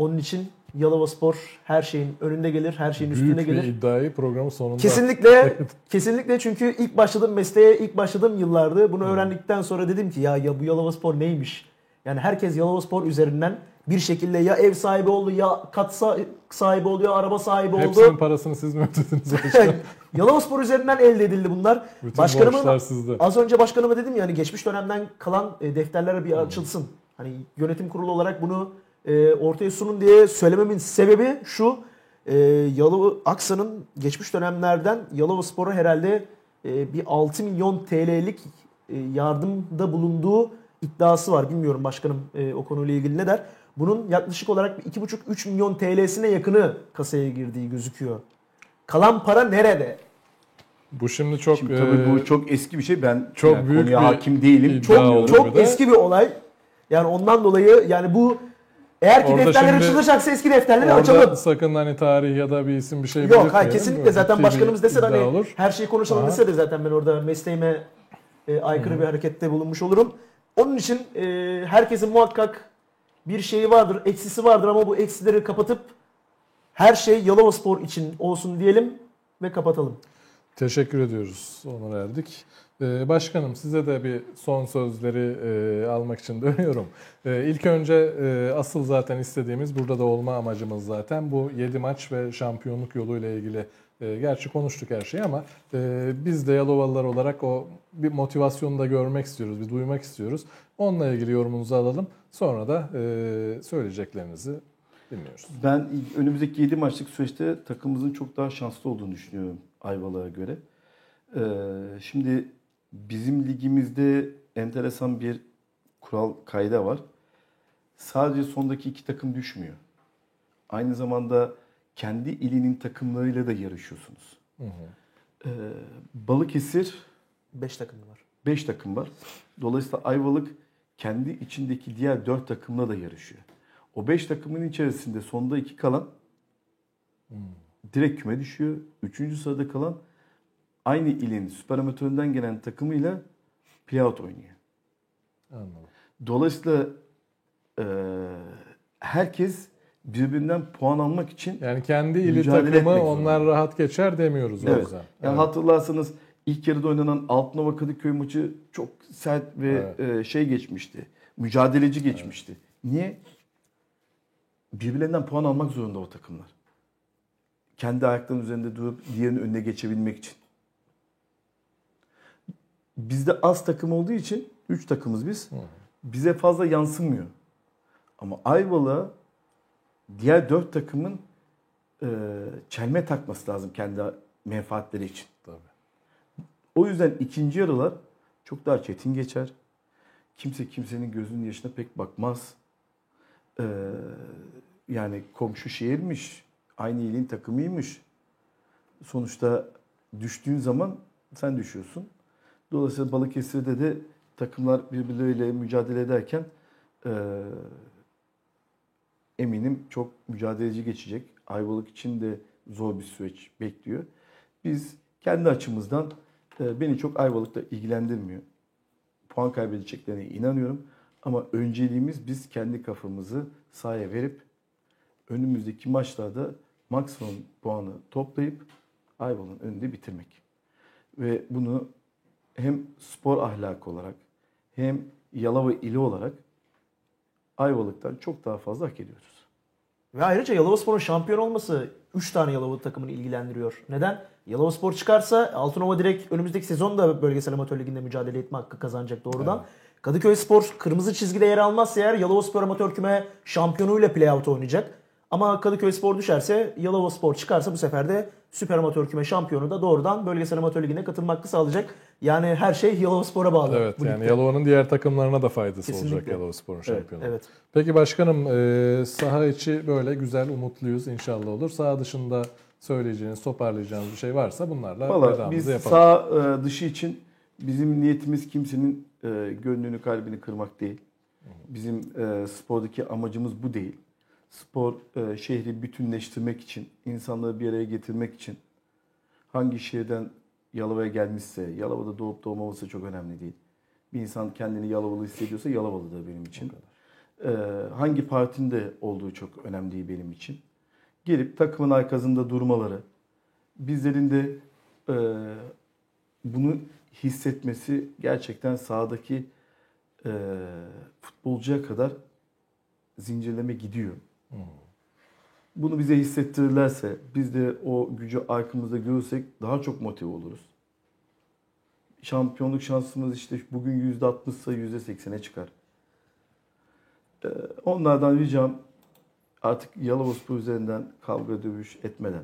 Onun için Yalovaspor her şeyin önünde gelir, her şeyin üstüne gelir. Büyük bir iddiayı programın sonunda. Kesinlikle, kesinlikle çünkü ilk başladığım mesleğe, ilk başladığım yıllarda bunu öğrendikten sonra dedim ki ya bu Yalovaspor neymiş? Yani herkes Yalovaspor üzerinden bir şekilde ya ev sahibi oldu, ya kat sahibi oldu, ya araba sahibi oldu. Hepsinin parasını siz mi ödediniz? Yalovaspor üzerinden elde edildi bunlar. Bütün borçlar sizde. Az önce başkanıma dedim ya hani geçmiş dönemden kalan defterlere bir açılsın. Hani yönetim kurulu olarak bunu ortaya sunun diye söylememin sebebi şu. Aksa'nın geçmiş dönemlerden Yalovaspor'a herhalde bir 6 milyon TL'lik yardımda bulunduğu iddiası var. Bilmiyorum başkanım o konuyla ilgili ne der. Bunun yaklaşık olarak 2,5-3 milyon TL'sine yakını kasaya girdiği gözüküyor. Kalan para nerede? Bu şimdi tabii bu çok eski bir şey. Ben çok yani büyük konuya hakim değilim. Çok eski bir olay. Yani ondan dolayı yani bu eğer ki orada defterler açılacaksa eski defterleri açalım. Sakın hani tarih ya da bir isim bir şey belirtmeyelim. Yok kesinlikle böyle zaten başkanımız dese de hani olur. Her şeyi konuşalım dese de zaten ben orada mesleğime aykırı bir harekette bulunmuş olurum. Onun için herkesin muhakkak bir şeyi vardır, eksisi vardır ama bu eksileri kapatıp her şey Yalovaspor için olsun diyelim ve kapatalım. Teşekkür ediyoruz. Onur Erdik. Başkanım size de bir son sözleri almak için dönüyorum. İlk önce asıl zaten istediğimiz, burada da olma amacımız zaten bu 7 maç ve şampiyonluk yoluyla ilgili. Gerçi konuştuk her şeyi ama biz de Yalovalılar olarak o bir motivasyonu da görmek istiyoruz, bir duymak istiyoruz. Onunla ilgili yorumunuzu alalım. Sonra da söyleyeceklerinizi dinliyoruz. Ben önümüzdeki 7 maçlık süreçte takımımızın çok daha şanslı olduğunu düşünüyorum Ayvalık'a göre. Şimdi bizim ligimizde enteresan bir kural kayda var. Sadece sondaki 2 takım düşmüyor. Aynı zamanda kendi ilinin takımlarıyla da yarışıyorsunuz. Balıkesir 5 takım var. 5 takım var. Dolayısıyla Ayvalık kendi içindeki diğer 4 takımla da yarışıyor. O 5 takımın içerisinde sonda 2 kalan direkt küme düşüyor. 3. sırada kalan aynı ilin süper amatöründen gelen takımıyla playout oynuyor. Anladım. Dolayısıyla herkes birbirinden puan almak için yani kendi ili takımı onlar rahat geçer demiyoruz o yüzden. Yani hatırlarsanız ilk yarıda oynanan Altınova Kadıköy maçı çok sert ve geçmişti. Mücadeleci geçmişti. Evet. Niye? Birbirlerinden puan almak zorunda o takımlar. Kendi ayaklarının üzerinde durup diğerinin önüne geçebilmek için. Bizde az takım olduğu için 3 takımız biz. Bize fazla yansımıyor. Ama Ayvalık'a diğer 4 takımın çelme takması lazım kendi menfaatleri için. Tabii. O yüzden ikinci yarılar çok daha çetin geçer. Kimse kimsenin gözünün yaşına pek bakmaz. Yani komşu şehirmiş, aynı ilin takımıymış. Sonuçta düştüğün zaman sen düşüyorsun. Dolayısıyla Balıkesir'de de takımlar birbirleriyle mücadele ederken eminim çok mücadeleci geçecek. Ayvalık için de zor bir süreç bekliyor. Biz kendi açımızdan beni çok Ayvalık'ta ilgilendirmiyor. Puan kaybedeceklerine inanıyorum. Ama önceliğimiz biz kendi kafamızı sahaya verip önümüzdeki maçlarda maksimum puanı toplayıp Ayvalık'ın önünde bitirmek. Ve bunu hem spor ahlakı olarak hem Yalova ili olarak Ayvalık'tan çok daha fazla hak ediyoruz. Ve ayrıca Yalovaspor'un şampiyon olması 3 tane Yalova takımını ilgilendiriyor. Neden? Yalovaspor çıkarsa Altınova direkt önümüzdeki sezonda bölgesel amatör liginde mücadele etme hakkı kazanacak doğrudan. Evet. Kadıköyspor kırmızı çizgide yer almazsa eğer Yalovaspor amatör küme şampiyonuyla playout oynayacak. Ama Kadıköyspor düşerse, Yalovaspor çıkarsa bu sefer de süper amatör küme şampiyonu da doğrudan bölgesel amatör ligine katılma hakkı sağlayacak. Yani her şey Yalovaspor'a bağlı. Evet, yani Yalova'nın diğer takımlarına da faydası olacak Yalovaspor'un şampiyonu. Evet. Peki başkanım, saha içi böyle güzel, umutluyuz, inşallah olur. Saha dışında söyleyeceğiniz, toparlayacağınız bir şey varsa bunlarla vedamızı yapalım. Biz saha dışı için bizim niyetimiz kimsenin gönlünü, kalbini kırmak değil. Bizim spordaki amacımız bu değil. Spor şehri bütünleştirmek için, insanları bir araya getirmek için hangi şehirden Yalova'ya gelmişse, Yalova'da doğup doğmaması çok önemli değil. Bir insan kendini Yalovalı hissediyorsa Yalovalı'dır benim için. hangi partinin de olduğu çok önemli değil benim için. Gelip takımın arkasında durmaları, bizlerin de bunu hissetmesi gerçekten sahadaki futbolcuya kadar zincirleme gidiyor. Hmm. Bunu bize hissettirirlerse, biz de o gücü arkamızda görürsek daha çok motive oluruz. Şampiyonluk şansımız işte bugün %60'sa %80'e çıkar. Onlardan ricam artık Yalavaspor üzerinden kavga dövüş etmeden,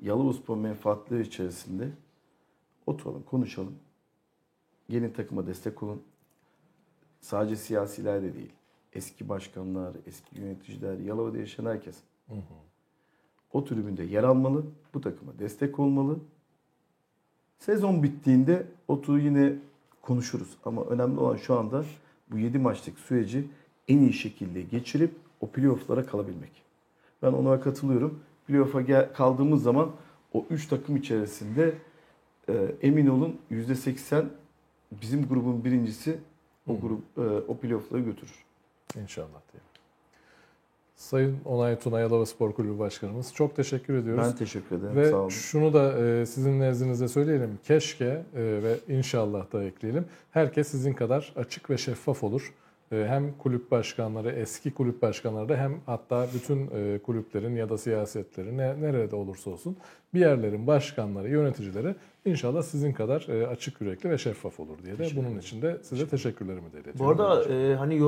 Yalavaspor menfaatleri içerisinde oturalım, konuşalım. Gelin takıma destek olun. Sadece siyasiler de değil. Eski başkanlar, eski yöneticiler, Yalova'da yaşayan herkes. Hı hı. O tribünde yer almalı, bu takıma destek olmalı. Sezon bittiğinde oturup yine konuşuruz. Ama önemli olan şu anda bu 7 maçlık süreci en iyi şekilde geçirip o playoff'lara kalabilmek. Ben ona katılıyorum. Playoff'a kaldığımız zaman o 3 takım içerisinde emin olun %80 bizim grubun birincisi o grup o playoff'ları götürür. İnşallah diyelim. Sayın Onay Tunay, Yalavaspor Kulübü Başkanımız, çok teşekkür ediyoruz. Ben teşekkür ederim. Ve sağ olun. Şunu da sizin nezdinizde söyleyelim. Keşke ve inşallah da ekleyelim. Herkes sizin kadar açık ve şeffaf olur. Hem kulüp başkanları, eski kulüp başkanları da hem hatta bütün kulüplerin ya da siyasetlerin nerede olursa olsun bir yerlerin başkanları, yöneticileri inşallah sizin kadar açık yürekli ve şeffaf olur diye de bunun için de size teşekkürlerimi de iletiyorum. Bu arada hani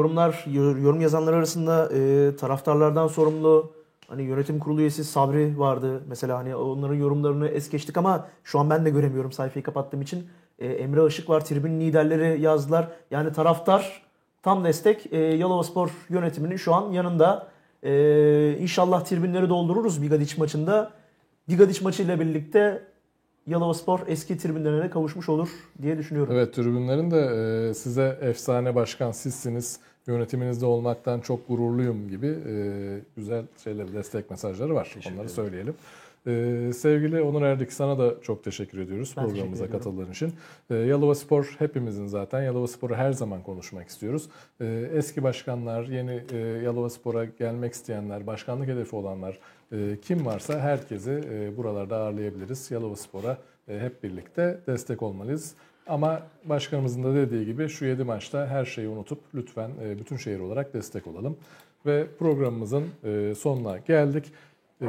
yorum yazanlar arasında taraftarlardan sorumlu hani yönetim kurulu üyesi Sabri vardı. Mesela hani onların yorumlarını es geçtik ama şu an ben de göremiyorum sayfayı kapattığım için. Emre Işık var, tribün liderleri yazdılar. Yani taraftar tam destek Yalavaspor yönetiminin şu an yanında. İnşallah tribünleri doldururuz Bigadiç maçında. Bigadiç maçıyla birlikte Yalavaspor eski tribünlerine kavuşmuş olur diye düşünüyorum. Evet, tribünlerin de size efsane başkan sizsiniz, yönetiminizde olmaktan çok gururluyum gibi güzel şeyler, destek mesajları var. Onları söyleyelim. Sevgili Onur Erdik, sana da çok teşekkür ediyoruz programımıza katıldığın için. Yalavaspor hepimizin zaten. Yalavaspor'u her zaman konuşmak istiyoruz. Eski başkanlar, yeni Yalavaspor'a gelmek isteyenler, başkanlık hedefi olanlar, kim varsa herkesi buralarda ağırlayabiliriz. Yalavaspor'a hep birlikte destek olmalıyız. Ama başkanımızın da dediği gibi şu 7 maçta her şeyi unutup lütfen bütün şehir olarak destek olalım. Ve programımızın sonuna geldik.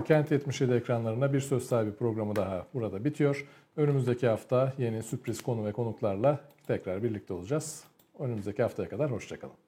Kent 77 ekranlarına Bir Söz Sahibi programı daha burada bitiyor. Önümüzdeki hafta yeni sürpriz konu ve konuklarla tekrar birlikte olacağız. Önümüzdeki haftaya kadar hoşça kalın.